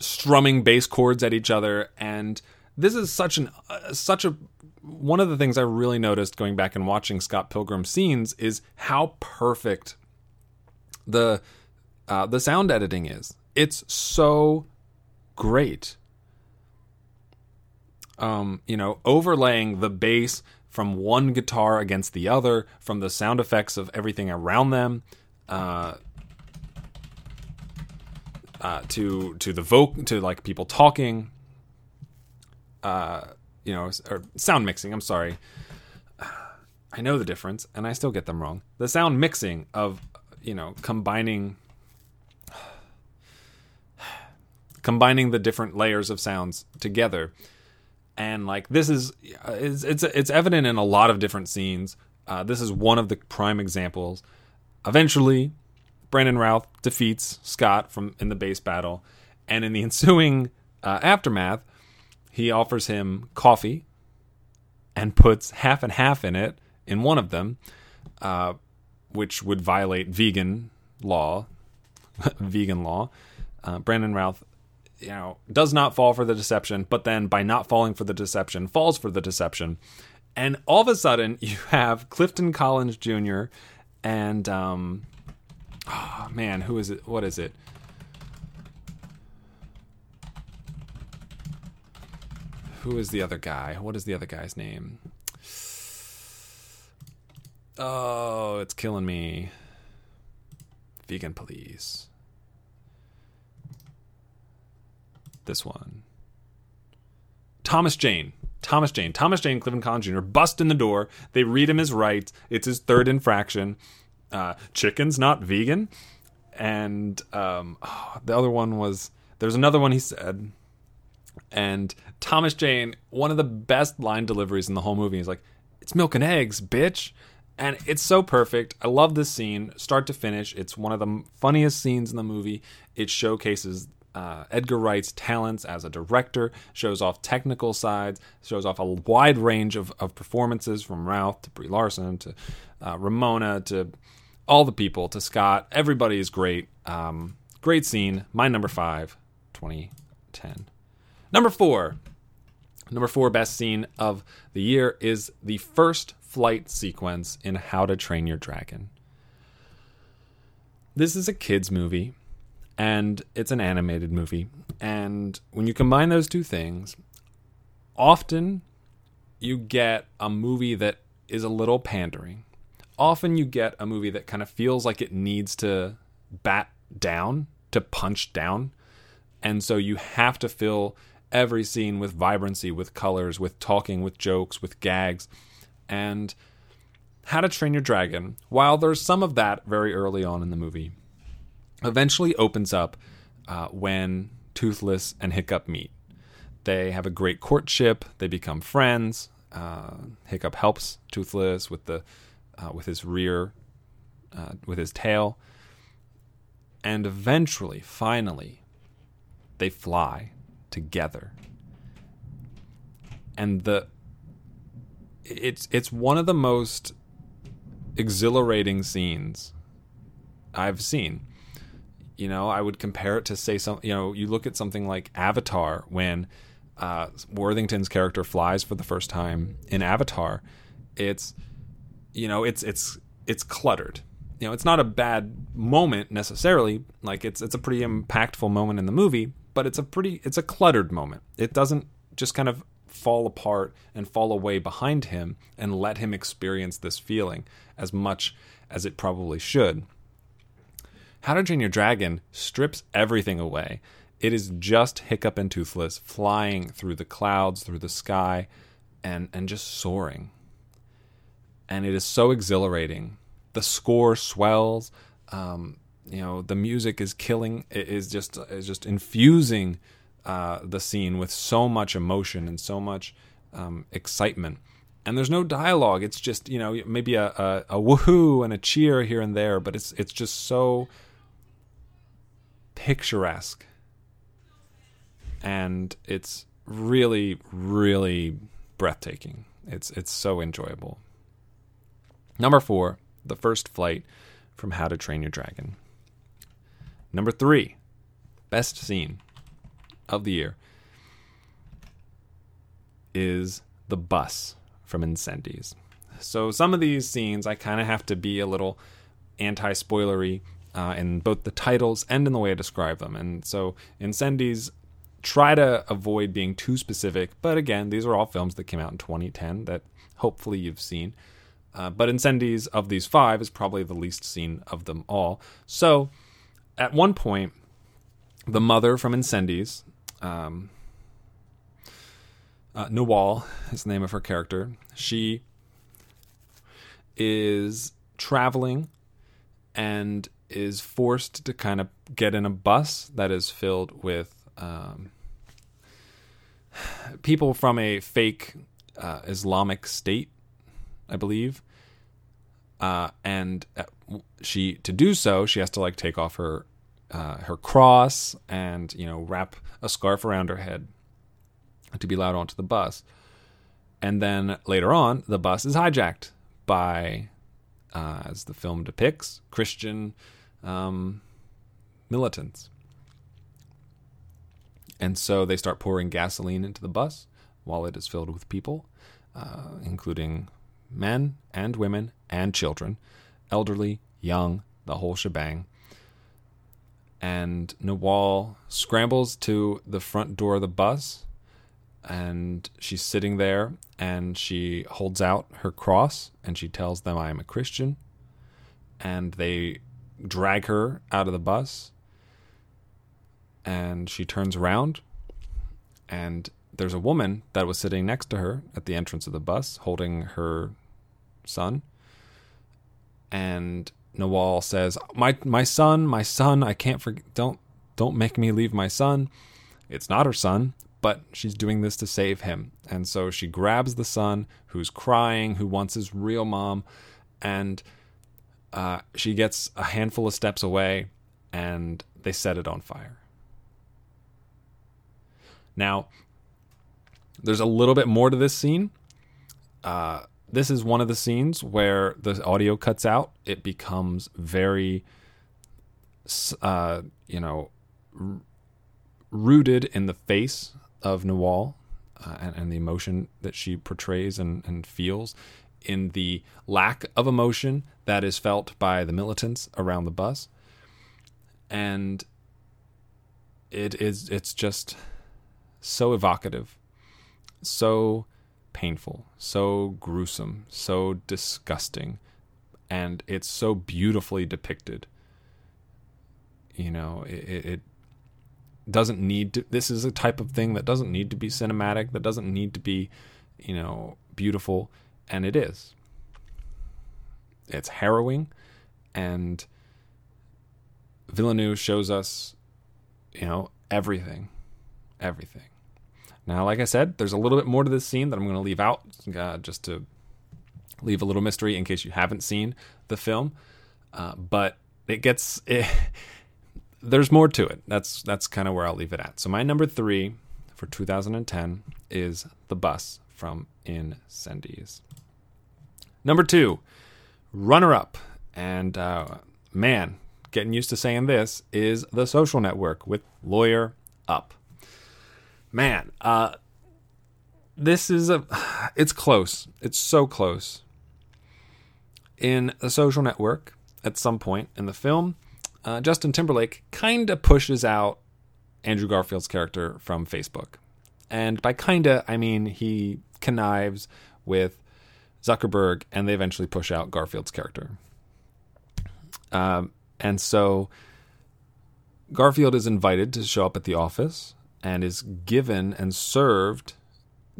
strumming bass chords at each other, and this is such a one of the things I really noticed going back and watching Scott Pilgrim scenes is how perfect the sound editing is. It's so great. You know, overlaying the bass from one guitar against the other, from the sound effects of everything around them, to the vocal, to like people talking, you know, or sound mixing. I'm sorry, I know the difference, and I still get them wrong. The sound mixing of, you know, combining the different layers of sounds together, and like this is it's evident in a lot of different scenes. This is one of the prime examples. Eventually, Brandon Routh defeats Scott in the bass battle, and in the ensuing aftermath, he offers him coffee and puts half and half in it in one of them, which would violate vegan law. Vegan law. Brandon Routh, you know, does not fall for the deception, but then by not falling for the deception, falls for the deception, and all of a sudden you have Clifton Collins Jr. and oh, man, who is it? What is it? Who is the other guy? What is the other guy's name? Oh, it's killing me. Vegan Police. This one. Thomas Jane, Cliven Collins Jr. bust in the door. They read him his rights. It's his third infraction. Chicken's not vegan. And the other one was... There's another one he said. And Thomas Jane, one of the best line deliveries in the whole movie. He's like, it's milk and eggs, bitch. And it's so perfect. I love this scene, start to finish. It's one of the funniest scenes in the movie. It showcases... Edgar Wright's talents as a director, shows off technical sides, shows off a wide range of performances from Ralph to Brie Larson to Ramona to all the people, to Scott. Everybody is great. Great scene. My number 5, 2010. Number 4 best scene of the year is the first flight sequence in How to Train Your Dragon. This is a kids movie. And it's an animated movie. And when you combine those two things, often you get a movie that is a little pandering. Often you get a movie that kind of feels like it needs to bat down, to punch down. And so you have to fill every scene with vibrancy, with colors, with talking, with jokes, with gags. And How to Train Your Dragon, while there's some of that very early on in the movie, eventually opens up when Toothless and Hiccup meet. They have a great courtship. They become friends. Hiccup helps Toothless with his tail, and eventually, finally, they fly together. And it's one of the most exhilarating scenes I've seen. You know, I would compare it to, say, you look at something like Avatar, when Worthington's character flies for the first time in Avatar. It's cluttered. You know, it's not a bad moment necessarily. Like, it's a pretty impactful moment in the movie, but it's a cluttered moment. It doesn't just kind of fall apart and fall away behind him and let him experience this feeling as much as it probably should. How to Train Your Dragon strips everything away. It is just Hiccup and Toothless flying through the clouds, through the sky, and just soaring. And it is so exhilarating. The score swells. The music is killing. It is just infusing the scene with so much emotion and so much excitement. And there's no dialogue. It's just, maybe a woohoo and a cheer here and there, but it's just so picturesque, and it's really, really breathtaking. It's so enjoyable. Number 4, the first flight from How to Train Your Dragon. Number 3, best scene of the year is the bus from Incendies. So some of these scenes I kind of have to be a little anti-spoilery in both the titles and in the way I describe them. And so Incendies, try to avoid being too specific, but again, these are all films that came out in 2010 that hopefully you've seen. But Incendies, of these 5, is probably the least seen of them all. So at one point, the mother from Incendies, Nawal is the name of her character. She is traveling and is forced to kind of get in a bus that is filled with people from a fake Islamic state, I believe. And she, to do so, she has to like take off her cross and, wrap a scarf around her head to be allowed onto the bus. And then later on, the bus is hijacked by, as the film depicts, Christian militants. And so they start pouring gasoline into the bus while it is filled with people, including men and women and children, elderly, young, the whole shebang. And Nawal scrambles to the front door of the bus and she's sitting there and she holds out her cross and she tells them, I am a Christian, and they drag her out of the bus, and she turns around and there's a woman that was sitting next to her at the entrance of the bus holding her son, and Nawal says, my son, I can't forget, don't make me leave my son. It's not her son, but she's doing this to save him. And so she grabs the son who's crying, who wants his real mom, and she gets a handful of steps away and they set it on fire. Now, there's a little bit more to this scene. This is one of the scenes where the audio cuts out. It becomes very, rooted in the face of Nawal and the emotion that she portrays and feels, in the lack of emotion that is felt by the militants around the bus. And it's just so evocative, so painful, so gruesome, so disgusting, and it's so beautifully depicted. It doesn't need to, this is a type of thing that doesn't need to be cinematic, that doesn't need to be, beautiful, and it is. It's harrowing, and Villeneuve shows us, everything. Now, like I said, there's a little bit more to this scene that I'm going to leave out, just to leave a little mystery in case you haven't seen the film. But there's more to it. That's kind of where I'll leave it at. So my number 3 for 2010 is The Bus from Incendies. Number 2, runner-up, and getting used to saying this, is The Social Network with Lawyer Up. This is it's close. It's so close. In The Social Network, at some point in the film, Justin Timberlake kind of pushes out Andrew Garfield's character from Facebook. And by kind of, I mean he connives with Zuckerberg, and they eventually push out Garfield's character. And so Garfield is invited to show up at the office and is given and served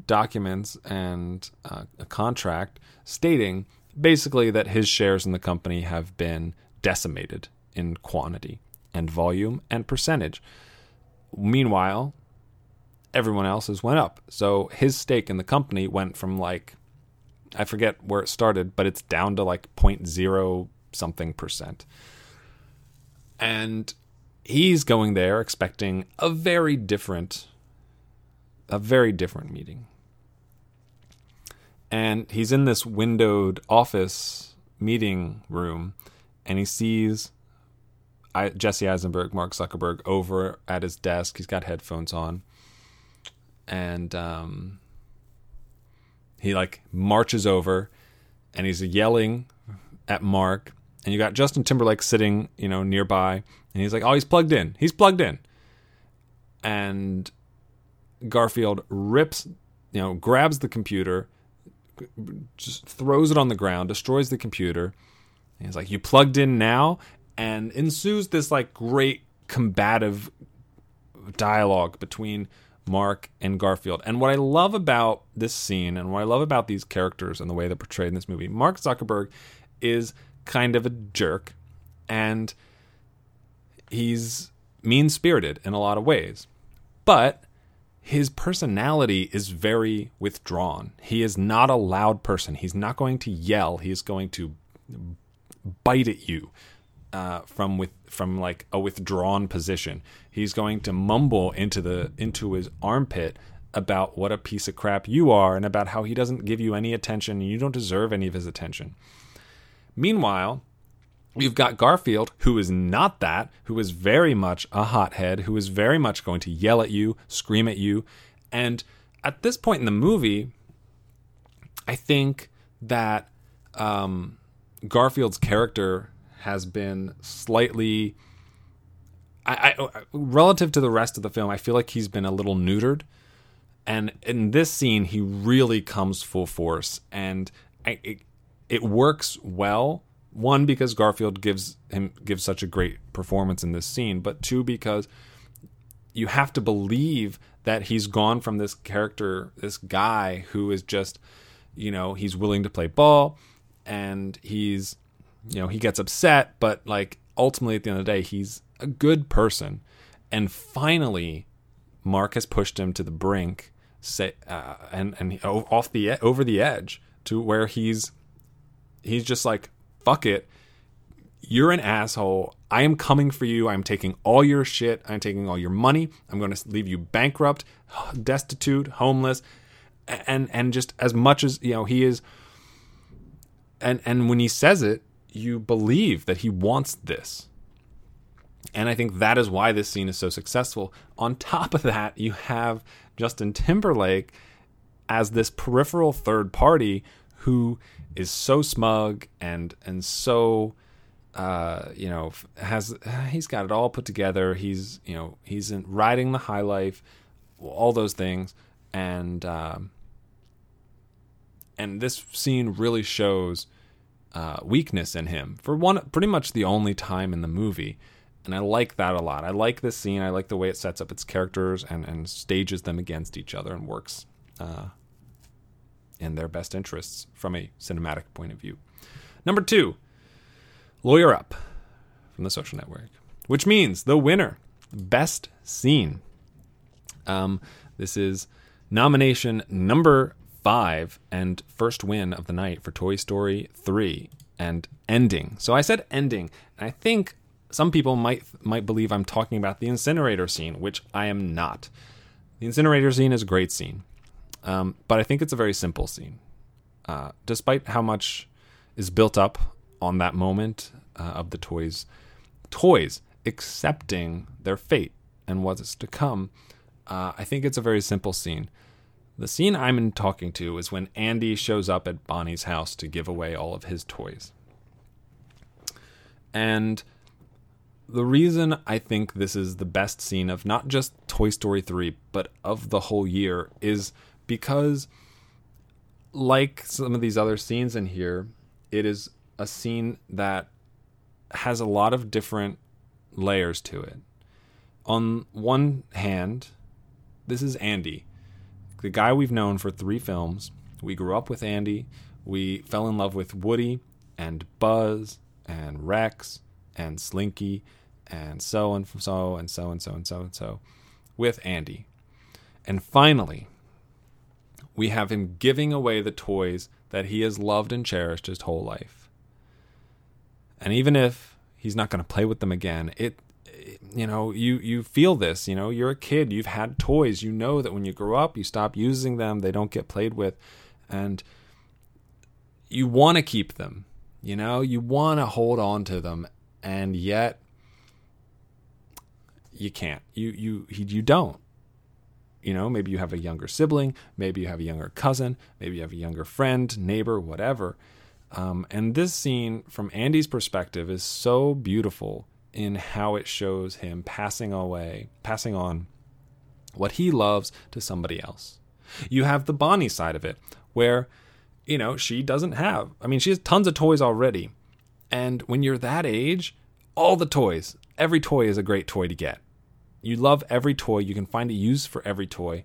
documents and a contract stating basically that his shares in the company have been decimated in quantity and volume and percentage. Meanwhile, everyone else's went up. So his stake in the company went from, like, I forget where it started, but it's down to like 0.0 something percent. And he's going there expecting a very different meeting. And he's in this windowed office meeting room, and he sees Jesse Eisenberg, Mark Zuckerberg, over at his desk. He's got headphones on. And he marches over, and he's yelling at Mark. And you got Justin Timberlake sitting, nearby. And he's like, oh, he's plugged in. And Garfield rips, grabs the computer, just throws it on the ground, destroys the computer. And he's like, you plugged in now? And ensues this great combative dialogue between Mark and Garfield. And what I love about this scene, and what I love about these characters and the way they're portrayed in this movie, Mark Zuckerberg is kind of a jerk, and he's mean-spirited in a lot of ways, but his personality is very withdrawn. He is not a loud person. He's not going to yell. He is going to bite at you from a withdrawn position. He's going to mumble into his armpit about what a piece of crap you are, and about how he doesn't give you any attention and you don't deserve any of his attention. Meanwhile, you've got Garfield, who is not that, who is very much a hothead, who is very much going to yell at you, scream at you. And at this point in the movie, I think that Garfield's character has been slightly, relative to the rest of the film, I feel like he's been a little neutered. And in this scene, he really comes full force, and it works well. One, because Garfield gives such a great performance in this scene, but two, because you have to believe that he's gone from this character, this guy who is just, you know, he's willing to play ball, and he's, you know, he gets upset, but like ultimately at the end of the day, he's a good person. And finally, Mark has pushed him to the brink, over the edge, to where he's just like, fuck it, you're an asshole, I am coming for you, I'm taking all your shit, I'm taking all your money, I'm going to leave you bankrupt, destitute, homeless, and just as much as, you know, he is, and when he says it, you believe that he wants this. And I think that is why this scene is so successful. On top of that, you have Justin Timberlake as this peripheral third party who is so smug and so, you know, he's got it all put together. He's, you know, he's riding the high life, all those things. And this scene really shows weakness in him for one, pretty much the only time in the movie. And I like that a lot. I like this scene. I like the way it sets up its characters and stages them against each other and works in their best interests from a cinematic point of view. Number 2, Lawyer Up from The Social Network, which means the winner, best scene. This is nomination number 5 and first win of the night for Toy Story 3 and ending. So I said ending, and I think some people might believe I'm talking about the incinerator scene, which I am not. The incinerator scene is a great scene, but I think it's a very simple scene. Despite how much is built up on that moment of the toys accepting their fate and what's to come, I think it's a very simple scene. The scene I'm talking to is when Andy shows up at Bonnie's house to give away all of his toys. And the reason I think this is the best scene of not just Toy Story 3, but of the whole year is because, like some of these other scenes in here, it is a scene that has a lot of different layers to it. On one hand, this is Andy, the guy we've known for 3 films. We grew up with Andy. We fell in love with Woody and Buzz and Rex and Slinky, and so and so and so and so and so and so with Andy. And finally, we have him giving away the toys that he has loved and cherished his whole life. And even if he's not going to play with them again, it you know, you feel this, you know, you're a kid, you've had toys, you know that when you grow up, you stop using them, they don't get played with, and you want to keep them, you know, you want to hold on to them. And yet, you can't. You don't. You know, maybe you have a younger sibling, maybe you have a younger cousin, maybe you have a younger friend, neighbor, whatever. And this scene, from Andy's perspective, is so beautiful in how it shows him passing on what he loves to somebody else. You have the Bonnie side of it, where, you know, she doesn't have. I mean, she has tons of toys already. And when you're that age, all the toys, every toy is a great toy to get. You love every toy. You can find a use for every toy.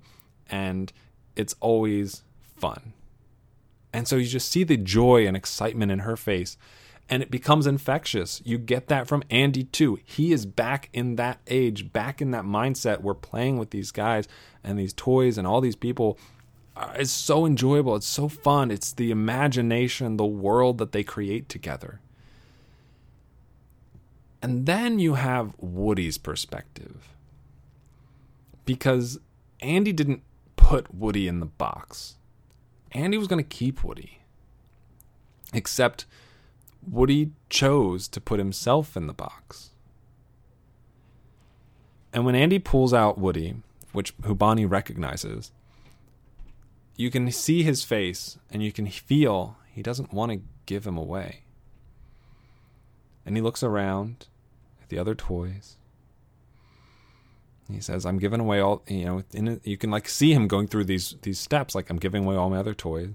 And it's always fun. And so you just see the joy and excitement in her face. And it becomes infectious. You get that from Andy too. He is back in that age, back in that mindset where playing with these guys and these toys and all these people is so enjoyable. It's so fun. It's the imagination, the world that they create together. And then you have Woody's perspective, because Andy didn't put Woody in the box. Andy was going to keep Woody, except Woody chose to put himself in the box. And when Andy pulls out Woody, who Bonnie recognizes, you can see his face and you can feel he doesn't want to give him away. And he looks around the other toys, He says, I'm giving away all, you can like see him going through these steps. Like, I'm giving away all my other toys.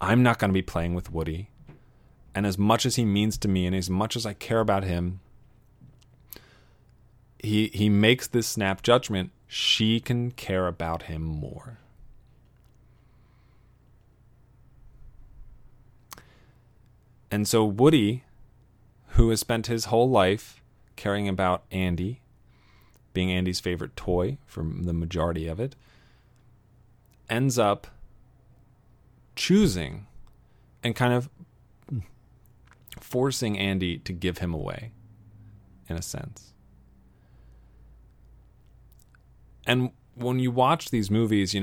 I'm not going to be playing with Woody. And as much as he means to me and as much as I care about him, he makes this snap judgment. She can care about him more. And so Woody, who has spent his whole life caring about Andy, being Andy's favorite toy for the majority of it, ends up choosing and kind of forcing Andy to give him away, in a sense. And when you watch these movies, in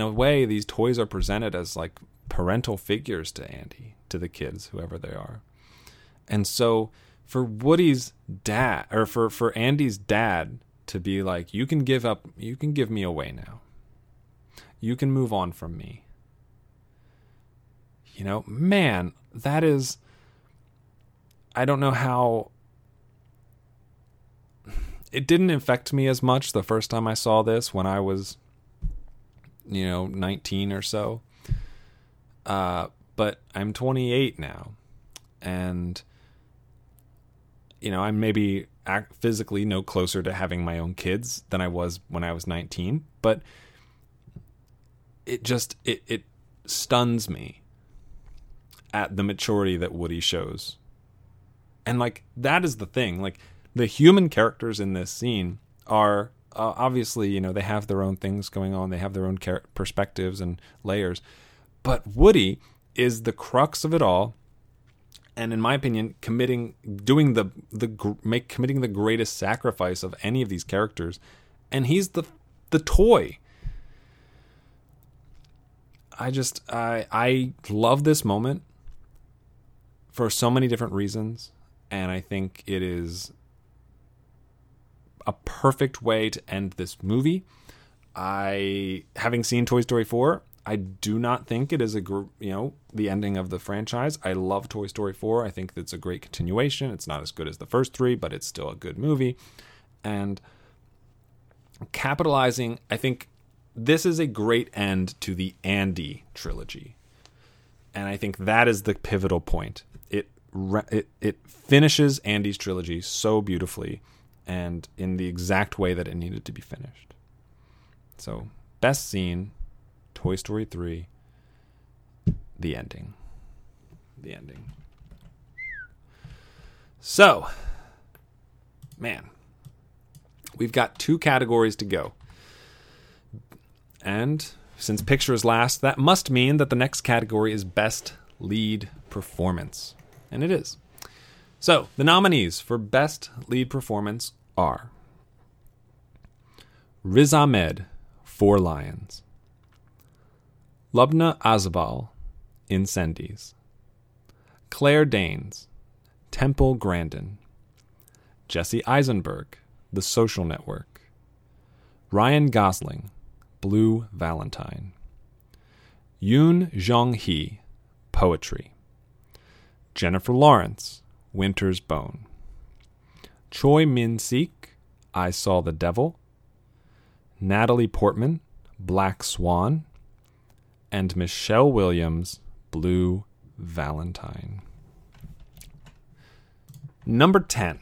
a way, these toys are presented as like parental figures to Andy, to the kids, whoever they are. And so for Woody's dad, or for Andy's dad to be like, you can give me away now. You can move on from me. Man, that is, I don't know how, it didn't affect me as much the first time I saw this when I was, 19 or so. But I'm 28 now, and I'm maybe physically no closer to having my own kids than I was when I was 19, but it stuns me at the maturity that Woody shows. And like, that is the thing, like the human characters in this scene are obviously, they have their own things going on. They have their own perspectives and layers, but Woody is the crux of it all. And in my opinion, committing the greatest sacrifice of any of these characters, and he's the toy. I love this moment for so many different reasons, and I think it is a perfect way to end this movie. Having seen Toy Story 4, I do not think it is the ending of the franchise. I love Toy Story 4. I think that's a great continuation. It's not as good as the first three, but it's still a good movie. And capitalizing, I think this is a great end to the Andy trilogy. And I think that is the pivotal point. It finishes Andy's trilogy so beautifully and in the exact way that it needed to be finished. So, best scene, Toy Story 3, the ending. The ending. So, man, we've got two categories to go. And since pictures last, that must mean that the next category is Best Lead Performance. And it is. So, the nominees for Best Lead Performance are Riz Ahmed, Four Lions. Lubna Azabal, Incendies. Claire Danes, Temple Grandin. Jesse Eisenberg, The Social Network. Ryan Gosling, Blue Valentine. Yoon Jong-hee, Poetry. Jennifer Lawrence, Winter's Bone. Choi Min-sik, I Saw the Devil. Natalie Portman, Black Swan. And Michelle Williams, Blue Valentine. Number 10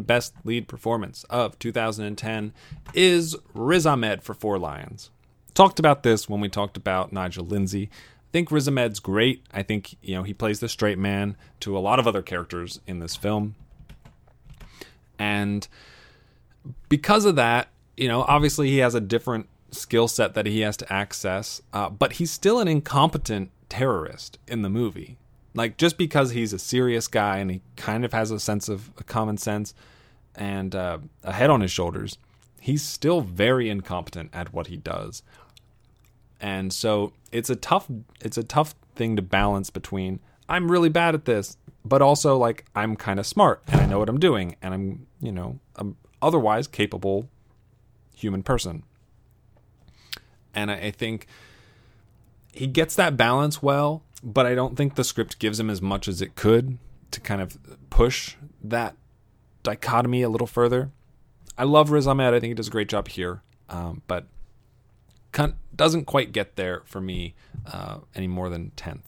best lead performance of 2010 is Riz Ahmed for Four Lions. Talked about this when we talked about Nigel Lindsay. I think Riz Ahmed's great. I think, he plays the straight man to a lot of other characters in this film. And because of that, obviously he has a different skill set that he has to access, but he's still an incompetent terrorist in the movie. Like, just because he's a serious guy and he kind of has a sense of common sense and a head on his shoulders, he's still very incompetent at what he does. And so it's a tough thing to balance between I'm really bad at this, but also like I'm kind of smart and I know what I'm doing and I'm an otherwise capable human person. And I think he gets that balance well, but I don't think the script gives him as much as it could to kind of push that dichotomy a little further. I love Riz Ahmed. I think he does a great job here, but doesn't quite get there for me any more than 10th.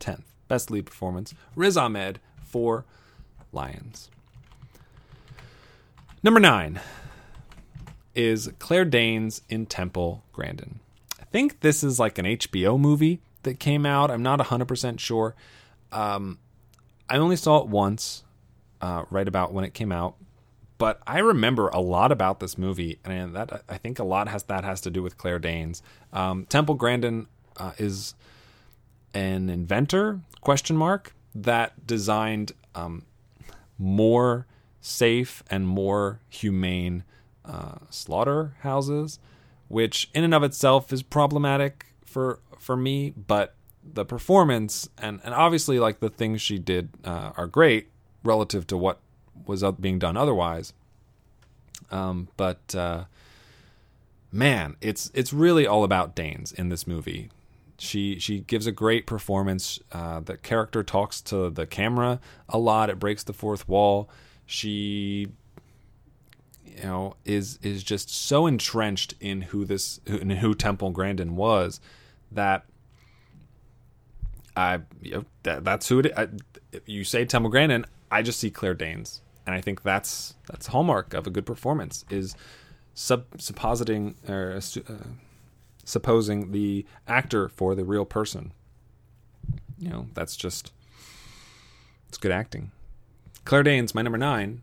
10th. Best lead performance. Riz Ahmed for Lions. Number 9 is Claire Danes in Temple Grandin. I think this is like an HBO movie that came out. I'm not 100% sure. I only saw it once, right about when it came out. But I remember a lot about this movie, and that I think a lot has to do with Claire Danes. Temple Grandin is an inventor ? That designed more safe and more humane slaughterhouses, which in and of itself is problematic for me. But the performance and obviously like the things she did are great relative to what was being done otherwise. Man, it's really all about Danes in this movie. She gives a great performance. The character talks to the camera a lot. It breaks the fourth wall. She, is just so entrenched in who Temple Grandin was that that's who it is. You say Temple Grandin, I just see Claire Danes, and I think that's hallmark of a good performance, is supposing the actor for the real person. That's just, it's good acting. Claire Danes, my number 9,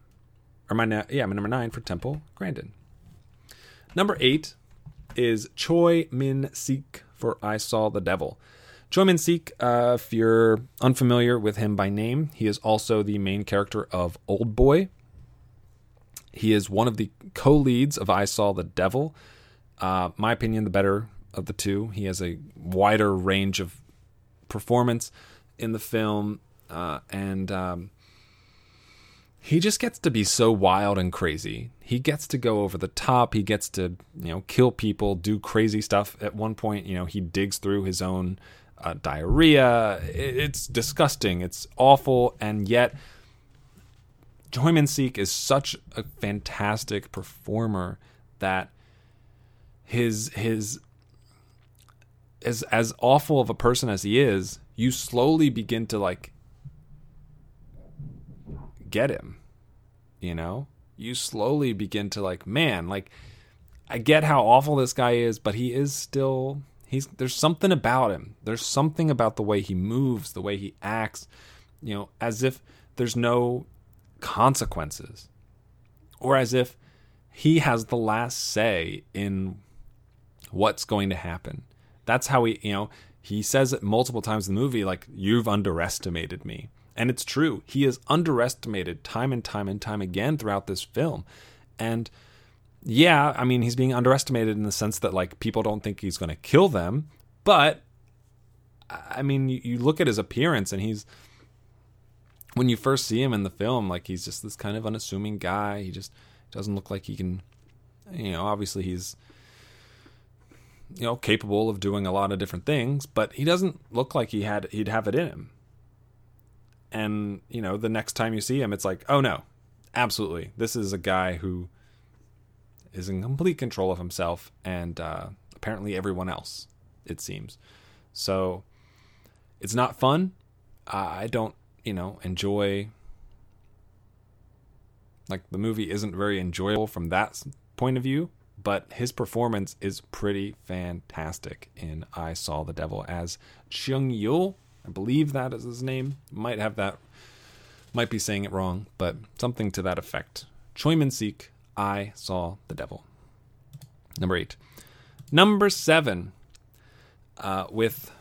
my number 9 for Temple Grandin. Number 8 is Choi Min-sik for I Saw the Devil. Choi Min-sik, if you're unfamiliar with him by name, he is also the main character of Old Boy. He is one of the co-leads of I Saw the Devil. My opinion, the better of the two. He has a wider range of performance in the film, and he just gets to be so wild and crazy. He gets to go over the top. He gets to kill people, do crazy stuff. At one point, he digs through his own diarrhea. It's disgusting. It's awful, and yet Choi Min-sik is such a fantastic performer that his as awful of a person as he is, you slowly begin to get him. You slowly begin to I get how awful this guy is, but he is still, there's something about him. There's something about the way he moves, the way he acts, as if there's no consequences, or as if he has the last say in what's going to happen. That's how he, he says it multiple times in the movie, you've underestimated me. And it's true. He is underestimated time and time and time again throughout this film. And yeah, I mean, he's being underestimated in the sense that people don't think he's going to kill them. But I mean, you look at his appearance, and he's, when you first see him in the film, he's just this kind of unassuming guy. He just doesn't look like he can, obviously he's, capable of doing a lot of different things, but he doesn't look like he'd have it in him. And, the next time you see him, it's oh no, absolutely. This is a guy who is in complete control of himself and apparently everyone else, it seems. So it's not fun. I don't, enjoy, the movie isn't very enjoyable from that point of view, but his performance is pretty fantastic in I Saw the Devil as Chung Yul. I believe that is his name. Might be saying it wrong, but something to that effect. Choi Min-sik, I Saw the Devil. Number 8. Number 7, with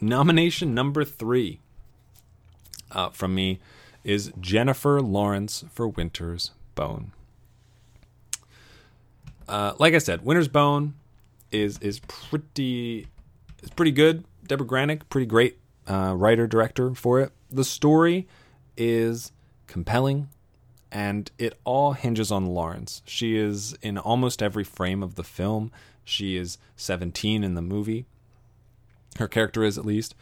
nomination number 3 from me is Jennifer Lawrence for Winter's Bone. Like I said, Winter's Bone is pretty good. Deborah Granik, pretty great writer director for it. The story is compelling, and it all hinges on Lawrence. She is in almost every frame of the film. She is 17 in the movie. Her character is, at least,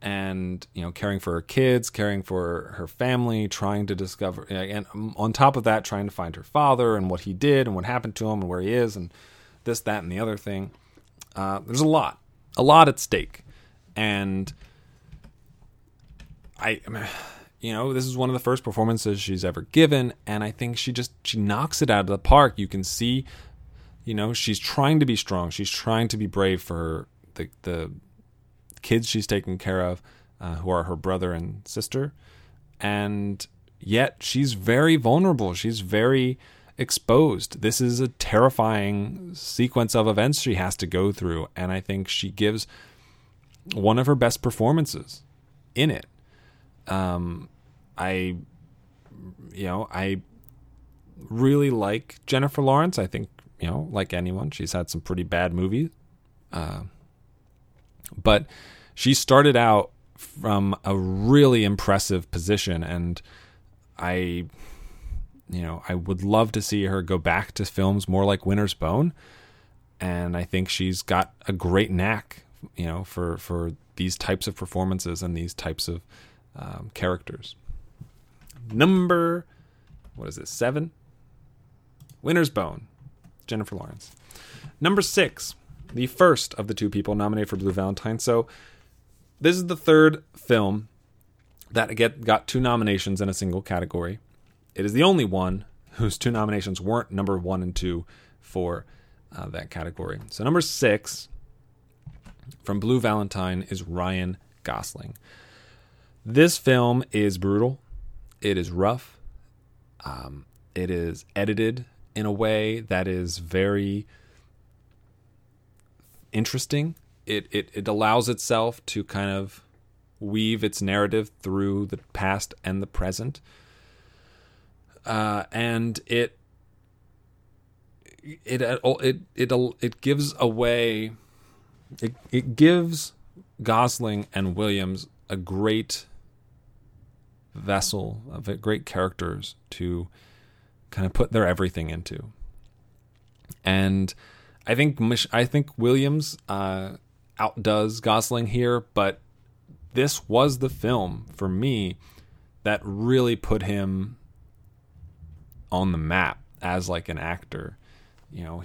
and, you know, caring for her kids, caring for her family, trying to discover, and on top of that, trying to find her father and what he did and what happened to him and where he is and this, that, and the other thing. There's a lot at stake. And this is one of the first performances she's ever given. And I think she knocks it out of the park. You can see, you know, she's trying to be strong. She's trying to be brave for the kids she's taking care of, who are her brother and sister. And yet she's very vulnerable. She's very exposed. This is a terrifying sequence of events she has to go through. And I think she gives one of her best performances in it. I really like Jennifer Lawrence. I think, you know, like anyone, she's had some pretty bad movies. But she started out from a really impressive position, and I would love to see her go back to films more like Winter's Bone. And I think she's got a great knack, you know, for these types of performances and these types of characters. Number, what is this, 7? Winter's Bone, Jennifer Lawrence. Number 6. The first of the two people nominated for Blue Valentine. So this is the third film that got 2 nominations in a single category. It is the only one whose 2 nominations weren't number 1 and 2 for that category. So number 6 from Blue Valentine is Ryan Gosling. This film is brutal. It is rough. It is edited in a way that is very interesting. It allows itself to kind of weave its narrative through the past and the present, and it gives away. It gives Gosling and Williams a great vessel of great characters to kind of put their everything into, and I think Williams outdoes Gosling here, but this was the film for me that really put him on the map as like an actor. You know,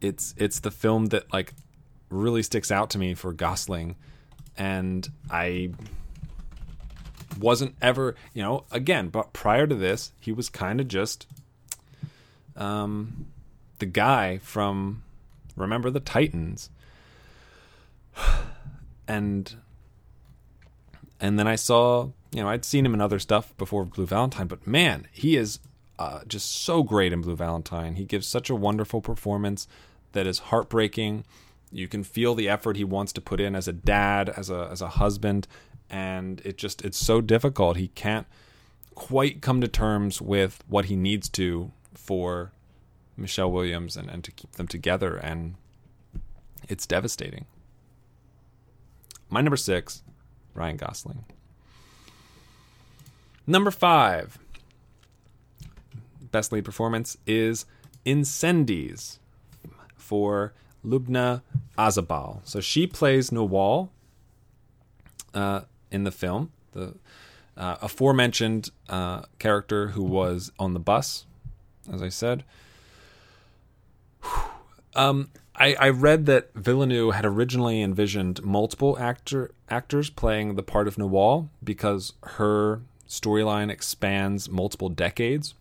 it's the film that like really sticks out to me for Gosling, and I wasn't ever, you know, again, but prior to this, he was kind of just the guy from Remember the Titans, and then I saw, you know, I'd seen him in other stuff before Blue Valentine, but man, he is just so great in Blue Valentine. He gives such a wonderful performance that is heartbreaking. You can feel the effort he wants to put in as a dad, as a husband, and it's so difficult. He can't quite come to terms with what he needs to for Michelle Williams and to keep them together, and it's devastating. My number 6, Ryan Gosling. Number 5, best lead performance is Incendies for Lubna Azabal. So she plays Nawal in the film, the aforementioned character who was on the bus, as I said. I read that Villeneuve had originally envisioned multiple actors playing the part of Nawal because her storyline expands multiple decades.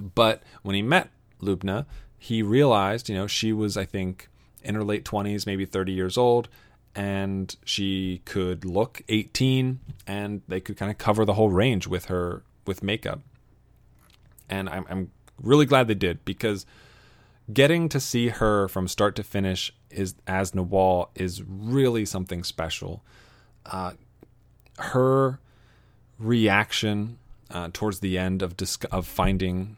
But when he met Lubna, he realized, you know, she was, I think, in her late 20s, maybe 30 years old, and she could look 18, and they could kind of cover the whole range with her, with makeup. And I'm really glad they did, because getting to see her from start to finish as Nawal is really something special. Her reaction towards the end of finding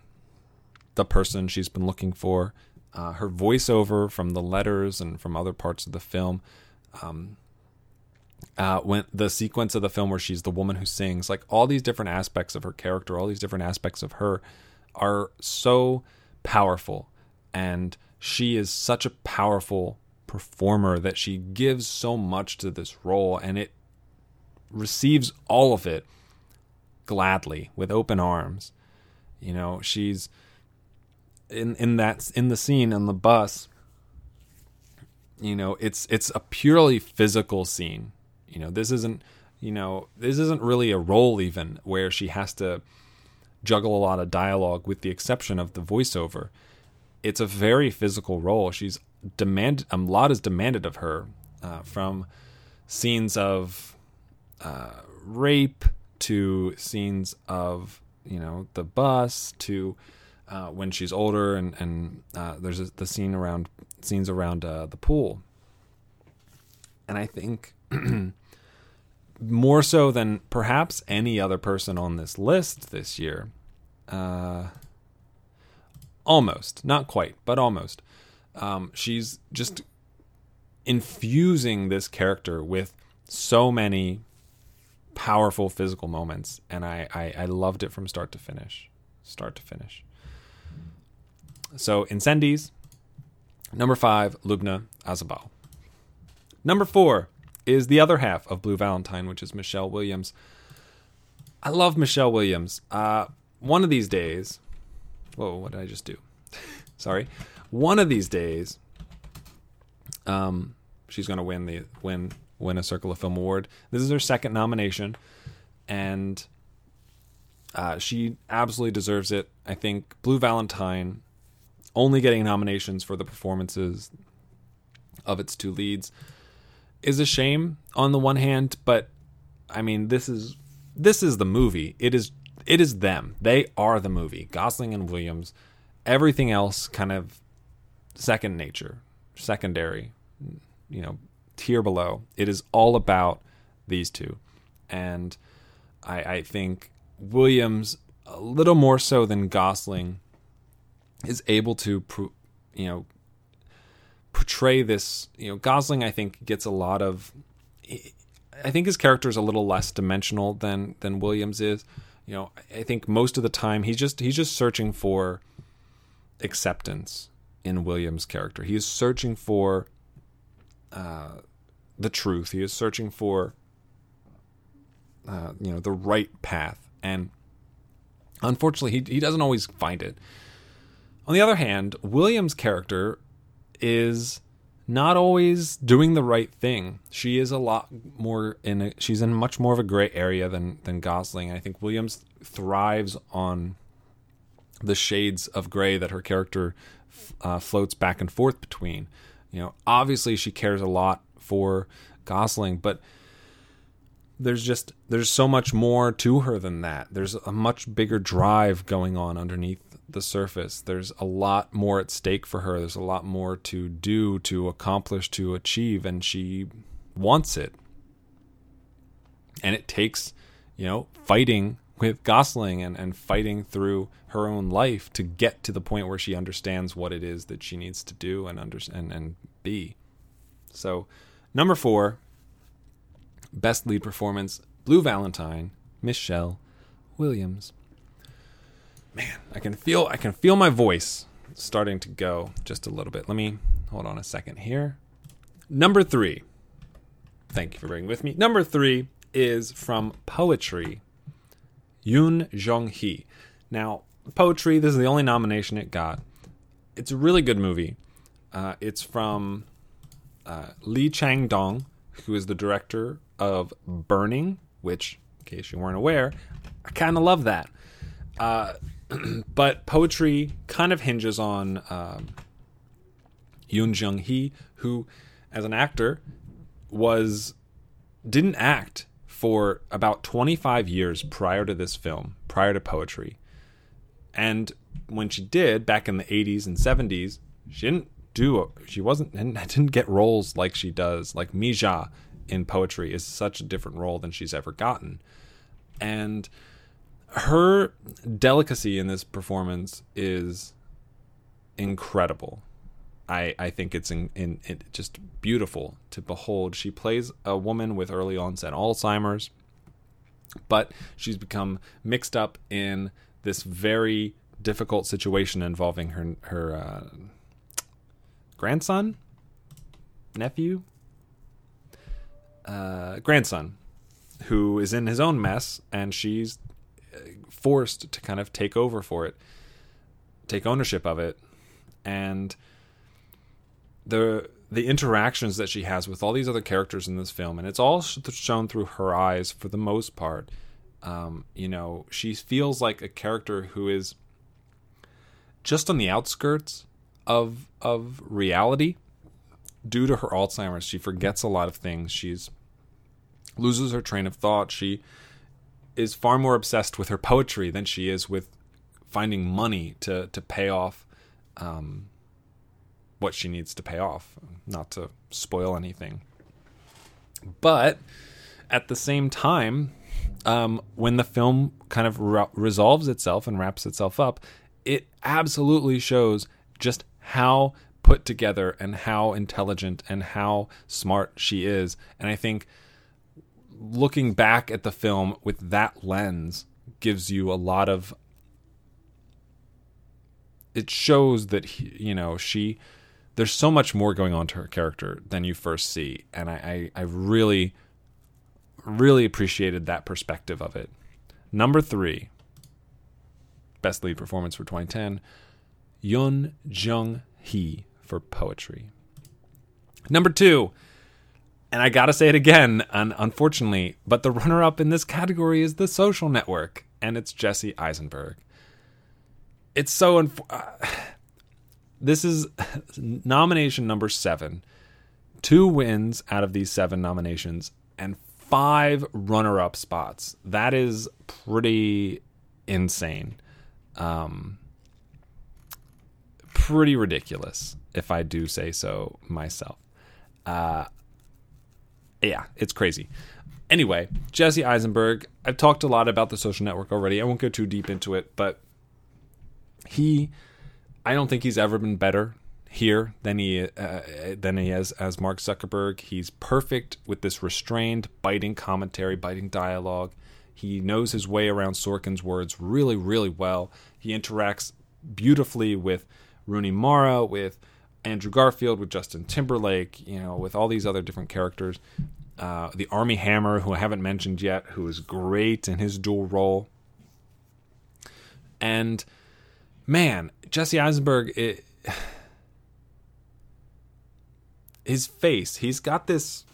the person she's been looking for, her voiceover from the letters and from other parts of the film, when the sequence of the film where she's the woman who sings, like all these different aspects of her character, all these different aspects of her are so powerful. And she is such a powerful performer, that she gives so much to this role, and it receives all of it gladly, with open arms. You know, she's in the scene on the bus, you know, it's a purely physical scene. You know, this isn't really a role even where she has to juggle a lot of dialogue, with the exception of the voiceover. It's a very physical role. She's demanded, a lot is demanded of her, from scenes of rape to scenes of, you know, the bus to when she's older, and there's the scenes around the pool. And I think more so than perhaps any other person on this list this year, almost, not quite, but almost, she's just infusing this character with so many powerful physical moments, and I loved it from start to finish. So Incendies, number 5, Lubna Azabal. Number 4 is the other half of Blue Valentine, which is Michelle Williams. I love Michelle Williams. One of these days... Whoa, what did I just do? Sorry. One of these days, she's going to win a Circle of Film Award. This is her second nomination, and she absolutely deserves it. I think Blue Valentine, only getting nominations for the performances of its two leads, is a shame on the one hand, but I mean, this is the movie. It is them. They are the movie. Gosling and Williams. Everything else kind of second nature, secondary, you know, tier below. It is all about these two. And I think Williams, a little more so than Gosling, is able to, you know, portray this. You know, Gosling, I think, gets a lot of... I think his character is a little less dimensional than Williams is. You know, I think most of the time he's just searching for acceptance in Williams' character. He is searching for the truth. He is searching for you know, the right path, and unfortunately he doesn't always find it. On the other hand, Williams' character is not always doing the right thing. She is a lot more she's in much more of a gray area than Gosling. And I think Williams thrives on the shades of gray that her character floats back and forth between. You know, obviously she cares a lot for Gosling, but there's so much more to her than that. There's a much bigger drive going on underneath the surface. There's a lot more at stake for her. There's a lot more to do, to accomplish, to achieve, and she wants it. And it takes, you know, fighting with Gosling and fighting through her own life to get to the point where she understands what it is that she needs to do and be. So, number 4, best lead performance, Blue Valentine, Michelle Williams. Man, I can feel my voice starting to go just a little bit. Let me hold on a second here. Number 3. Thank you for bearing with me. Number 3 is from Poetry, Yoon Jong-hee. Now, Poetry, this is the only nomination it got. It's a really good movie. It's from Lee Chang-dong, who is the director of Burning, which, in case you weren't aware, I kind of love that. But Poetry kind of hinges on Yoon Jong-hee, who, as an actor, didn't act for about 25 years prior to this film, prior to Poetry. And when she did, back in the 80s and 70s, she didn't get roles like she does. Like Mija in Poetry is such a different role than she's ever gotten. And her delicacy in this performance is incredible. I think it's just beautiful to behold. She plays a woman with early onset Alzheimer's, but she's become mixed up in this very difficult situation involving her grandson. nephew, grandson, who is in his own mess, and she's forced to kind of take over for it, take ownership of it. And the interactions that she has with all these other characters in this film, and it's all shown through her eyes for the most part. You know, she feels like a character who is just on the outskirts of reality due to her Alzheimer's. She forgets a lot of things. She's loses her train of thought. She is far more obsessed with her poetry than she is with finding money to pay off what she needs to pay off, not to spoil anything. But at the same time, when the film kind of resolves itself and wraps itself up, it absolutely shows just how put together and how intelligent and how smart she is. And I think looking back at the film with that lens gives you a lot of... It shows that, there's so much more going on to her character than you first see. And I really... really appreciated that perspective of it. Number 3, best lead performance for 2010, Yoon Jung-hee for Poetry. Number 2, and I gotta say it again, unfortunately, but the runner-up in this category is The Social Network, and it's Jesse Eisenberg. It's so... this is nomination number 7. 2 wins out of these 7 nominations, and 5 runner-up spots. That is pretty insane. Pretty ridiculous, if I do say so myself. Yeah, it's crazy. Anyway, Jesse Eisenberg. I've talked a lot about The Social Network already. I won't go too deep into it, but I don't think he's ever been better here than he is as Mark Zuckerberg. He's perfect with this restrained, biting commentary, biting dialogue. He knows his way around Sorkin's words really, really well. He interacts beautifully with Rooney Mara, with Andrew Garfield, with Justin Timberlake, with all these other different characters. The Armie Hammer, who I haven't mentioned yet, who is great in his dual role. And, man, Jesse Eisenberg... His face, he's got this,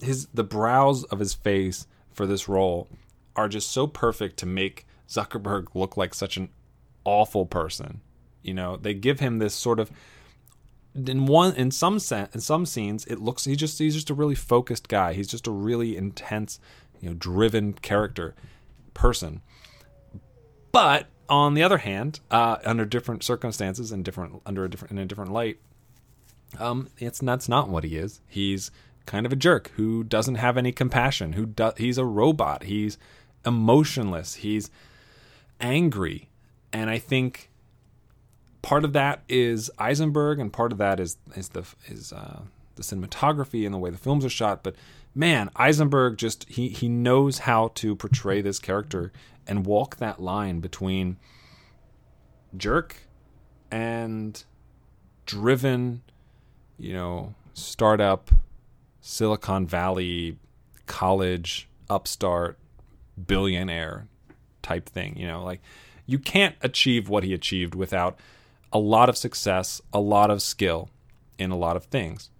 the brows of his face for this role are just so perfect to make Zuckerberg look like such an awful person. They give him this sort of, in some scenes, it looks, he's just a really focused guy. He's just a really intense, driven person. But on the other hand, under different circumstances and in a different light, that's not what he is. He's kind of a jerk who doesn't have any compassion. He's a robot. He's emotionless. He's angry, and I think part of that is Eisenberg, and part of that is the cinematography and the way the films are shot. But man, Eisenberg just he knows how to portray this character and walk that line between jerk and driven. Startup, Silicon Valley, college, upstart, billionaire type thing. You can't achieve what he achieved without a lot of success, a lot of skill in a lot of things.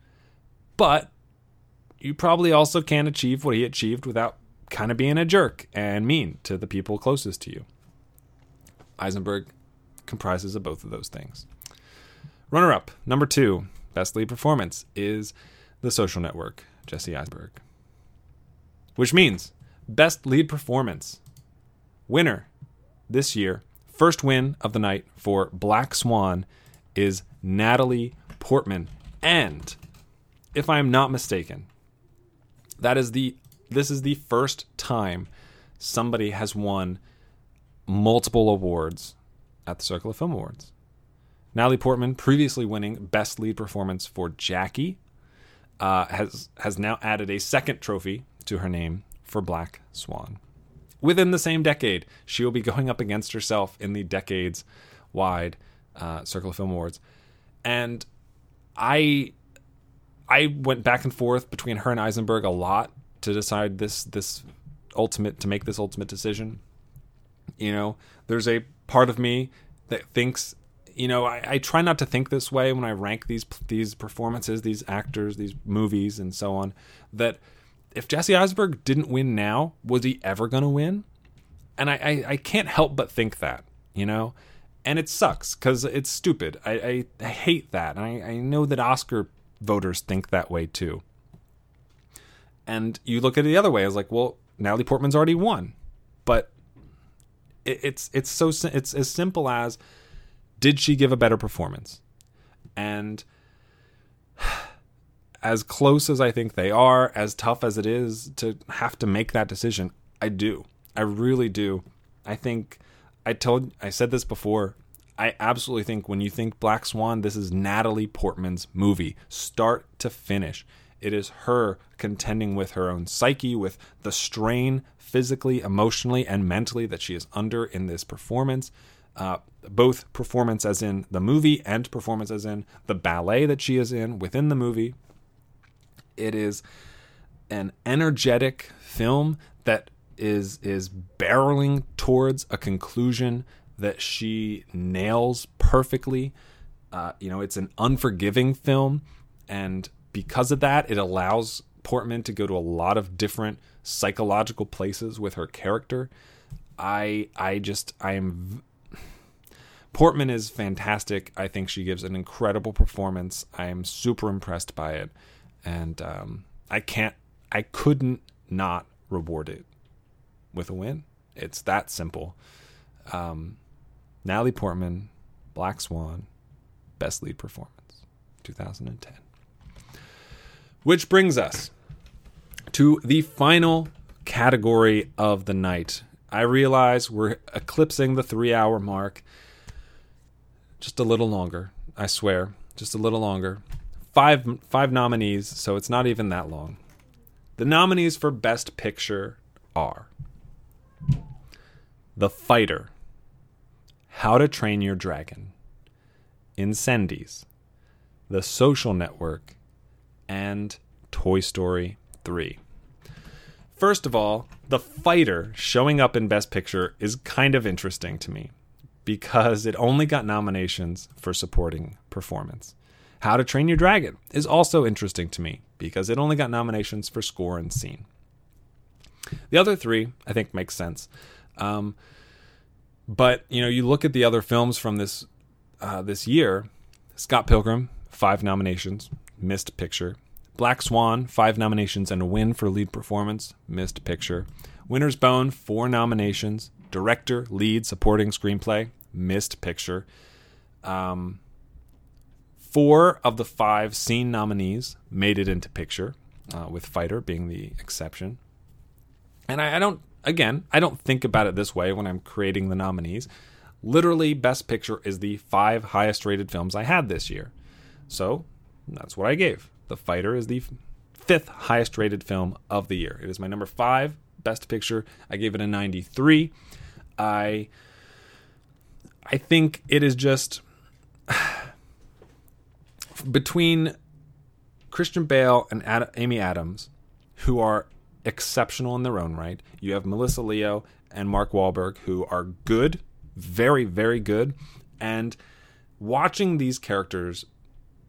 But you probably also can't achieve what he achieved without kind of being a jerk and mean to the people closest to you. Eisenberg comprises of both of those things. Runner-up, number 2. Best lead performance is The Social Network, Jesse Eisenberg. Which means best lead performance winner this year, first win of the night for Black Swan, is Natalie Portman. And if I'm not mistaken, this is the first time somebody has won multiple awards at the Circle of Film Awards. Natalie Portman, previously winning Best Lead Performance for Jackie, has now added a second trophy to her name for Black Swan. Within the same decade, she will be going up against herself in the decades-wide Circle of Film Awards. And I I went back and forth between her and Eisenberg a lot to decide this ultimate decision. You know, there's a part of me that thinks, you know, I try not to think this way when I rank these performances, these actors, these movies, and so on, that if Jesse Eisenberg didn't win now, was he ever going to win? And I can't help but think that, you know? And it sucks, because it's stupid. I hate that. And I know that Oscar voters think that way, too. And you look at it the other way. I was like, well, Natalie Portman's already won. But it's as simple as, did she give a better performance? And as close as I think they are, as tough as it is to have to make that decision, I do. I really do. I think I said this before. I absolutely think when you think Black Swan, this is Natalie Portman's movie, start to finish. It is her contending with her own psyche, with the strain physically, emotionally, and mentally that she is under in this performance. Both performance as in the movie and performance as in the ballet that she is in within the movie. It is an energetic film that is barreling towards a conclusion that she nails perfectly. You know, it's an unforgiving film, and because of that, it allows Portman to go to a lot of different psychological places with her character. Portman is fantastic. I think she gives an incredible performance. I am super impressed by it. And I couldn't not reward it with a win. It's that simple. Natalie Portman, Black Swan, best lead performance, 2010. Which brings us to the final category of the night. I realize we're eclipsing the 3-hour mark. Just a little longer, I swear. Just a little longer. Five nominees, so it's not even that long. The nominees for Best Picture are The Fighter, How to Train Your Dragon, Incendies, The Social Network, and Toy Story 3. First of all, The Fighter showing up in Best Picture is kind of interesting to me because it only got nominations for supporting performance. How to Train Your Dragon is also interesting to me because it only got nominations for score and scene. The other three, I think, make sense. But you know, you look at the other films from this this year. Scott Pilgrim, 5 nominations, missed picture. Black Swan, 5 nominations and a win for lead performance, missed picture. Winter's Bone, 4 nominations, director, lead, supporting screenplay, missed picture. 4 of the 5 scene nominees made it into picture, with Fighter being the exception. And I don't think about it this way when I'm creating the nominees. Literally, Best Picture is the 5 highest rated films I had this year. So that's what I gave. The Fighter is the 5th highest rated film of the year. It is my number 5 Best Picture. I gave it a 93. I think it is just between Christian Bale and Amy Adams, who are exceptional in their own right. You have Melissa Leo and Mark Wahlberg, who are good, very, very good. And watching these characters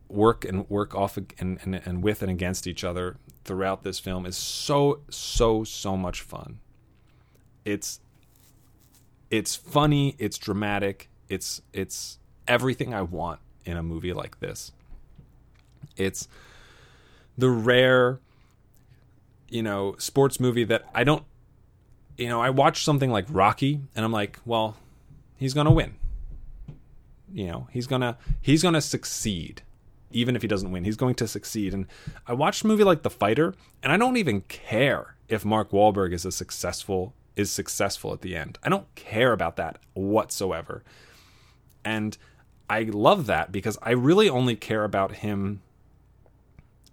work off and with and against each other throughout this film is so much fun. It's funny, it's dramatic, it's everything I want in a movie like this. It's the rare, you know, sports movie that I don't, you know, I watch something like Rocky and I'm like, well, he's going to win. You know, he's going to succeed. Even if he doesn't win, he's going to succeed. And I watched a movie like The Fighter, and I don't even care if Mark Wahlberg is successful at the end. I don't care about that whatsoever. And I love that because I really only care about him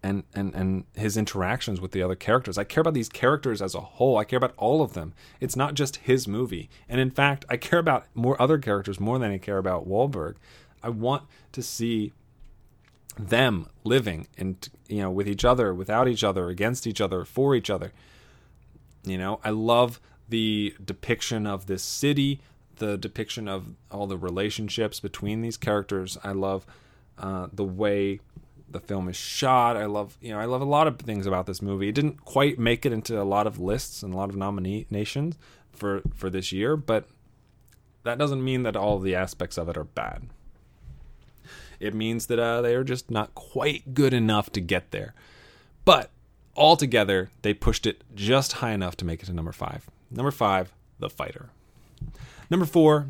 and his interactions with the other characters. I care about these characters as a whole. I care about all of them. It's not just his movie. And in fact, I care about other characters more than I care about Wahlberg. I want to see them living and, you know, with each other, without each other, against each other, for each other. You know, I love the depiction of this city, the depiction of all the relationships between these characters. I love the way the film is shot. I love a lot of things about this movie. It didn't quite make it into a lot of lists and a lot of nominations for this year, but that doesn't mean that all the aspects of it are bad. It means that they are just not quite good enough to get there. But altogether, they pushed it just high enough to make it to number 5. Number 5, The Fighter. Number 4,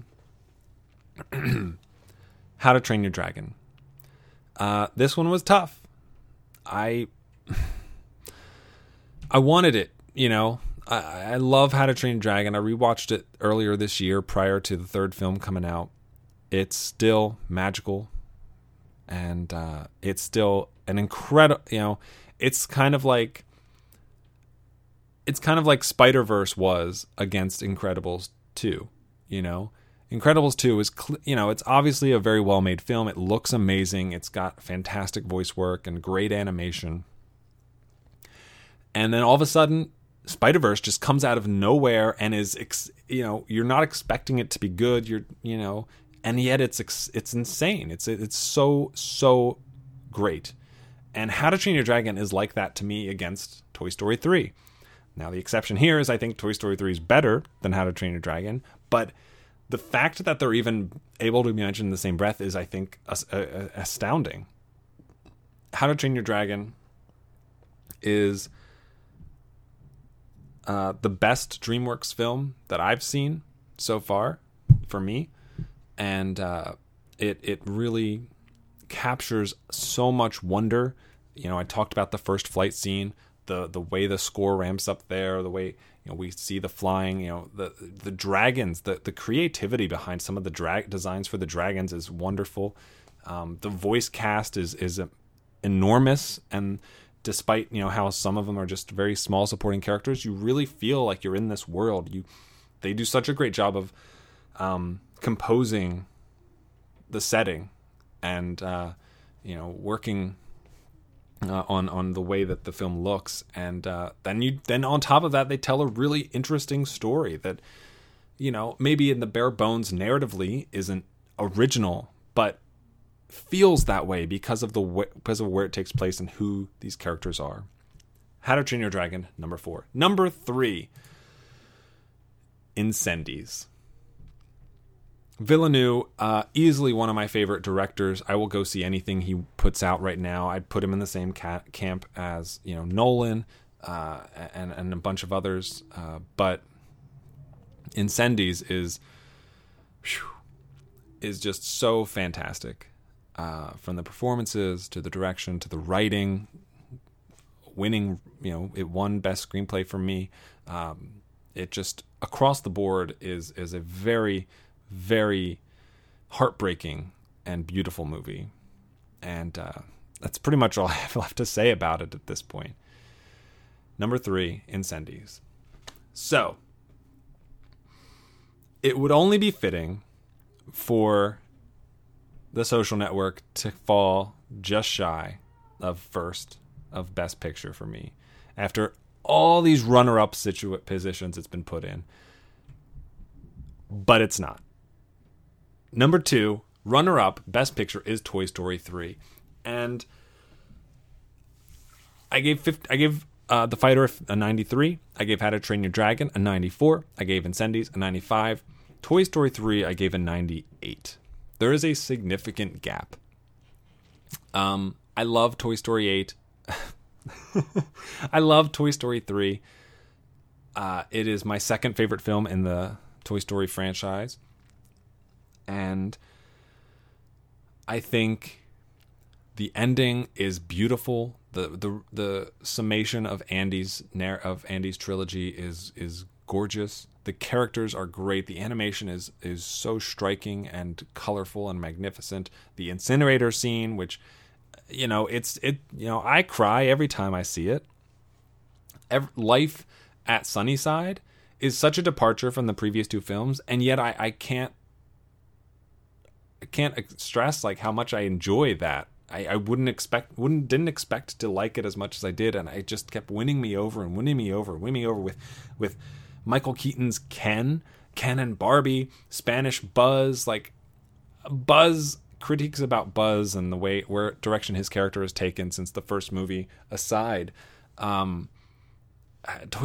How to Train Your Dragon. This one was tough. I wanted it, you know. I love How to Train Your Dragon. I rewatched it earlier this year prior to the third film coming out. It's still magical, and it's still an incredible, you know, it's kind of like Spider-Verse was against Incredibles 2, you know. Incredibles 2 is, you know, it's obviously a very well-made film. It looks amazing. It's got fantastic voice work and great animation. And then all of a sudden, Spider-Verse just comes out of nowhere and is, you know, you're not expecting it to be good. You're, you know, and yet it's insane. It's so great. And How to Train Your Dragon is like that to me against Toy Story 3. Now, the exception here is I think Toy Story 3 is better than How to Train Your Dragon, but the fact that they're even able to be mentioned in the same breath is, I think, astounding. How to Train Your Dragon is the best DreamWorks film that I've seen so far, for me. And it really captures so much wonder. You know, I talked about the first flight scene, the way the score ramps up there, the way... You know, we see the flying, you know, the dragons, the creativity behind some of the designs for the dragons is wonderful. The voice cast is enormous. And despite, you know, how some of them are just very small supporting characters, you really feel like you're in this world. They do such a great job of composing the setting and, you know, working on the way that the film looks, and then on top of that, they tell a really interesting story that, you know, maybe in the bare bones narratively isn't original, but feels that way because of where it takes place and who these characters are. How to Train Your Dragon, number 4. Number 3, Incendies. Villeneuve, easily one of my favorite directors. I will go see anything he puts out right now. I'd put him in the same camp as, you know, Nolan and a bunch of others. But Incendies is just so fantastic. From the performances to the direction to the writing, winning, you know, it won Best Screenplay for me. It just across the board is a very very heartbreaking and beautiful movie, and that's pretty much all I have left to say about it at this point. Number 3, Incendies. So it would only be fitting for The Social Network to fall just shy of first of Best Picture for me, after all these runner-up positions it's been put in, but it's not. Number 2, runner-up, Best Picture, is Toy Story 3. And I gave The Fighter a 93. I gave How to Train Your Dragon a 94. I gave Incendies a 95. Toy Story 3 I gave a 98. There is a significant gap. I love Toy Story 8. I love Toy Story 3. It is my second favorite film in the Toy Story franchise. And I think the ending is beautiful. The summation of Andy's trilogy is gorgeous. The characters are great. The animation is so striking and colorful and magnificent. The incinerator scene, which, you know, I cry every time I see it. Life at Sunnyside is such a departure from the previous two films, and yet I can't stress like how much I enjoy that I didn't expect to like it as much as I did, and it just kept winning me over with Michael Keaton's Ken and Barbie, Spanish Buzz, like Buzz critiques about Buzz and the way where direction his character has taken since the first movie aside. Toy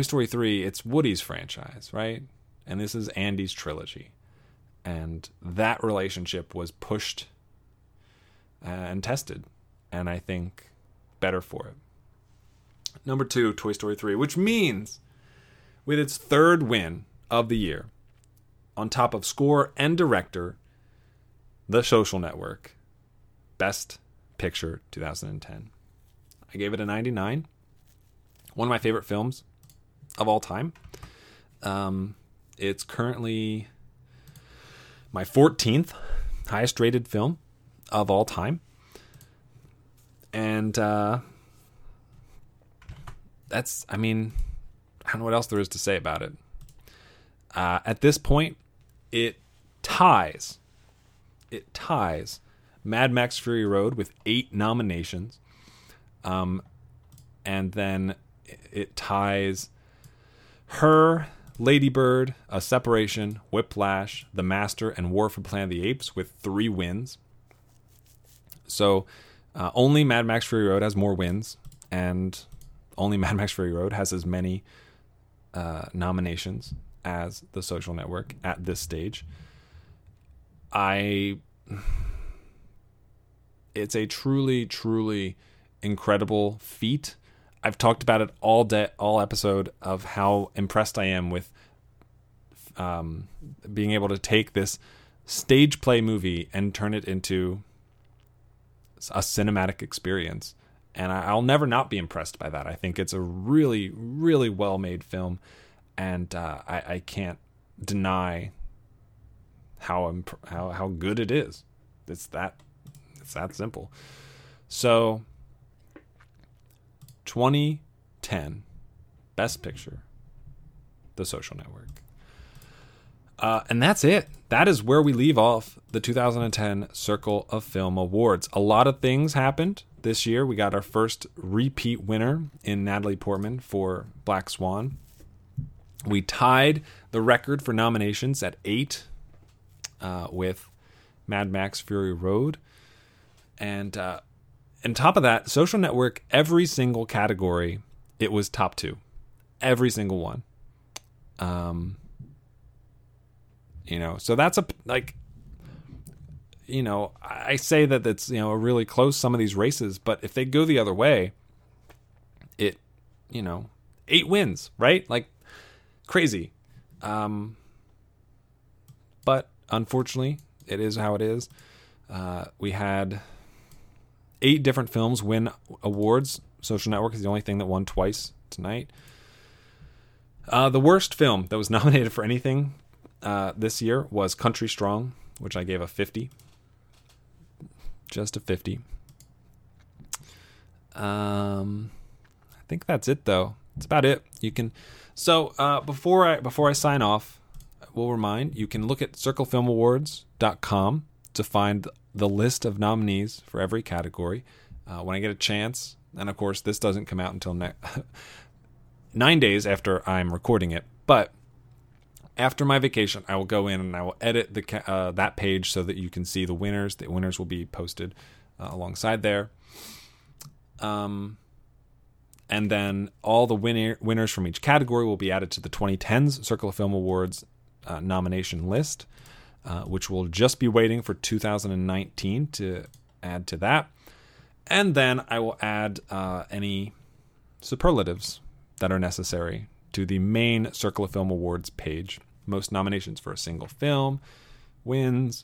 Story 3, it's Woody's franchise, right? And this is Andy's trilogy, and that relationship was pushed and tested, and I think better for it. Number 2, Toy Story 3, which means with its third win of the year, on top of score and director, The Social Network, Best Picture 2010. I gave it a 99. One of my favorite films of all time. It's currently my 14th highest rated film of all time. And I don't know what else there is to say about it. At this point, it ties Mad Max Fury Road with 8 nominations. And then it ties Her, Lady Bird, A Separation, Whiplash, The Master, and War for Planet of the Apes with 3 wins. So only Mad Max Fury Road has more wins, and only Mad Max Fury Road has as many nominations as The Social Network at this stage. It's a truly, truly incredible feat. I've talked about it all episode of how impressed I am with being able to take this stage play movie and turn it into a cinematic experience. And I'll never not be impressed by that. I think it's a really, really well-made film. And I can't deny how good it is. It's that simple. So 2010 Best Picture, The Social Network. And that's it. That is where we leave off the 2010 Circle of Film Awards. A lot of things happened this year. We got our first repeat winner in Natalie Portman for Black Swan. We tied the record for nominations at 8 with Mad Max Fury Road. And on top of that, Social Network, every single category, it was top 2. Every single one. So that's I say that that's, really close, some of these races, but if they go the other way, 8 wins, right? Like crazy. But unfortunately it is how it is. We had 8 different films win awards. Social Network is the only thing that won twice tonight. The worst film that was nominated for anything this year was Country Strong, which I gave a 50. Just a 50. I think that's it, though. It's about it. You can. So before I sign off, we'll remind you can look at circlefilmawards.com to find the list of nominees for every category when I get a chance. And of course, this doesn't come out until 9 days after I'm recording it, but after my vacation, I will go in and I will edit that page so that you can see the winners. The winners will be posted alongside there. And then all the winners from each category will be added to the 2010s Circle of Film Awards nomination list, which will just be waiting for 2019 to add to that. And then I will add any superlatives that are necessary to the main Circle of Film Awards page. Most nominations for a single film, wins,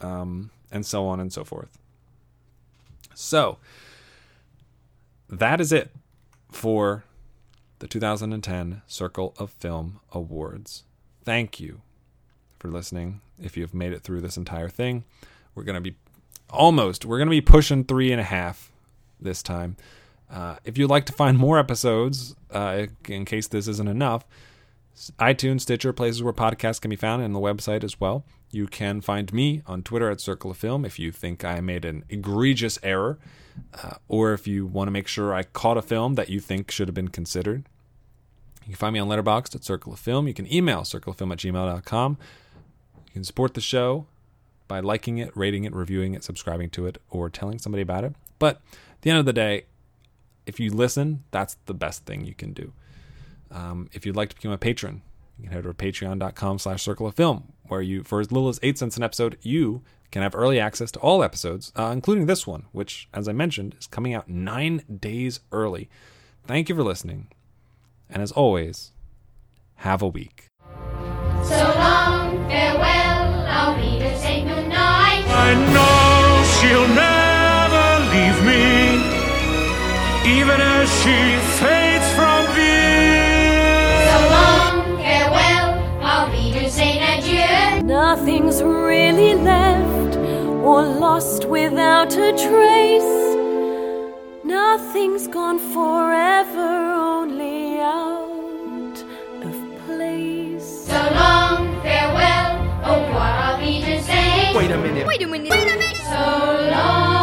and so on and so forth. So that is it for the 2010 Circle of Film Awards. Thank you for listening. If you've made it through this entire thing, we're going to be pushing 3.5 this time. If you'd like to find more episodes, in case this isn't enough, iTunes, Stitcher, places where podcasts can be found, and the website as well. You can find me on Twitter at Circle of Film if you think I made an egregious error, or if you want to make sure I caught a film that you think should have been considered. You can find me on Letterboxd at Circle of Film. You can email circleoffilm@gmail.com. You can support the show by liking it, rating it, reviewing it, subscribing to it, or telling somebody about it. But at the end of the day, if you listen, that's the best thing you can do. If you'd like to become a patron, you can head over to patreon.com/circleoffilm, where you, for as little as 8 cents an episode, you can have early access to all episodes, including this one, which, as I mentioned, is coming out 9 days early. Thank you for listening. And as always, have a week. So long, farewell, I'll be to say goodnight. I know she'll never leave me, even as she fades from view. So long, farewell, I'll be to say adieu. Nothing's really left or lost without a trace. Nothing's gone forever, only out of place. So long, farewell, oh what are we to say? Wait a minute. So long.